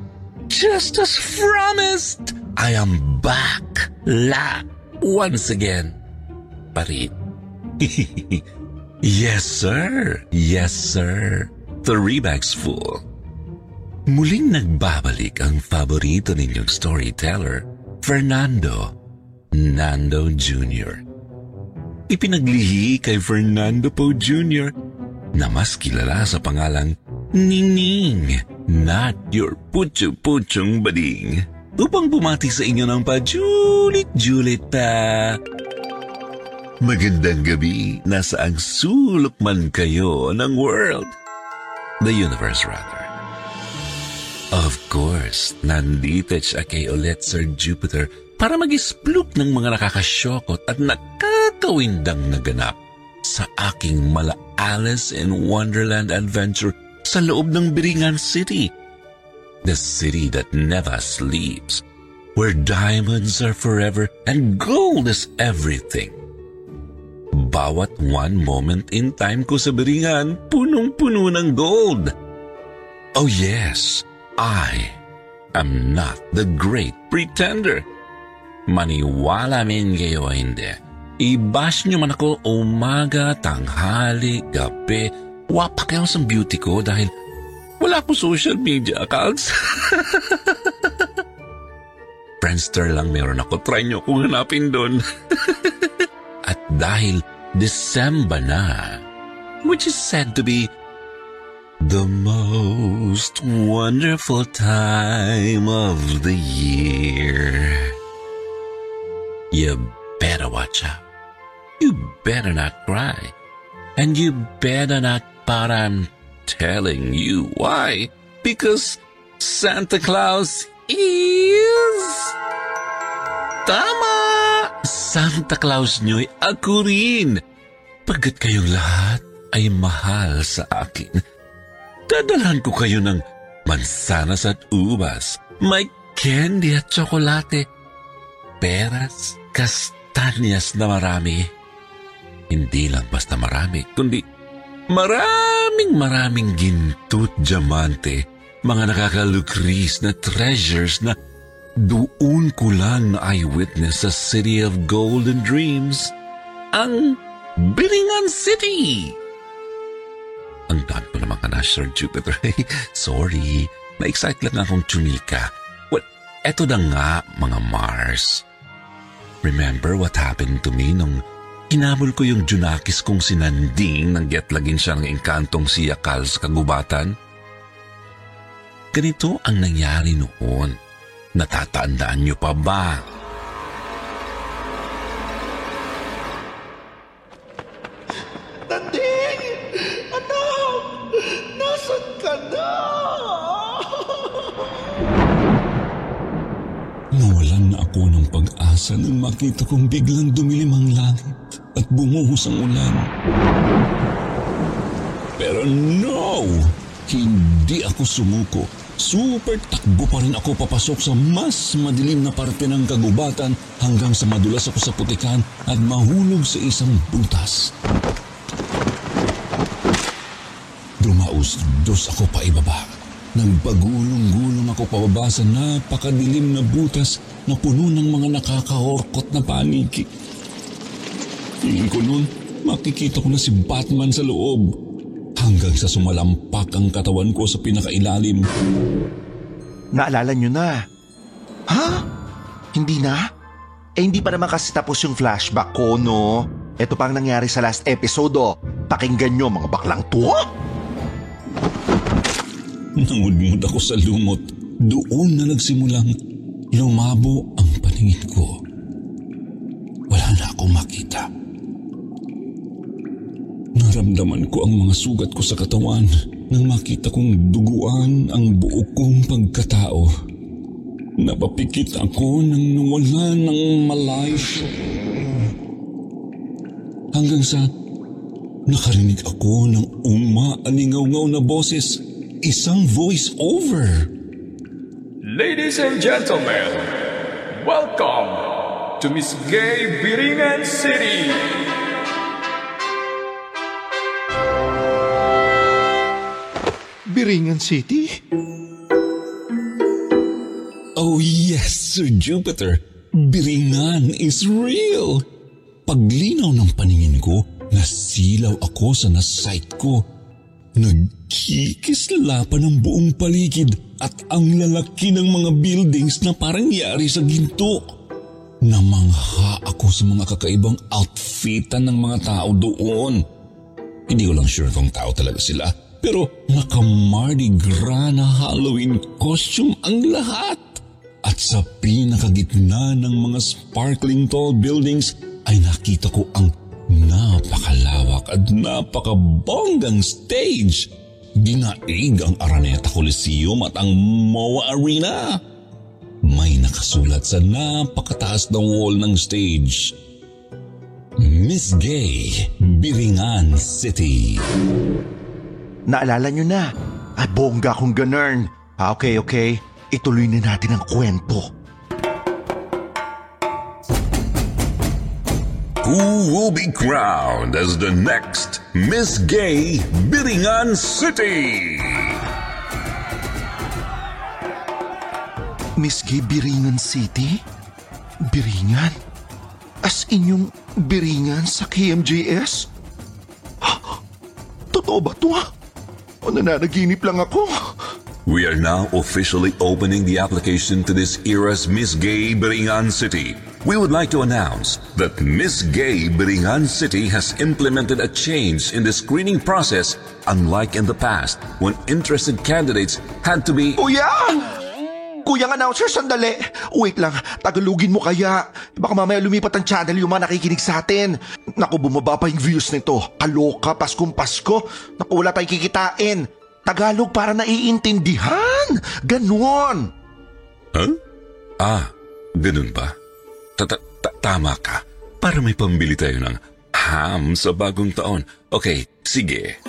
Just as promised, I am back once again. Parin. Yes, sir. 3 bags full. Muling nagbabalik ang favorito ninyong storyteller, Fernando Nando Jr. Ipinaglihi kay Fernando Poe Jr. na mas kilala sa pangalang Ningning, not your putyo-putyong bading, upang bumati sa inyo ng pajulit-julit na magandang gabi, nasa ang sulok man kayo ng world. The universe, rather. Of course, nandito siya kay ulit Sir Jupiter para mag-isplok ng mga nakakasyokot at nakakawindang naganap sa aking mala Alice in Wonderland adventure sa loob ng Biringan City. The city that never sleeps, where diamonds are forever and gold is everything. Bawat one moment in time ko sa Biringan, punong-puno ng gold. Oh yes, I am not the great pretender. Maniwala min kayo hindi. I-bash nyo man ako umaga, tanghali, gabi. Wapak kayo sa beauty ko dahil wala akong social media accounts. Friendster lang meron ako. Try nyo kung hanapin doon. At dahil December na, which is said to be the most wonderful time of the year, you better watch out. You better not cry. And you better not, but I'm telling you why. Because Santa Claus is... Tama! Santa Claus nyo'y ako rin. Pagkat kayong lahat ay mahal sa akin, dadalhan ko kayo ng mansanas at ubas, may candy at tsokolate, peras, kastanyas na marami. Hindi lang basta marami, kundi maraming ginto at diamante, mga nakakalukris na treasures na doon ko lang na eyewitness sa City of Golden Dreams, ang Biringan City. Ang dami ko naman ka na, Sir Jupiter. Sorry, na-excite lang akong tunika. Well, eto na nga, mga Mars. Remember what happened to me nung hinabol ko yung Junakis kong sinanding nang getlagin siya ng engkantong si Yakal sa kagubatan? Ganito ang nangyari noon. Natatandaan niyo pa ba? Nanding! Anak! Nasaan ka na? Nawalan na ako ng pag-asa nang makita kong biglang dumilim ang langit at bumuhos ang ulan. Pero no! Hindi ako sumuko. Super takbo pa rin ako papasok sa mas madilim na parte ng kagubatan hanggang sa madulas ako sa putikan at mahulog sa isang butas. Dumaos-dos ako pa ibaba. Nang pagulong-gulong ako pababa sa napakadilim na butas na puno ng mga nakakahorkot na paniki. Tingin ko noon, makikita ko na si Batman sa loob. Hanggang sa sumalampak ang katawan ko sa pinakailalim. Naalala nyo na. Ha? Hindi na? Hindi pa naman kasi tapos yung flashback ko, no? Ito pang nangyari sa last episode, oh. Pakinggan nyo, mga baklang to. Nangudmud ako sa lumot. Doon na nagsimulang lumabo ang paningin ko. Wala na akong makita. Naramdaman ko ang mga sugat ko sa katawan nang makita kong duguan ang buo kong pagkatao. Napapikit ako nang nawalan ng malayo. Hanggang sa nakarinig ako ng umaalingaw-ngaw na boses. Isang voice-over. Ladies and gentlemen, welcome to Miss Gay Biringan City! Biringan City? Oh yes, Sir Jupiter. Biringan is real. Paglinaw ng paningin ko, nasilaw ako sa na-sight ko. Nagkikisla pa ng buong paligid at ang lalaki ng mga buildings na parang yari sa ginto. Namangha ako sa mga kakaibang outfitan ng mga tao doon. Hindi ko lang sure kung tao talaga sila, pero naka-Mardi Gras na Halloween costume ang lahat. At sa pinakagitna ng mga sparkling tall buildings ay nakita ko ang napakalawak at napakabonggang stage. Dinaig ang Araneta Coliseum at ang MOA Arena. May nakasulat sa napakataas na wall ng stage: Miss Gay, Biringan City. Naalala nyo na? Ay, bongga kung ganun. Okay. Ituloy na natin ang kwento. Who will be crowned as the next Miss Gay Biringan City? Miss Gay Biringan City? Biringan? As inyong Biringan sa KMJS? Totoo ba ito? O nananaginip lang ako? We are now officially opening the application to this era's Miss Gay Biringan City. We would like to announce that Miss Gay Biringan City has implemented a change in the screening process, unlike in the past when interested candidates had to be... Kuya! Kuya, announcer, sandali! Wait lang, tagalugin mo kaya. Baka mamaya lumipat ang channel yung mga nakikinig sa atin. Naku, bumaba pa yung views nito. Kaloka, Paskong-Pasko. Naku, wala tayong kikitain. Tagalog para naiintindihan. Ganon. Huh? Ah, ganun ba? Tama ka. Para may pambili tayo ng ham sa bagong taon. Okay, sige.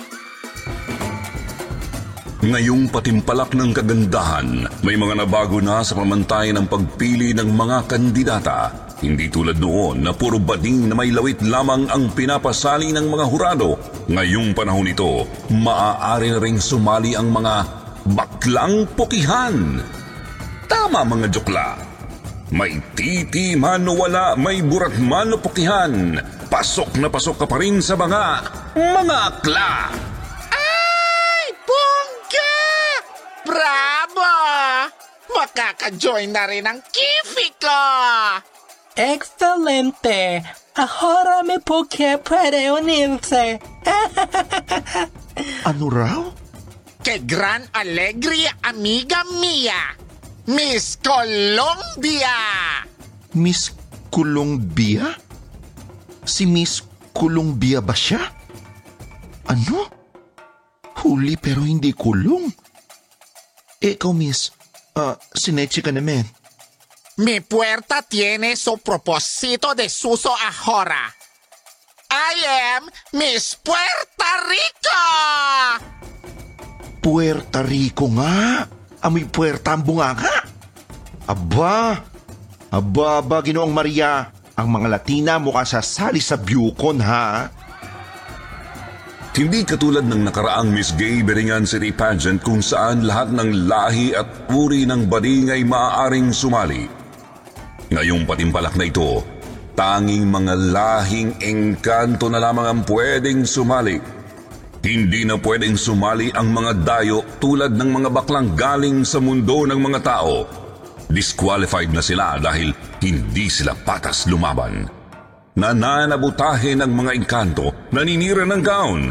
Ngayong patimpalak ng kagandahan, may mga nabago na sa pamantayan ng pagpili ng mga kandidata. Hindi tulad noon na puro bading na may lawit lamang ang pinapasali ng mga hurado. Ngayong panahon ito, maaari na ring sumali ang mga baklang pukihan. Tama mga jokla. May titi man o wala, may burat man o pukihan. Pasok na pasok ka pa rin sa mga akla. Ay! Bongga! Bravo! Makaka-join na rin ang kifi ko! Excelente. Ahora me porque puede unirse. Ano raw? Que gran alegría, amiga mía. Miss Colombia. Miss Colombia? Si Miss Colombia ba siya? Ano? Huli pero hindi kulong. Ikaw, Miss, sinechi ka naman. Mi puerta tiene su propósito de suso ahora. I am Miss Puerto Rico! Puerto Rico nga? Amoy puerta ang bunganga? Aba, Ginoong Maria. Ang mga Latina mukha sasali sa Bucon, ha? Hindi katulad ng nakaraang Miss Gay Biringan City pageant kung saan lahat ng lahi at uri ng bading ay maaaring sumali. Ngayong patimpalak na ito, tanging mga lahing engkanto na lamang ang pwedeng sumali. Hindi na pwedeng sumali ang mga dayo tulad ng mga baklang galing sa mundo ng mga tao. Disqualified na sila dahil hindi sila patas lumaban. Nananabutahe ng mga engkanto, naninira ng gown.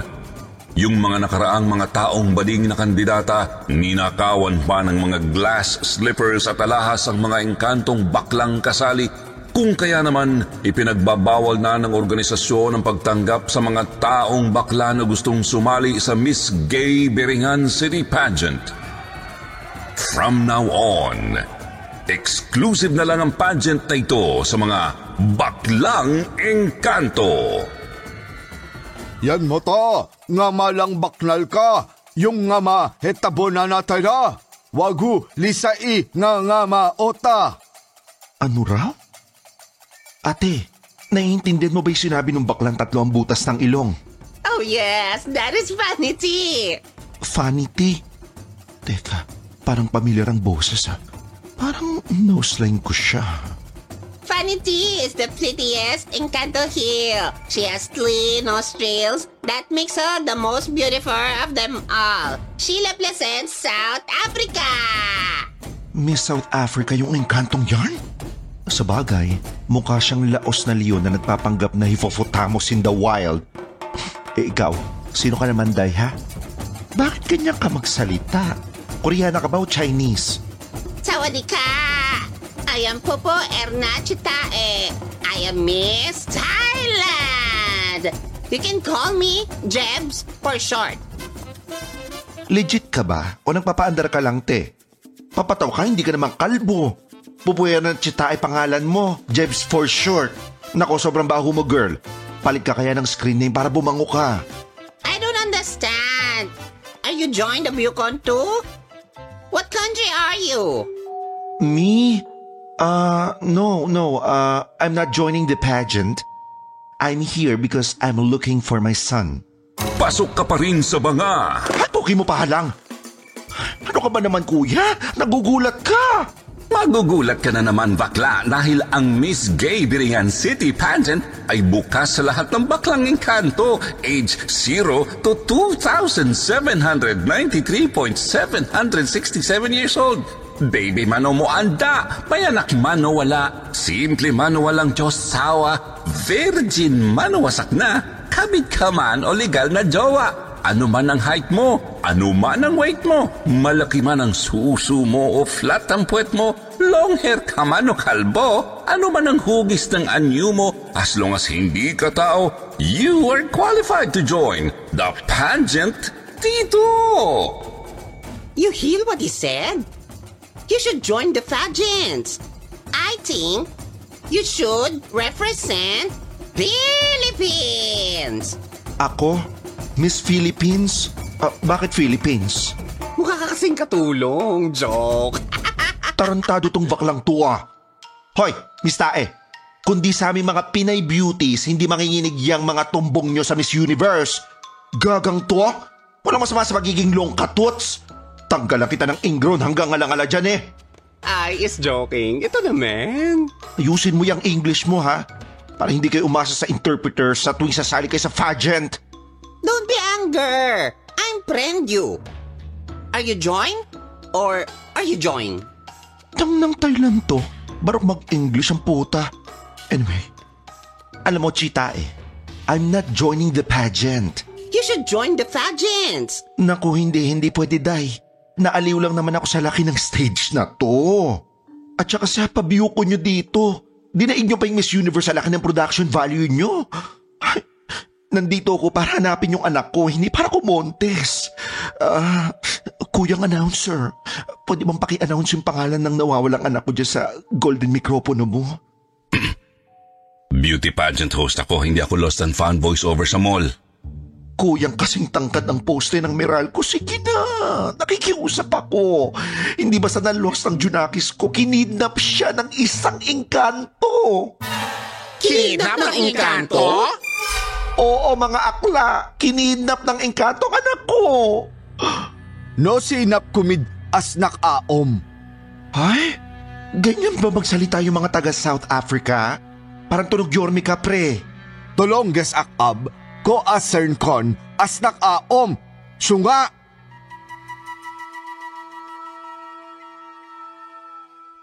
Yung mga nakaraang mga taong bading na kandidata, ninakawan pa ng mga glass slippers at alahas ang mga engkantong baklang kasali, kung kaya naman ipinagbabawal na ng organisasyon ang pagtanggap sa mga taong bakla na gustong sumali sa Miss Gay Biringan City Pageant. From now on, exclusive na lang ang pageant na ito sa mga baklang engkanto. Yan mo to! Ngama lang baknal ka! Yung ngama, hetabo na natay na! Wagu, lisai, nga ngama, ota! Ano raw? Ate, naiintindihan mo ba yung sinabi ng baklang tatlo ang butas ng ilong? Oh yes, that is vanity. Vanity? Teka, parang pamilyar ang boses ha. Parang noseline ko siya. Vanity is the prettiest in Canto Hill. She has three nostrils that makes her the most beautiful of them all. Sheila Pleasant, South Africa! Miss South Africa yung engkantong yarn? Sa bagay, mukha siyang laos na leon na nagpapanggap na hippopotamus in the wild. Eh ikaw, sino ka naman, Day, ha? Bakit ganyan ka magsalita? Koreana ka ba o Chinese? Sawadika! I am Popo Erna Chitae. I am Miss Thailand. You can call me Jebs for short. Legit ka ba? O nagpapaandar ka lang, te? Papataw ka, hindi ka naman kalbo. Popo Erna Chitae pangalan mo. Jebs for short. Nako, sobrang baho mo, girl. Palit ka kaya ng screen name para bumango ka. I don't understand. Are you joined the Bucon too? What country are you? Me? No, I'm not joining the pageant. I'm here because I'm looking for my son. Pasok ka pa rin sa banga. Hatuki mo pa lang. Ano ka ba naman, kuya? Nagugulat ka. Magugulat ka na naman, bakla, dahil ang Miss Gay Biringan City pageant ay bukas sa lahat ng baklang engkanto age 0 to 2,793.767 years old. Baby man o moanda, payanak man o wala, simple man o walang Diyos sawa, virgin man o wasak na, kabit ka man o legal na jowa, ano man ang height mo, ano man ang weight mo, malaki man ang suso mo o flat ang puwet mo, long hair ka man o kalbo, ano man ang hugis ng anyo mo, as long as hindi ka tao, you are qualified to join the pageant dito. You hear what he said? You should join the pageants. I think you should represent Philippines. Ako? Miss Philippines? Bakit Philippines? Mukha ka kasing katulong, joke. Tarantado tong baklang tua. Hoy, Miss Tae, kundi sa aming mga Pinay beauties, hindi manginginig yang mga tumbong nyo sa Miss Universe. Gagang tua? Walang masama sa magiging longkatuts. Tanggalan kita ng ingron hanggang alangala dyan eh. I is joking. Ito naman. Ayusin mo yung English mo ha. Para hindi kayo umasa sa interpreters sa tuwing sasali kayo sa pageant. Don't be anger. I'm friend you. Are you joined? Or are you joined? Tang ng Thailand to. Barok mag-English ang puta. Anyway, alam mo Chita eh, I'm not joining the pageant. You should join the pageants. Naku, hindi pwede, Day. Naaliw lang naman ako sa laki ng stage na to. At saka sa pabiyo ko nyo dito. Dinaig nyo pa yung Miss Universe sa laki ng production value nyo. Ay, nandito ako para hanapin yung anak ko, hindi para kumontes. Kuyang announcer, pwede bang paki-announce yung pangalan ng nawawalang anak ko dyan sa golden mikropono mo? Beauty pageant host ako, hindi ako lost and found voiceover sa mall. Kuyang kasing tangkad ang poste ng meral ko. Sige na, nakikiusap ako. Hindi basta na-lost ang Junakis ko, kinidnap siya ng isang engkanto. Kinidnap ng engkanto? Oo, mga akla. Kinidnap ng engkanto ang anak ko. No sinap kumid as nakaom. Ay, ganyan ba magsalita yung mga taga South Africa? Parang tunog yormi ka, pre. Tulong gas akab. Ko asern kon as nakaom sunga.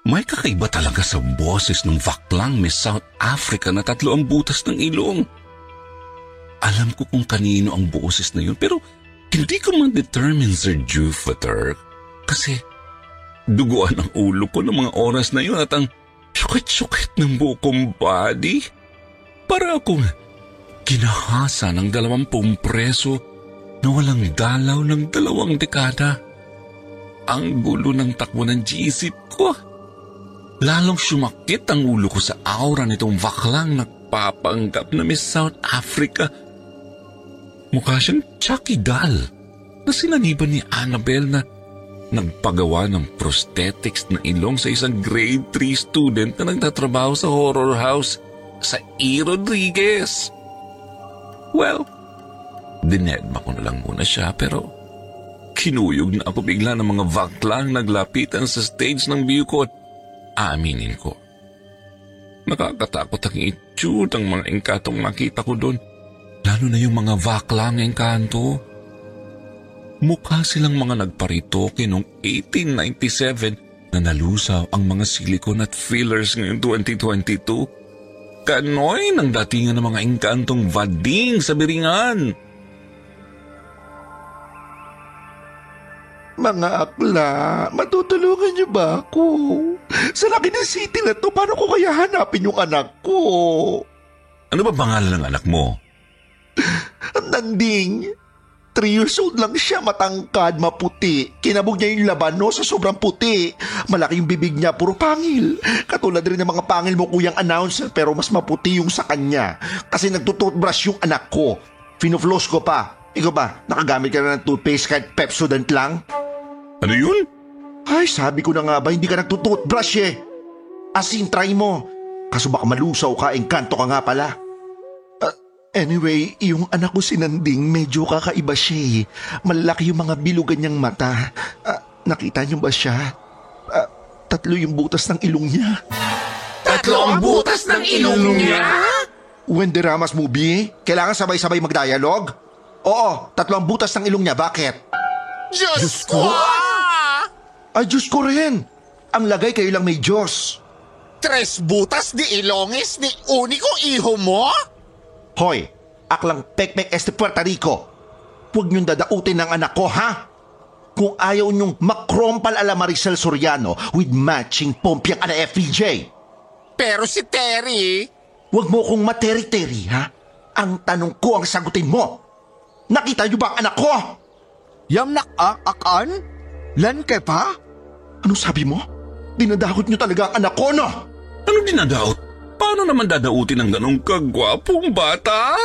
May kakaiba talaga sa boses ng vaklang Miss South Africa na tatlo ang butas ng ilong. Alam ko kung kanino ang boses na yun pero hindi ko man-determine Sir Jupiter kasi duguan ang ulo ko ng mga oras na yun at ang sukit-sukit ng buong body. Para akong kinahasa ng 20 preso na walang dalaw ng 2 dekada. Ang gulo ng takbo ng isip ko. Lalong sumakit ang ulo ko sa aura nitong baklang nagpapanggap na Miss South Africa. Mukha siyang Chucky doll na sinaniban ni Annabelle na nagpagawa ng prosthetics na ilong sa isang grade 3 student na nagtatrabaho sa horror house sa E. Rodriguez. Well, dinedma ko na lang muna siya pero kinuyog na ako bigla ng mga baklang naglapitan sa stage ng biyukot. Aaminin ko, nakakatakot ang itsura ng mga engkantong nakita ko doon, lalo na yung mga baklang engkanto. Mukha silang mga nagparitoke noong 1897 na nalusaw ang mga silicone at fillers ngayong 2022. Kanoy ng datingan ng mga engkantong vading sa Biringan. Mga akla, matutulungan niyo ba ako? Sa laki ng city na to, paano ko kaya hanapin yung anak ko? Ano ba pangalan ng anak mo? Ningning. 3 years old lang siya, matangkad, maputi. Kinabog niya yung labano sa sobrang puti. Malaki yung bibig niya, puro pangil. Katulad rin ng mga pangil mo, kuyang announcer, pero mas maputi yung sa kanya. Kasi nagtutoothbrush yung anak ko. Finofloss ko pa. Ikaw ba, nakagamit ka na ng toothpaste kahit Pepsodent lang? Ano yun? Ay, sabi ko na nga ba, hindi ka nagtutoothbrush eh. As in, try mo. Kaso baka malusaw ka, engkanto ka nga pala. Anyway, yung anak ko si Ningning, medyo kakaiba siya eh. Malaki yung mga bilugan niyang mata. Nakita niyo ba siya? 3 yung butas ng ilong niya. 3 ang butas ng ilong niya? When the Ramas movie, kailangan sabay-sabay magdialog? Oo, 3 ang butas ng ilong niya. Bakit? Diyos ko! Ay, Diyos ko rin. Ang lagay kayo lang may Diyos. 3 butas di ilongis ni uniko iho mo? Hoy, aklang pekmek este Puerto Rico. Huwag niyong dadautin ng anak ko, ha? Kung ayaw niyong makrompal ala Maricel Soriano with matching pompiang ala FPJ. Pero si Terry... Huwag mo kong materi-teri, ha? Ang tanong ko ang sagutin mo. Nakita niyo ba ang anak ko? Yamnak akan? Lan ka pa? Ano sabi mo? Dinadahot niyo talaga ang anak ko, no? Ano dinadahot? Paano naman dadautin ang ganong kagwapong bata?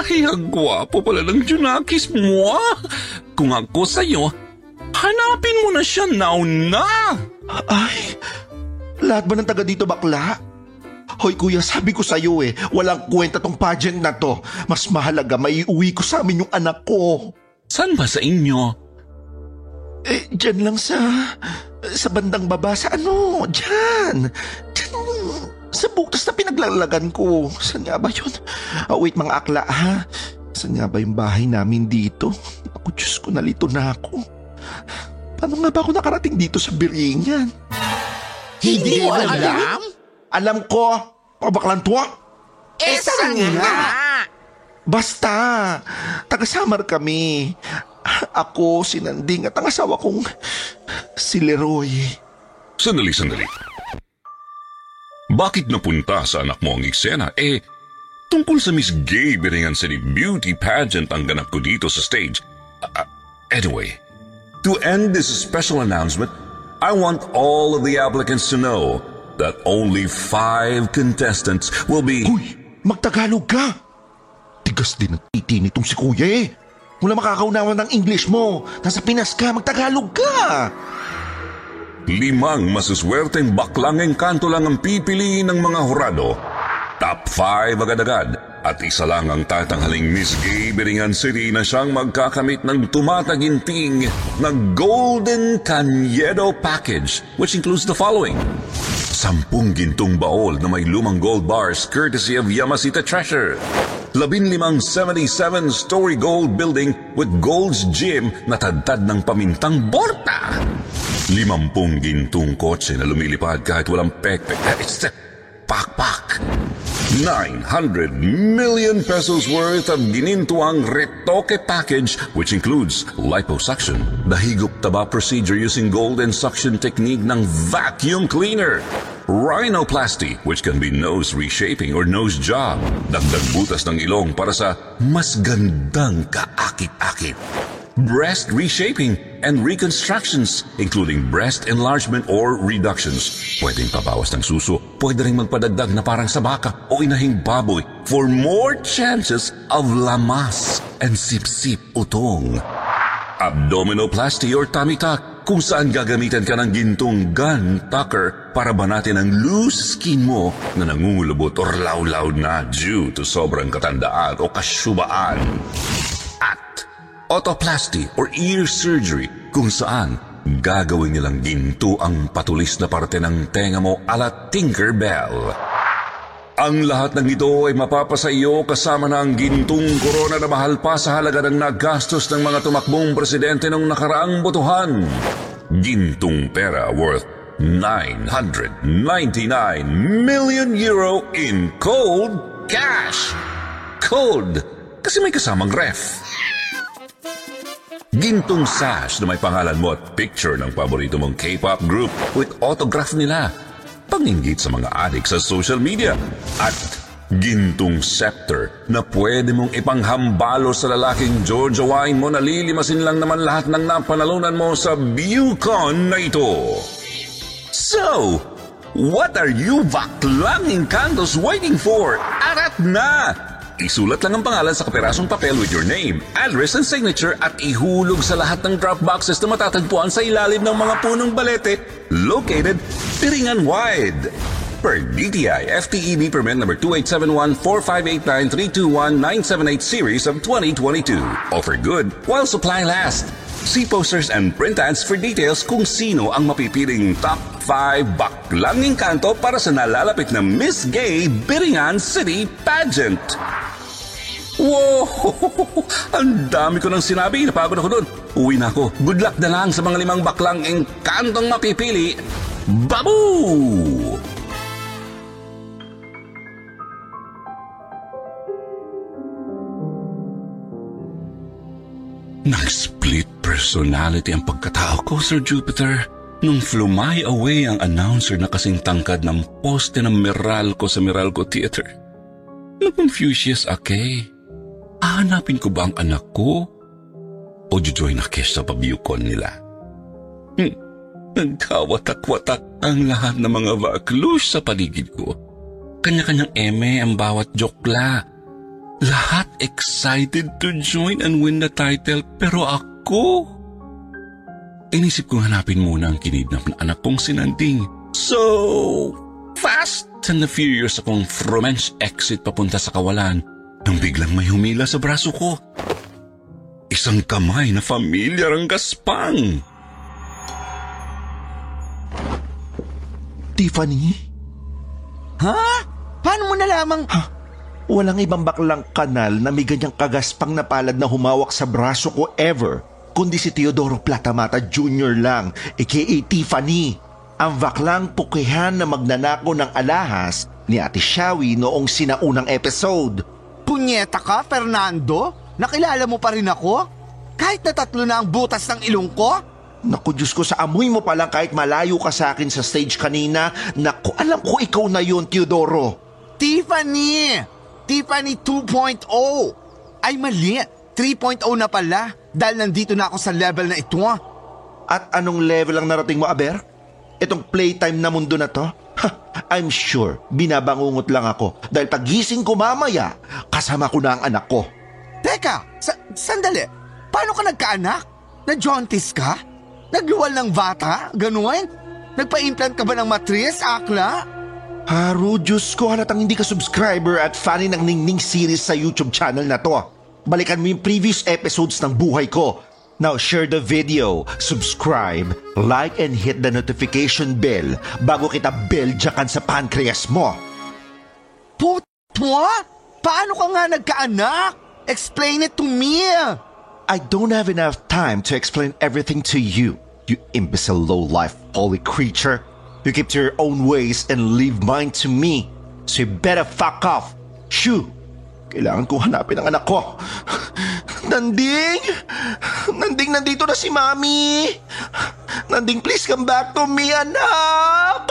Ay, ang gwapo pala ng Junakis mo. Kung ako sa'yo, hanapin mo na siya now na. Ay, lahat ba ng taga dito bakla? Hoy kuya, sabi ko sa'yo eh, walang kwenta tong pageant na to. Mas mahalaga maiuwi ko sa amin yung anak ko. Saan ba sa inyo? Eh, dyan lang sa bandang baba. Sa ano? Dyan. Dyan. Sa butas na pinaglalagan ko. Saan nga ba yun? Oh, wait mga akla ha. Saan nga ba yung bahay namin dito? Ako, Diyos ko, nalito na ako. Paano nga ba ako nakarating dito sa Biringan? Hindi mo alam? Alam ko. Pabaklantua? Saan nga? Basta. Taga-Samar kami. Ako, si Ningning at ang asawa kong si Leroy. Sandali. Bakit napunta sa anak mo ang eksena? Tungkol sa Miss Gay Biringan City Beauty Pageant ang ganap ko dito sa stage. Anyway, to end this special announcement, I want all of the applicants to know that only 5 contestants will be... Uy! Magtagalog ka! Tigas din ang titi nitong si kuya eh. Wala makakaunawan ng English mo. Nasa Pinas ka, magtagalog ka! 5 masuswerteng baklang engkanto lang ang pipiliin ng mga hurado. Top 5 agad-agad at isa lang ang tatanghaling Miss Gay Biringan City na siyang magkakamit ng tumataginting na Golden Canyedo Package which includes the following. 10 gintong baol na may lumang gold bars courtesy of Yamasita Treasure. 15 77-story gold building with gold's gym na tadtad ng pamintang borta. 50 gintong kotse na lumilipad kahit walang pekpek. It's the pakpak. 900 million pesos worth of ginintuang retoke package which includes liposuction, the higup-taba procedure using gold and suction technique ng vacuum cleaner, rhinoplasty which can be nose reshaping or nose job, dagdag butas ng ilong para sa mas gandang kaakit-akit, breast reshaping and reconstructions, including breast enlargement or reductions. Pwedeng pabawas ng suso, pwede rin magpadagdag na parang sa baka o inahing baboy for more chances of lamas and sip-sip utong. Abdominoplasty or tummy tuck, kung saan gagamitan ka ng gintong gun tucker para banatin ang loose skin mo na nangungulubot o law-law na due to sobrang katandaan o kasyubaan. At otoplasty or ear surgery kung saan gagawin nilang ginto ang patulis na parte ng tenga mo ala Tinkerbell. Ang lahat ng ito ay mapapasa iyo kasama na ang gintong korona na mahal pa sa halaga ng nagastos ng mga tumakbong presidente ng nakaraang botohan. Gintong pera worth 999 million euro in cold cash. Cold kasi may kasamang ref. Gintong sash na may pangalan mo at picture ng paborito mong K-pop group with autograph nila. Panginggit sa mga adik sa social media. At gintong scepter na pwede mong ipanghambalo sa lalaking Jojo wine mo na lilimasin lang naman lahat ng napanalunan mo sa Bucon na ito. So, what are you baklang inkantos waiting for? Arat na! Isulat lang ang pangalan sa kapirasong papel with your name, address and signature at ihulog sa lahat ng drop boxes na matatagpuan sa ilalim ng mga punong balete located Biringan wide. Per DTI FTEB permit number 28714589321978 series of 2022. Offer good while supply lasts. See posters and print ads for details kung sino ang mapipiling top 5 baklang engkanto para sa nalalapit na Miss Gay Biringan City pageant. Wow! Ang dami ko nang sinabi. Napagod ako doon. Uwi na ako. Good luck na lang sa mga 5 baklang engkantong mapipili. Babu! Nag-split personality ang pagkatao ko, Sir Jupiter. Nung fly away ang announcer na kasing tangkad ng poste ng Meralco sa Meralco Theater. Na-confucius ake. Hahanapin ko ba ang anak ko? O jujoy na kes sa pabiyukon nila? Nagkawatak-watak ang lahat ng mga vaclus sa paligid ko. Kanya-kanyang eme ang bawat jokla. Lahat excited to join and win the title, pero ako? Inisip kong hanapin muna ang kinidnap na anak kong sinanding. So, fast and the furious akong Fromench exit papunta sa kawalan nang biglang may humila sa braso ko. Isang kamay na familiar ang gaspang. Tiffany? Ha? Paano mo nalamang... Ha? Walang ibang baklang kanal na may ganyang kagaspang na palad na humawak sa braso ko ever, kundi si Teodoro Platamata Jr. lang, aka Tiffany. Ang baklang pukihan na magnanako ng alahas ni Ate Shawi noong sinaunang episode. Punyeta ka, Fernando? Nakilala mo pa rin ako? Kahit na 3 na ang butas ng ilong ko? Naku, Diyos ko, sa amoy mo palang kahit malayo ka sa akin sa stage kanina. Naku, alam ko ikaw na yun, Teodoro. Tiffany! Tiffany 2.0! Ay mali, 3.0 na pala dahil nandito na ako sa level na ito. At anong level ang narating mo, Aber? Itong playtime na mundo na to? Ha, I'm sure, binabangungot lang ako dahil pagising ko mamaya, kasama ko na ang anak ko. Teka, sandali, paano ka nagkaanak? Na-jauntis ka? Nagluwal ng bata? Ganun? Nagpa-implant ka ba ng matris, akla? Haro, Diyos ko, halatang hindi ka subscriber at fan ng Ningning series sa YouTube channel na to. Balikan mo yung previous episodes ng buhay ko. Now share the video, subscribe, like and hit the notification bell bago kita beljakan sa pancreas mo. Putwa? Paano ka nga nagkaanak? Explain it to me! I don't have enough time to explain everything to you, you imbecile low-life holy creature. You keep to your own ways and leave mine to me. So you better fuck off. Shoo! Kailangan kong hanapin ang anak ko. Nanding! Nanding, nandito na si Mommy! Nanding, please come back to me, anak!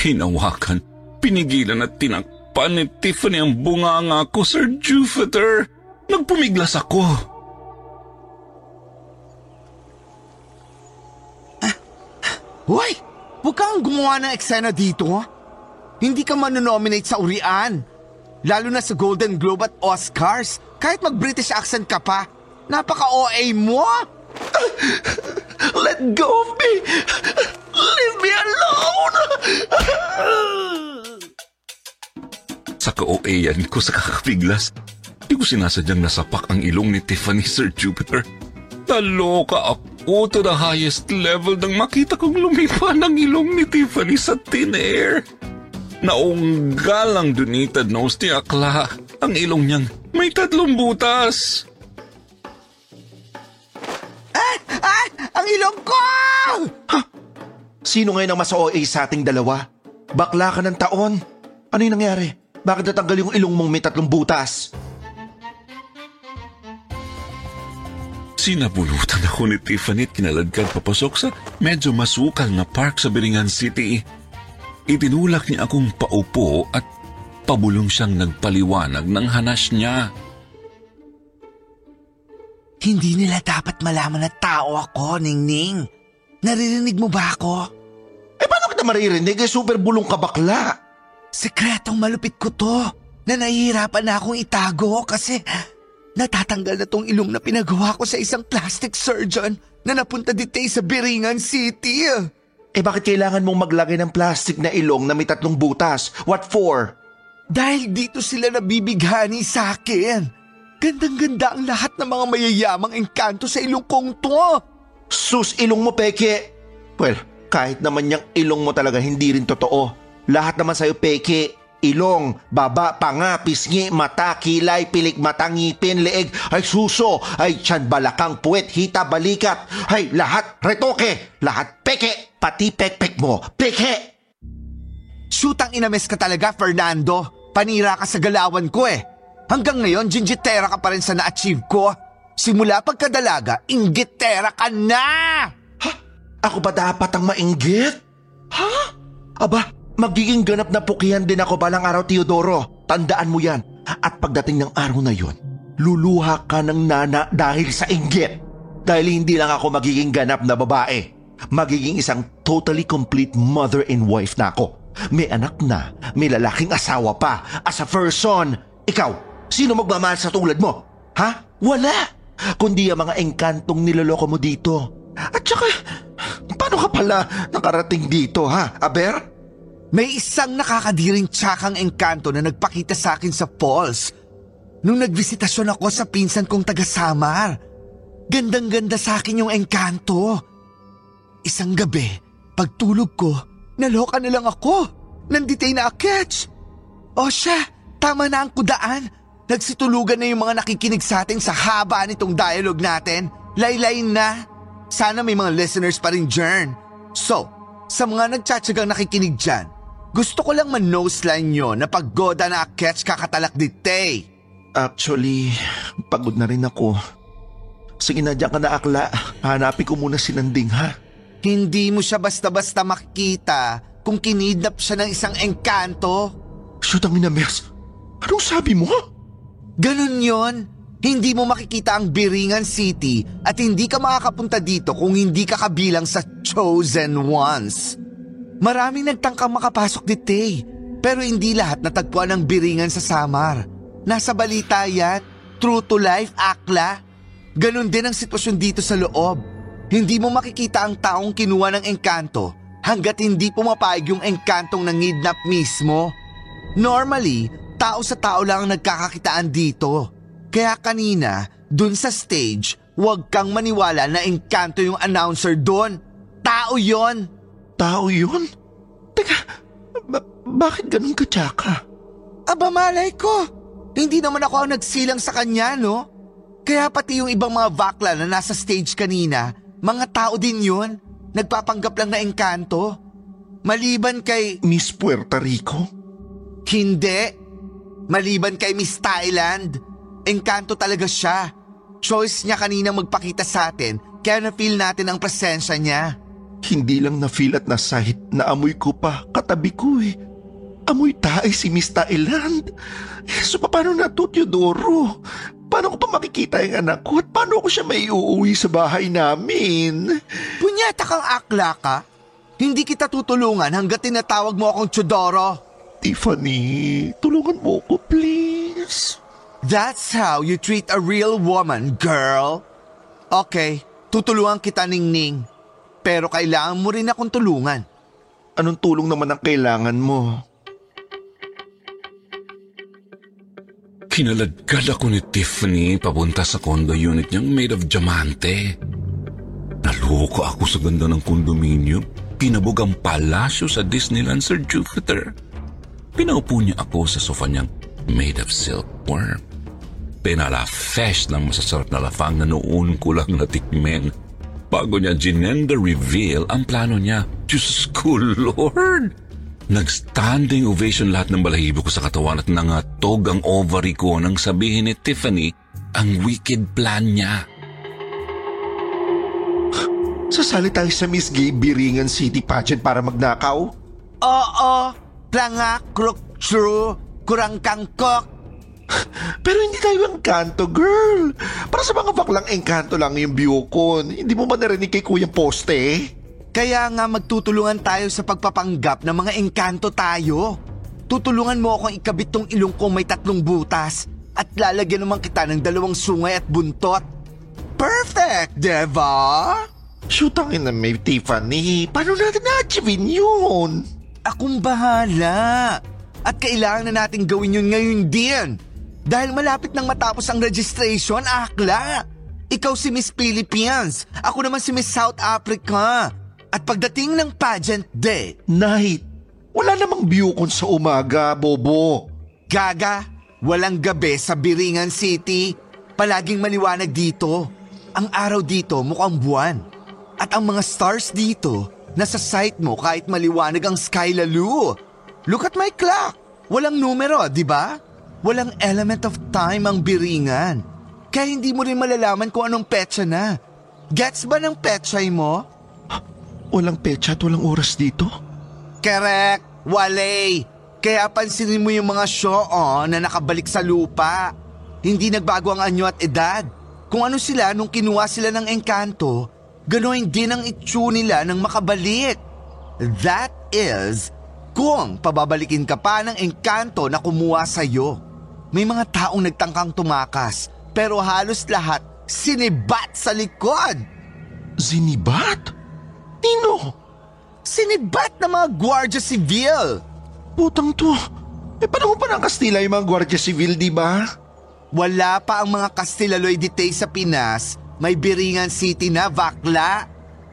Hinawakan, pinigilan at tinak. Ni Tiffany ang bunganga ko, Sir Jupiter. Nagpumiglas ako. Hoy! Huwag kang gumawa ng eksena dito. Hindi ka manonominate sa urian. Lalo na sa Golden Globe at Oscars. Kahit mag-British accent ka pa, napaka-OA mo! Let go of me! Leave me alone! Sa ka-OA-yan ko sa kakapiglas. Hindi ko sinasadyang nasapak ang ilong ni Tiffany, Sir Jupiter. Taloka ako to the highest level nang makita kong lumipa ng ilong ni Tiffany sa thin air. Naunggal ang dunited nose ni Akla. Ang ilong niyang may 3 butas. Ah! Ang ilong ko! Ha? Sino ngayon ang mas OA sa ating dalawa? Bakla ka ng taon. Ano yung nangyari? Bakit natanggal yung ilong mong may 3 butas? Sinabunutan ako ni Tiffany at kinaladkad papasok sa medyo masukal na park sa Biringan City. Itinulak niya akong paupo at pabulong siyang nagpaliwanag ng hanas niya. Hindi nila dapat malaman na tao ako, Ningning. Naririnig mo ba ako? Eh paano kita maririnig? Eh super bulong ka bakla. Sekretong malupit ko to na nahihirapan na akong itago kasi... Natatanggal na tong ilong na pinagawa ko sa isang plastic surgeon na napunta dito sa Biringan City. Eh bakit kailangan mong maglagay ng plastic na ilong na may 3 butas? What for? Dahil dito sila nabibighani sa akin. Gandang-ganda ang lahat ng mga mayayamang engkanto sa ilong kong to. Sus, ilong mo, peke. Well, kahit naman yung ilong mo talaga hindi rin totoo. Lahat naman sa'yo, peke. Ilong, baba, panga, pisngi, mata, kilay, pilik, mata, ngipin, leeg, ay suso, ay tiyan, balakang, puwet, hita, balikat, ay lahat retoke, lahat peke, pati pekpek mo, peke! Shootang inames ka talaga, Fernando. Panira ka sa galawan ko eh. Hanggang ngayon, ginjitera ka pa rin sa na-achieve ko. Simula pagkadalaga, inggitera ka na! Ha? Ako ba dapat ang mainggit? Ha? Aba, magiging ganap na pukihan din ako balang araw, Teodoro. Tandaan mo yan. At pagdating ng araw na yon, luluha ka ng nana dahil sa inggit. Dahil hindi lang ako magiging ganap na babae. Magiging isang totally complete mother and wife na ako. May anak na, may lalaking asawa pa. As a person, ikaw, sino magmamahal sa tulad mo? Ha? Wala! Kundi ang mga engkantong niloloko mo dito. At saka, paano ka pala nakarating dito, ha? Aber? May isang nakakadiring tsakang engkanto na nagpakita sa akin sa falls nung nagbisitasyon ako sa pinsan kong taga-Samar. Gandang-ganda sa akin yung engkanto. Isang gabi, pagtulog ko, naloka na lang ako. Nanditay na akets. O siya, tama na ang kudaan. Nagsitulugan na yung mga nakikinig sa atin sa haba nitong dialogue natin. Laylayin na. Sana may mga listeners pa rin, Jern. So, sa mga nagtsatsagang nakikinig dyan, gusto ko lang man-noseline nyo na paggoda na akets kakatalak ditay. Actually, pagod na rin ako. Sige na, dyan ka na akla. Hanapin ko muna si Nanding, ha? Hindi mo siya basta-basta makikita kung kinidnap siya ng isang engkanto. Shutang ina, Mes. Anong sabi mo? Ganun yon. Hindi mo makikita ang Biringan City at hindi ka makakapunta dito kung hindi ka kabilang sa Chosen Ones. Maraming nagtangkang makapasok dito eh, pero hindi lahat natagpuan ng Biringan sa Samar. Nasa balita yan, true to life, akla. Ganon din ang sitwasyon dito sa loob. Hindi mo makikita ang taong kinuha ng engkanto hanggat hindi pumapayag yung engkantong nangidnap mismo. Normally, tao sa tao lang ang nagkakakitaan dito. Kaya kanina, dun sa stage, huwag kang maniwala na engkanto yung announcer dun. Tao yon. Tao yon? Teka, bakit ganun ka, Tsaka? Aba, malay ko. Hindi naman ako ang nagsilang sa kanya, no? Kaya pati yung ibang mga bakla na nasa stage kanina, mga tao din yon. Nagpapanggap lang na engkanto. Maliban kay... Miss Puerto Rico? Hindi. Maliban kay Miss Thailand. Engkanto talaga siya. Choice niya kanina magpakita sa atin, kaya na-feel natin ang presensya niya. Hindi lang na-feel at nasahit na amoy ko pa katabi ko eh. Amoy tae si Miss Thailand. So paano na to, Teodoro? Paano ko pa makikita yung anak ko at paano ko siya may uuwi sa bahay namin? Punyata kang akla ka. Hindi kita tutulungan hanggat tinatawag mo akong Teodoro. Tiffany, tulungan mo ko, please. That's how you treat a real woman, girl. Okay, tutulungan kita, Ningning. Pero kailangan mo rin akong tulungan. Anong tulong naman ang kailangan mo? Kinaladkad ako ni Tiffany papunta sa condo unit niyang made of diamante. Naloko ako sa ganda ng kondominyo. Pinabog ang palasyo sa Disneyland, Sir Jupiter. Pinaupo niya ako sa sofa niyang made of silkworm. Pinalafesh ng masasarap na lafang na noon ko lang natikmen. Bago niya ginender reveal ang plano niya. Diyos ko, Lord! Nag-standing ovation lahat ng balahibo ko sa katawan at nangatog ang ovary ko nang sabihin ni Tiffany ang wicked plan niya. Sasali tayo sa Miss Gay Biringan City pageant para magnakaw? Oo, planga, kruk, true, kurang kangkok. Pero hindi tayo ang kanto, girl. Para sa mga baklang engkanto lang yung biyukon. Hindi mo ba narinig kay Kuya Poste eh? Kaya nga magtutulungan tayo sa pagpapanggap ng mga engkanto tayo. Tutulungan mo akong ikabit tong ilong ko may 3 butas at lalagyan naman kita ng 2 sungay at buntot. Perfect, diba? Shootangin na may Tiffany. Paano natin na-achievin yun? Akong bahala. At kailangan na natin gawin yun ngayon din. Dahil malapit nang matapos ang registration, akla. Ikaw si Miss Philippines. Ako naman si Miss South Africa. At pagdating ng pageant day, night, wala namang biyukon sa umaga, bobo. Gaga, walang gabi sa Biringan City. Palaging maliwanag dito. Ang araw dito mukhang buwan. At ang mga stars dito, nasa sight mo kahit maliwanag ang sky lalo. Look at my clock. Walang numero, di ba? Walang element of time ang Biringan. Kaya hindi mo rin malalaman kung anong petsa na. Gets ba ng petsay mo? Walang petsa at walang oras dito? Correct! Wale! Kaya pansinin mo yung mga show on na nakabalik sa lupa. Hindi nagbago ang anyo at edad. Kung ano sila nung kinuha sila ng engkanto, ganoon din ang itsu nila nang makabalik. That is, kung pababalikin ka pa ng engkanto na kumuha sa'yo. May mga taong nagtangkang tumakas, pero halos lahat sinibat sa likod. Sinibat? Nino? Sinibat na mga Guardia Civil! Putang to! Eh, panahon pa ng Kastila yung mga Guardia Civil, di ba? Wala pa ang mga Kastilaloy detay sa Pinas. May Biringan City na, bakla!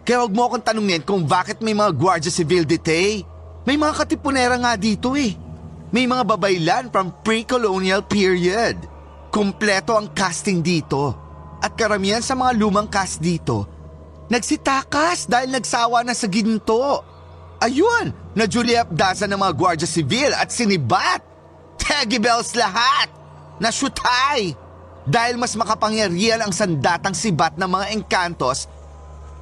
Kaya huwag mo akong tanungin kung bakit may mga Guardia Civil detay. May mga katipunera nga dito eh. May mga babaylan from pre-colonial period. Kompleto ang casting dito. At karamihan sa mga lumang cast dito, nagsitakas dahil nagsawa na sa ginto. Ayun, na-juliapdasan ng mga Guardia Civil at sinibat. Taggy bells lahat. Nasyutay. Dahil mas makapangyarihan ang sandatang sibat ng mga engkantos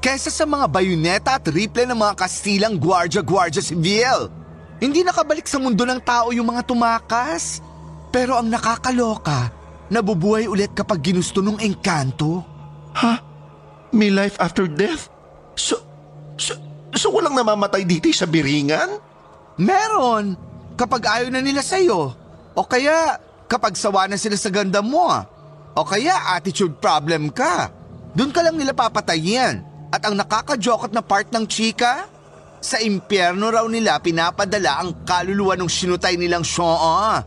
kaysa sa mga bayoneta at riple ng mga Kastilang Guardia Civil. Hindi nakabalik sa mundo ng tao yung mga tumakas. Pero ang nakakaloka, nabubuhay ulit kapag ginusto ng engkanto. Ha? Huh? May life after death? So walang namamatay dito sa Biringan? Meron, kapag ayaw na nila sa'yo. O kaya, kapag sawa na sila sa ganda mo. O kaya, attitude problem ka. Doon ka lang nila papatayin. At ang nakakajokot na part ng chika, sa impyerno raw nila pinapadala ang kaluluwa ng sinutay nilang Shaw.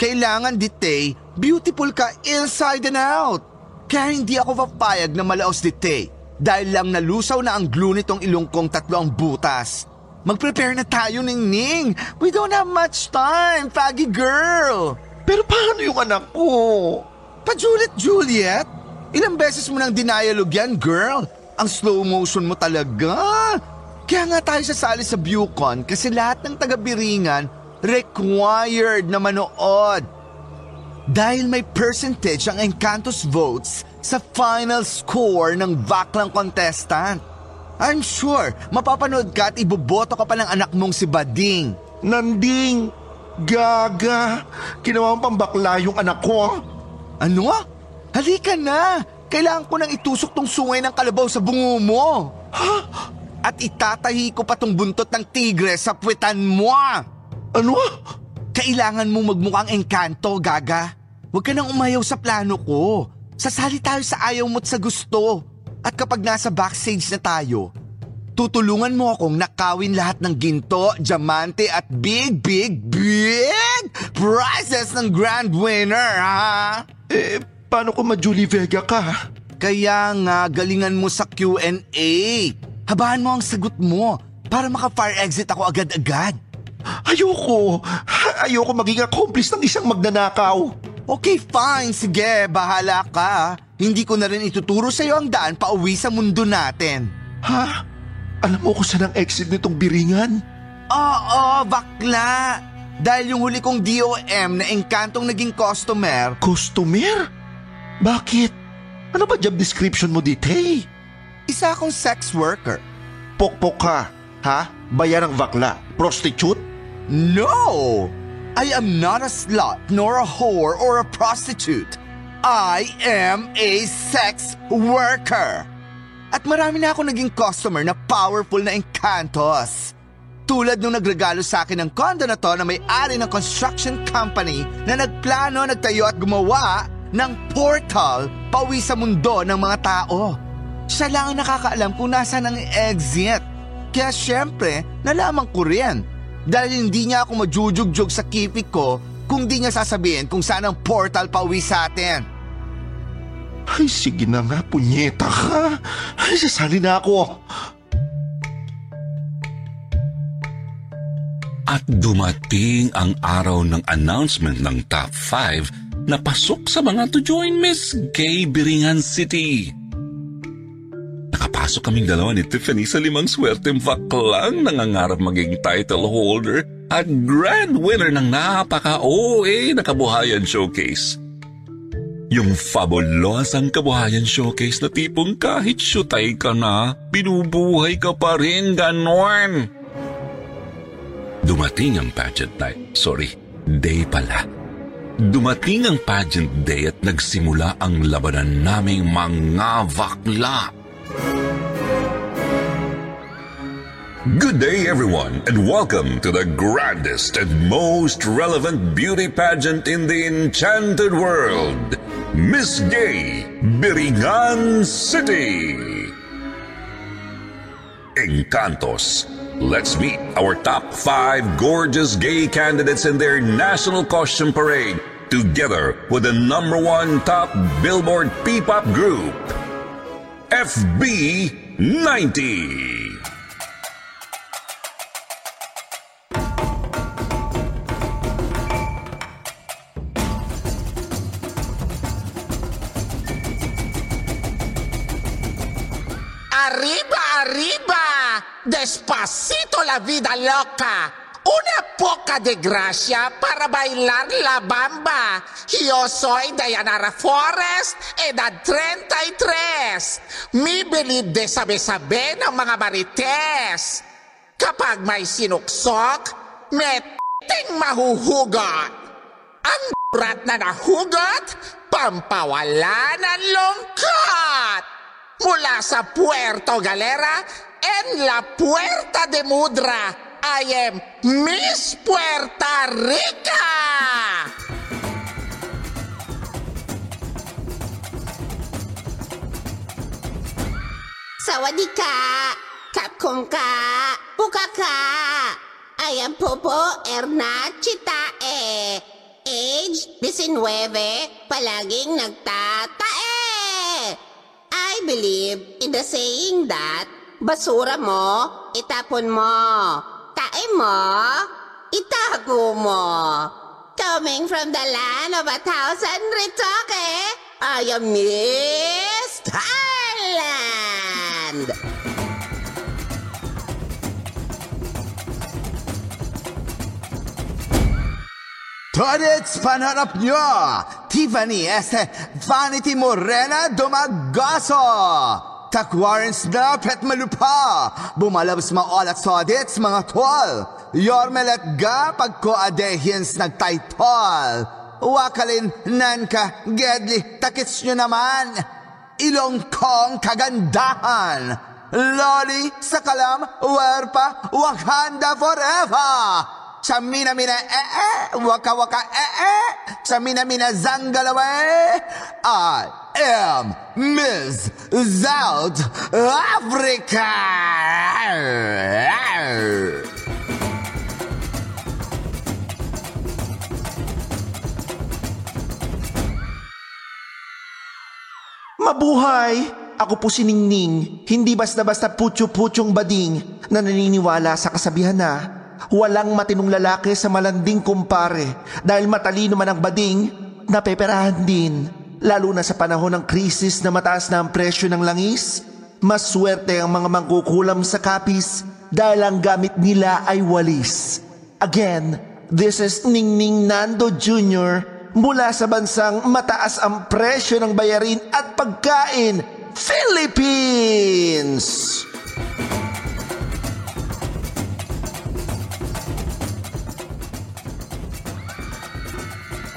Kailangan ditay, beautiful ka inside and out. Kaya hindi ako papayag na malaos dite dahil lang nalusaw na ang glue nitong ilong kong 3 butas. Mag-prepare na tayo, Ningning. We don't have much time, faggy girl. Pero paano yung anak ko? Pajulit-Juliet? Ilang beses mo nang dinayalog yan, girl. Ang slow motion mo talaga. Kaya nga tayo sasali sa Bucon kasi lahat ng taga-Biringan required na manood. Dahil may percentage ang Encantos votes sa final score ng baklang contestant. I'm sure, mapapanood ka at iboboto ka pa ng anak mong si Bading. Nanding! Gaga! Kinawa mong pambakla yung anak ko. Ano? Halika na! Kailangan ko nang itusok tong sungay ng kalabaw sa bungo mo. Ha? At itatahi ko pa tong buntot ng tigre sa puwetan mo. Ano? Kailangan mo magmukhang engkanto, Gaga. Huwag ka nang umayaw sa plano ko. Sasali tayo sa ayaw mo't sa gusto. At kapag nasa backstage na tayo, tutulungan mo akong nakawin lahat ng ginto, diamante at big prizes ng grand winner, ha? Eh, paano kung ma-Julie Vega ka? Kaya nga, galingan mo sa Q&A. Habahan mo ang sagot mo para maka-fire exit ako agad-agad. Ayoko maging accomplice ng isang magnanakaw. Okay, fine. Sige, bahala ka. Hindi ko na rin ituturo sa'yo ang daan pa uwi sa mundo natin. Ha? Alam mo kung saan ang exit nitong biringan? Oo, bakla. Dahil yung huli kong DOM na engkantong naging customer. Customer? Bakit? Ano ba job description mo dito? Isa akong sex worker. Pokpok ka, ha? Bayan ng bakla. Prostitute? No! I am not a slut, nor a whore, or a prostitute. I am a sex worker. At marami na ako naging customer na powerful na engkantos. Tulad nung nagregalo sa akin ng condo na to na may-ari ng construction company na nagplano, nagtayo at gumawa ng portal pauwi sa mundo ng mga tao. Siya lang ang nakakaalam kung nasaan ang exit. Kaya syempre, nalaman ko rin. Dahil hindi niya ako majujugjog sa kipik ko kung di niya sasabihin kung saan ang portal pauwi sa atin. Ay, sige na nga, punyeta ka. Ay, sasali na ako. At dumating ang araw ng announcement ng Top 5 na pasok sa mga to join Miss Gay Biringan City. Nakapasok kaming dalawa ni Tiffany sa limang swerteng baklang nangangarap maging title holder at grand winner ng napaka-OA na kabuhayan showcase. Yung fabulosang kabuhayan showcase na tipong kahit syutay ka na, binubuhay ka pa rin, ganon. Dumating ang pageant night. Sorry, day pala. Dumating ang pageant day at nagsimula ang labanan naming mga bakla. Good day, everyone, and welcome to the grandest and most relevant beauty pageant in the enchanted world, Miss Gay Biringan City. Encantos, let's meet our top 5 gorgeous gay candidates in their national costume parade, together with the #1 top Billboard P-pop group, FB90. Despacito la vida loca, una poca de gracia para bailar la bamba. Yo soy Dayanara Forrest, edad 33. Mi bilib de sabe-sabe ng mga marites. Kapag may sinuksok, may ting mahuhugot. Ang brat na nahugot, pampawala ng lungkot. Mula sa Puerto Galera, en la Puerta de Mudra, I am Miss Puerto Rica! Sawadika, Kapkongka, Pukaka. I am Popo Erna Chitae. Age 19, palaging nagtatae. I believe in the saying that basura mo, itapon mo. Tae mo, itago mo. Coming from the land of 1,000 ritoke, I am Miss Thailand! Todes panarap nyo, Tiffany S. Vanity Morena Dumagoso! Takwarens na pet malupa, bumalabas maulat sodits mga tol. Yormel at ga pagko adehens nagtaytol. Wakalin nanka gedli takits nyo naman. Ilongkong kagandahan. Loli, sakalam, werpa, Wakanda forever. Sa mina-mina, waka-waka, sa mina-mina, zangalawe, I am Miss South Africa! Mabuhay! Ako po si Ningning, hindi basta-basta putyo-putyong bading na naniniwala sa kasabihan na walang matinong lalaki sa malanding kumpare dahil matalino man ang bading, napeperahan din. Lalo na sa panahon ng krisis na mataas na ang presyo ng langis, mas swerte ang mga mangkukulam sa kapis dahil ang gamit nila ay walis. Again, this is Ningning Nando Jr. mula sa bansang mataas ang presyo ng bayarin at pagkain, Philippines!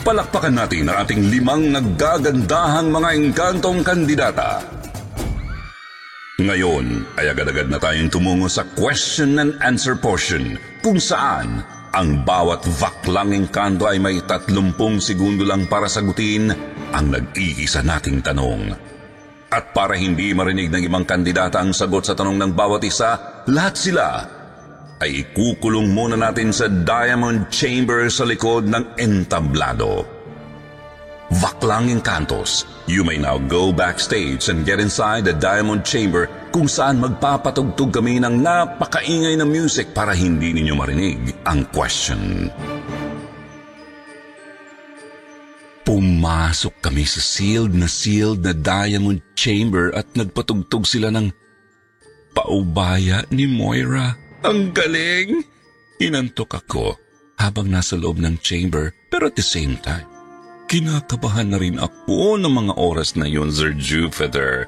Palakpakan natin ang ating limang naggagandahang mga engkantong kandidata. Ngayon ay agad-agad na tayong tumungo sa question and answer portion kung saan ang bawat baklang engkanto ay may 30 segundo lang para sagutin ang nag-iisa nating tanong. At para hindi marinig ng ibang kandidata ang sagot sa tanong ng bawat isa, lahat sila ay ikukulong muna natin sa Diamond Chamber sa likod ng entablado. Baklang Encantos, you may now go backstage and get inside the Diamond Chamber kung saan magpapatugtog kami ng napakaingay na music para hindi ninyo marinig ang question. Pumasok kami sa sealed na Diamond Chamber at nagpatugtog sila ng Paubaya ni Moira. Ang galing! Inantok ako habang nasa loob ng chamber, pero at the same time, kinakabahan na rin ako ng mga oras na yun, Sir Jupiter.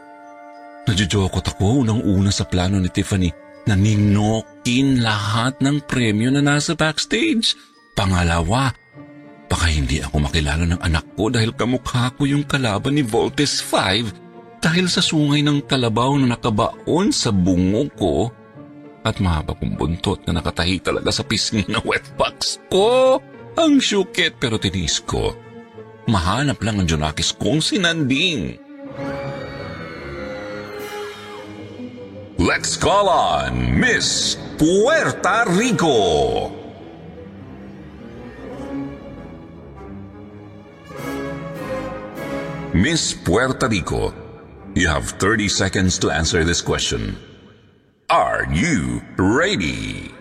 Nadjojokot ako unang-una sa plano ni Tiffany na ninokin lahat ng premyo na nasa backstage. Pangalawa, baka hindi ako makilala ng anak ko dahil kamukha ko yung kalaban ni Voltes 5 dahil sa sungay ng kalabaw na nakabaon sa bungo ko at mahaba kong buntot na nakatahi talaga sa pisngi na wetbox ko. Ang syuket pero tinis ko. Mahanap lang ang Junakis kong sinanding. Let's call on Miss Puerto Rico! Miss Puerto Rico, you have 30 seconds to answer this question. Are you ready?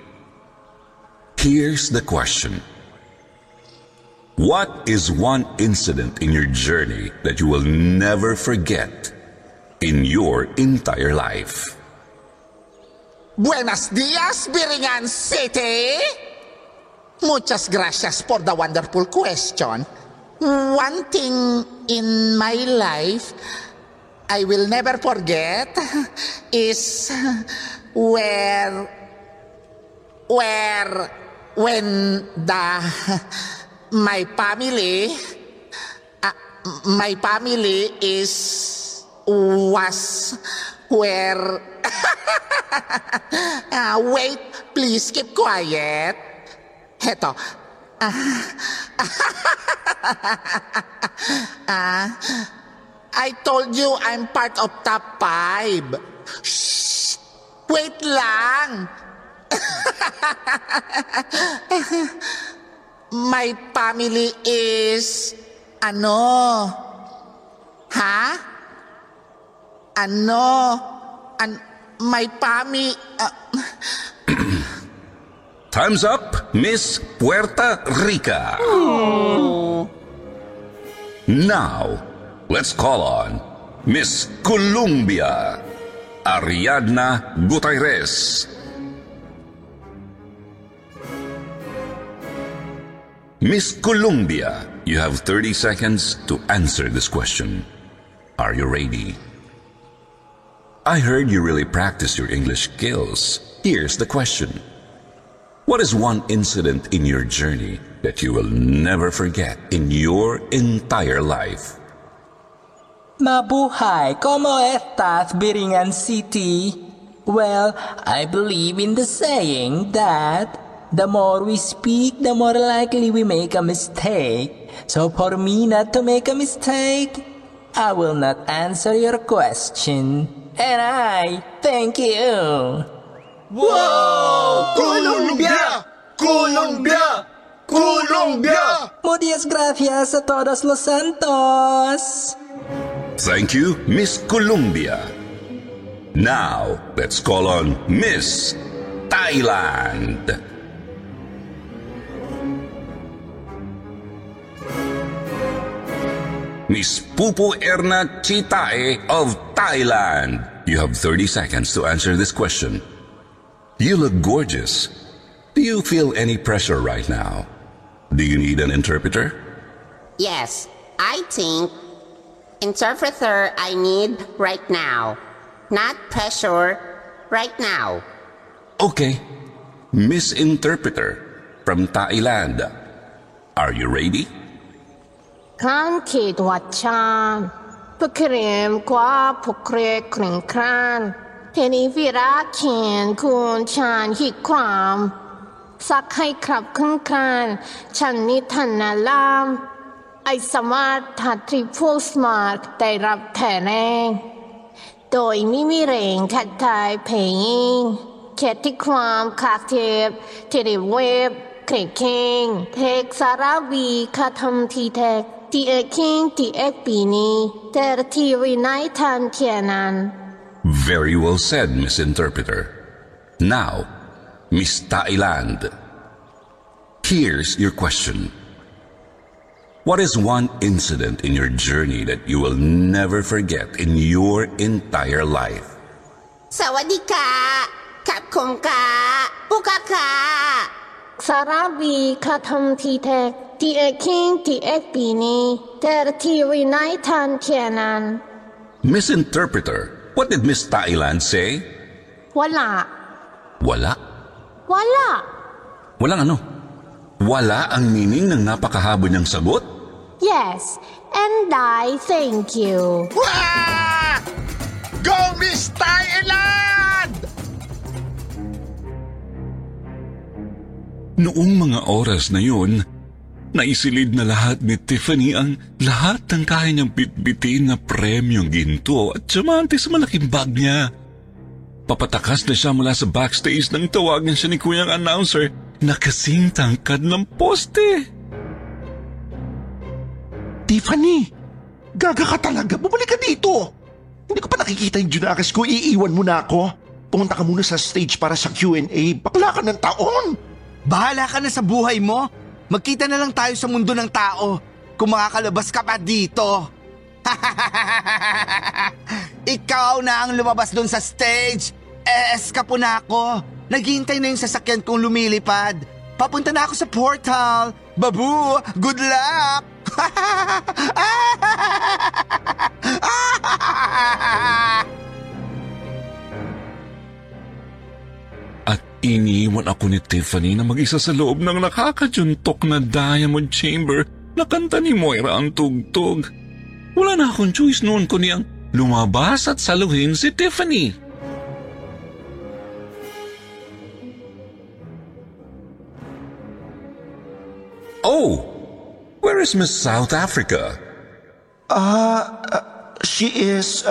Here's the question. What is one incident in your journey that you will never forget in your entire life? Buenos dias, Biringan City! Muchas gracias por the wonderful question. One thing in my life I will never forget is when my family was where wait, please keep quiet. Heto. I told you I'm part of top 5. Shh! Wait lang! My family is... my family... Time's up, Miss Puerto Rica. Aww. Now, let's call on Miss Colombia, Ariadna Gutierrez. Miss Colombia, you have 30 seconds to answer this question. Are you ready? I heard you really practice your English skills. Here's the question. What is one incident in your journey that you will never forget in your entire life? Mabuhay, como estas, Biringan City? Well, I believe in the saying that The more we speak, the more likely we make a mistake. So for me not to make a mistake, I will not answer your question. And I thank you. Wow! Colombia! Colombia! Colombia! Muchas gracias a todos los santos. Thank you, Miss Colombia. Now, let's call on Miss Thailand. Miss Pupu Erna Chitae of Thailand. You have 30 seconds to answer this question. You look gorgeous. Do you feel any pressure right now? Do you need an interpreter? Yes, I think interpreter I need right now. Not pressure right now. Okay. Miss Interpreter from Thailand. Are you ready? Kan kid wachan Pakrim kwa pukre kring kran Teni vira kin kun chan hik kram Sak hai krab kung kran Chan ni tan na lam Ay samar tatri pul smart Dai rab tereng Doi mimi reng kat thai paying Keti kram kakib Tiri web kring king Tek sarabi katam ti tek Very well said, Miss Interpreter. Now, Miss Thailand, here's your question. What is one incident in your journey that you will never forget in your entire life? Sawadika, kapkumka, pukaka, sarabi katamtitek. Miss Interpreter, what did Miss Thailand say? Wala. Wala? Wala. Walang ano? Wala ang meaning ng napakahaba niyang sagot? Yes, and I thank you. Wah! Go Miss Thailand! Noong mga oras na yun, naisilid na lahat ni Tiffany ang lahat ng kaya niyang bitbitin na premyong ginto at diamante sa malaking bag niya. Papatakas na siya mula sa backstage nang tawagan siya ni Kuyang announcer na kasing tangkad ng poste. Tiffany, gaga ka talaga. Bumalik ka dito. Hindi ko pa nakikita yung Junakis ko. Iiwan mo na ako. Pumunta ka muna sa stage para sa Q&A. Bakla ka ng taon. Bahala ka na sa buhay mo. Magkita na lang tayo sa mundo ng tao kung makakalabas ka pa dito. Ikaw na ang lumabas doon sa stage. Eskapo na ako. Naghihintay na yung sasakyan kong lumilipad. Papunta na ako sa portal. Babu, good luck! Iniwan ako ni Tiffany na mag-isa sa loob ng nakakajuntok na diamond chamber na kanta ni Moira ang tugtog. Wala na akong choice noon kundi ang lumabas at saluhin si Tiffany. Oh, where is Miss South Africa? She is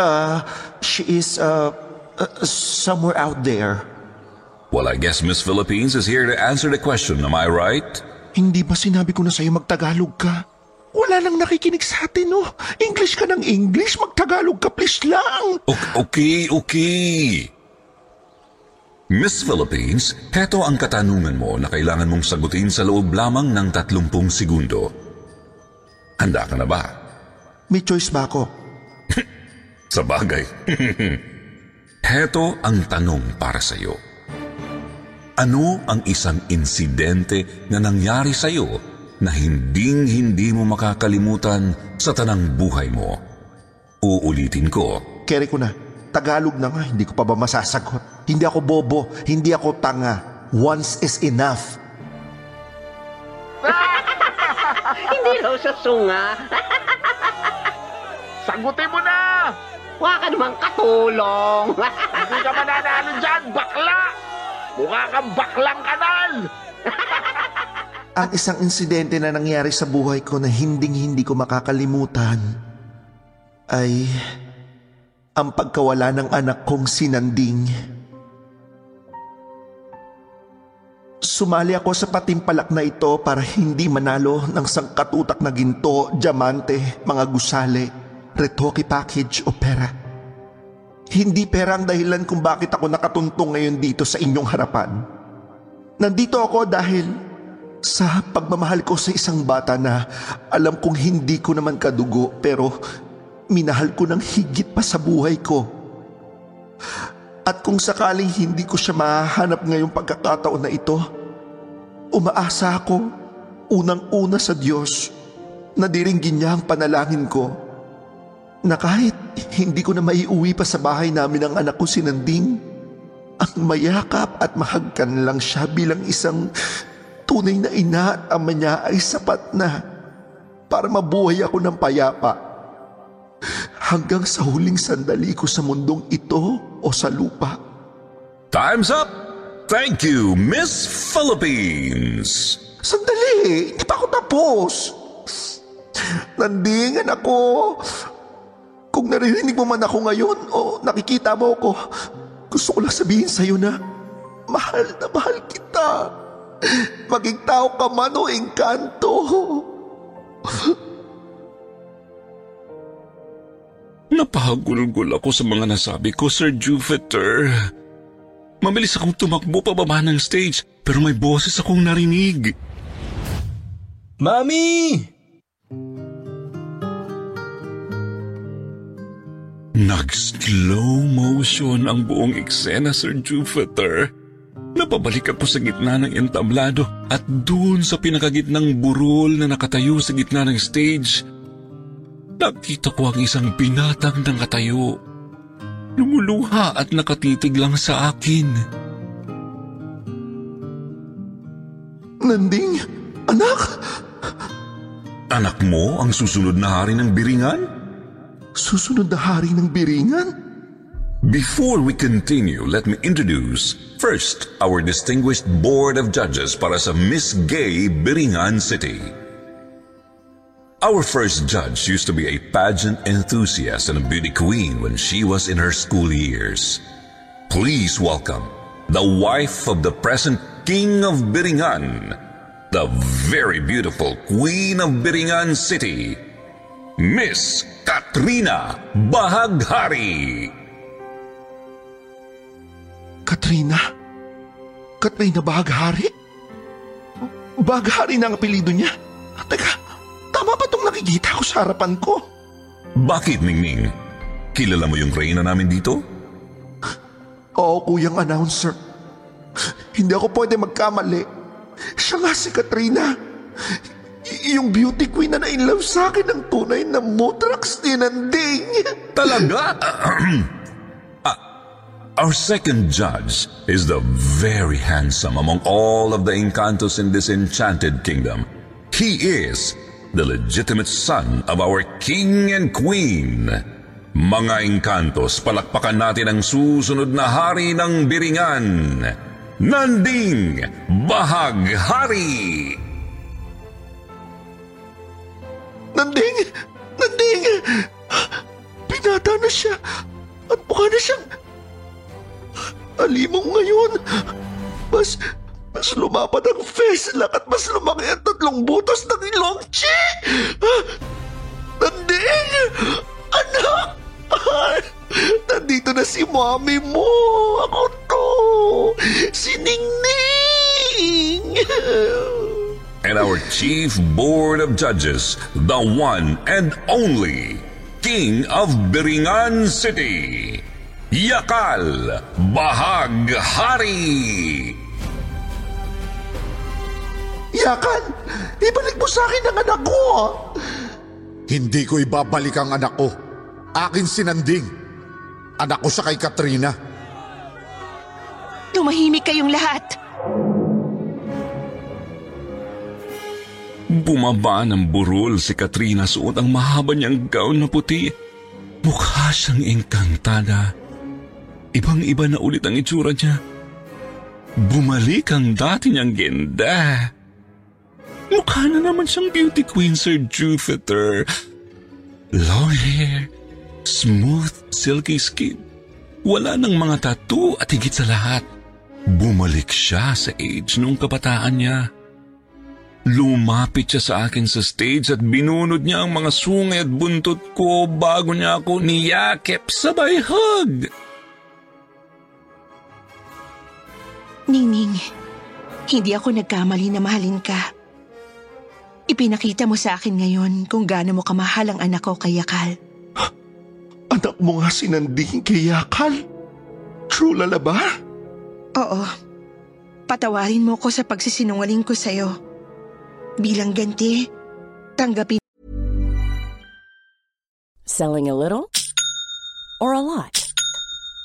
somewhere out there. Well, I guess Miss Philippines is here to answer the question, am I right? Hindi ba sinabi ko na sa'yo magtagalog ka? Wala nang nakikinig sa atin, oh. English ka ng English, magtagalog ka, please lang. Okay. Miss Philippines, heto ang katanungan mo na kailangan mong sagutin sa loob lamang ng 30 segundo. Handa ka na ba? May choice ba ako? Sa bagay. Heto ang tanong para sa'yo. Ano ang isang insidente na nangyari sa iyo na hinding-hindi mo makakalimutan sa tanang buhay mo? Uulitin ko. Keri ko na. Tagalog na nga. Hindi ko pa ba masasagot? Hindi ako bobo. Hindi ako tanga. Once is enough. Hindi raw siya sunga. Sagutin mo na! Huwag ka namang katulong. Hindi ka mananalo dyan, bakla! Mukha kang baklang kanal! Ang isang insidente na nangyari sa buhay ko na hinding-hindi ko makakalimutan ay ang pagkawala ng anak kong si Ningning. Sumali ako sa patimpalak na ito para hindi manalo ng sangkatutak na ginto, diamante, mga gusali, retoki package o pera. Hindi pera ang dahilan kung bakit ako nakatuntong ngayon dito sa inyong harapan. Nandito ako dahil sa pagmamahal ko sa isang bata na alam kong hindi ko naman kadugo pero minahal ko ng higit pa sa buhay ko. At kung sakaling hindi ko siya mahanap ngayong pagkakataon na ito, umaasa ako unang-una sa Diyos na diringgin niya ang panalangin ko na kahit hindi ko na maiuwi pa sa bahay namin ang anak ko si Ningning, ang mayakap at mahagkan lang siya bilang isang tunay na ina at ama niya ay sapat na para mabuhay ako ng payapa. Hanggang sa huling sandali ko sa mundong ito o sa lupa. Time's up! Thank you, Miss Philippines! Sandali! Hindi pa ako tapos! Ningning, anak ko! Kung naririnig mo man ako ngayon o nakikita mo ako, gusto ko lang sabihin sa'yo na mahal kita. Maging tao ka man o engkanto. Napahagulgul ako sa mga nasabi ko, Sir Jupiter. Mabilis akong tumakbo pababa ng stage pero may boses akong narinig. Mami! Nag-slow motion ang buong eksena, Sir Jupiter. Napabalik ako sa gitna ng entablado at doon sa pinakagitnang burol na nakatayo sa gitna ng stage, nakita ko ang isang binatang nakatayo. Lumuluha at nakatitig lang sa akin. Ningning, anak! Anak mo ang susunod na hari ng Biringan? Susunod na hari ng Biringan? Before we continue, let me introduce first our distinguished board of judges para sa Miss Gay Biringan City. Our first judge used to be a pageant enthusiast and a beauty queen when she was in her school years. Please welcome the wife of the present King of Biringan, the very beautiful Queen of Biringan City, Miss Katrina Bahaghari. Katrina? Katrina Bahaghari? Bahaghari na ang apelido niya? Teka, tama ba itong nakikita ko sa harapan ko? Bakit, Ningning? Kilala mo yung reyna namin dito? Oo, kuyang announcer. Hindi ako pwede magkamali. Siya nga si Katrina. Yung beauty queen na in love sa akin ng tunay na mutrax ni Ningning. Talaga? Our second judge is the very handsome among all of the encantos in this enchanted kingdom. He is the legitimate son of our king and queen. Mga encantos, palakpakan natin ang susunod na hari ng Biringan, Ningning Bahaghari! Ningning! Ningning! Pinata na siya! At mukha na siyang alimong ngayon. Mas lumapat ang face lock at mas lumaki ang tatlong butas ng ilong. Ningning! Anak! Nandito na si mami mo. Ako to. Si Ningning! And our chief board of judges, the one and only King of Biringan City, Yakal Bahaghari! Yakal, ibalik mo sa akin ang anak ko! Hindi ko ibabalik ang anak ko. Akin si Ningning. Anak ko siya kay Katrina. Tumahimik kayong lahat. Bumaba ng burol si Katrina, suot ang mahaba niyang gown na puti. Mukha siyang engkantada. Ibang-iba na ulit ang itsura niya. Bumalik ang dati niyang ganda. Mukha na naman siyang beauty queen, Sir Jupiter. Long hair, smooth, silky skin. Wala ng mga tattoo at higit sa lahat. Bumalik siya sa age nung kabataan niya. Lumapit siya sa akin sa stage at binunod niya ang mga sungay at buntot ko bago niya ako niyakip sabay hug. Ningning, hindi ako nagkamali na mahalin ka. Ipinakita mo sa akin ngayon kung gaano mo kamahal ang anak ko kay Yakal. Anak mo nga si Ningning kay Yakal? True lala ba? Oo. Patawarin mo ko sa pagsisinungaling ko sa'yo. Bilang ganti, tanggapin. Selling a little or a lot?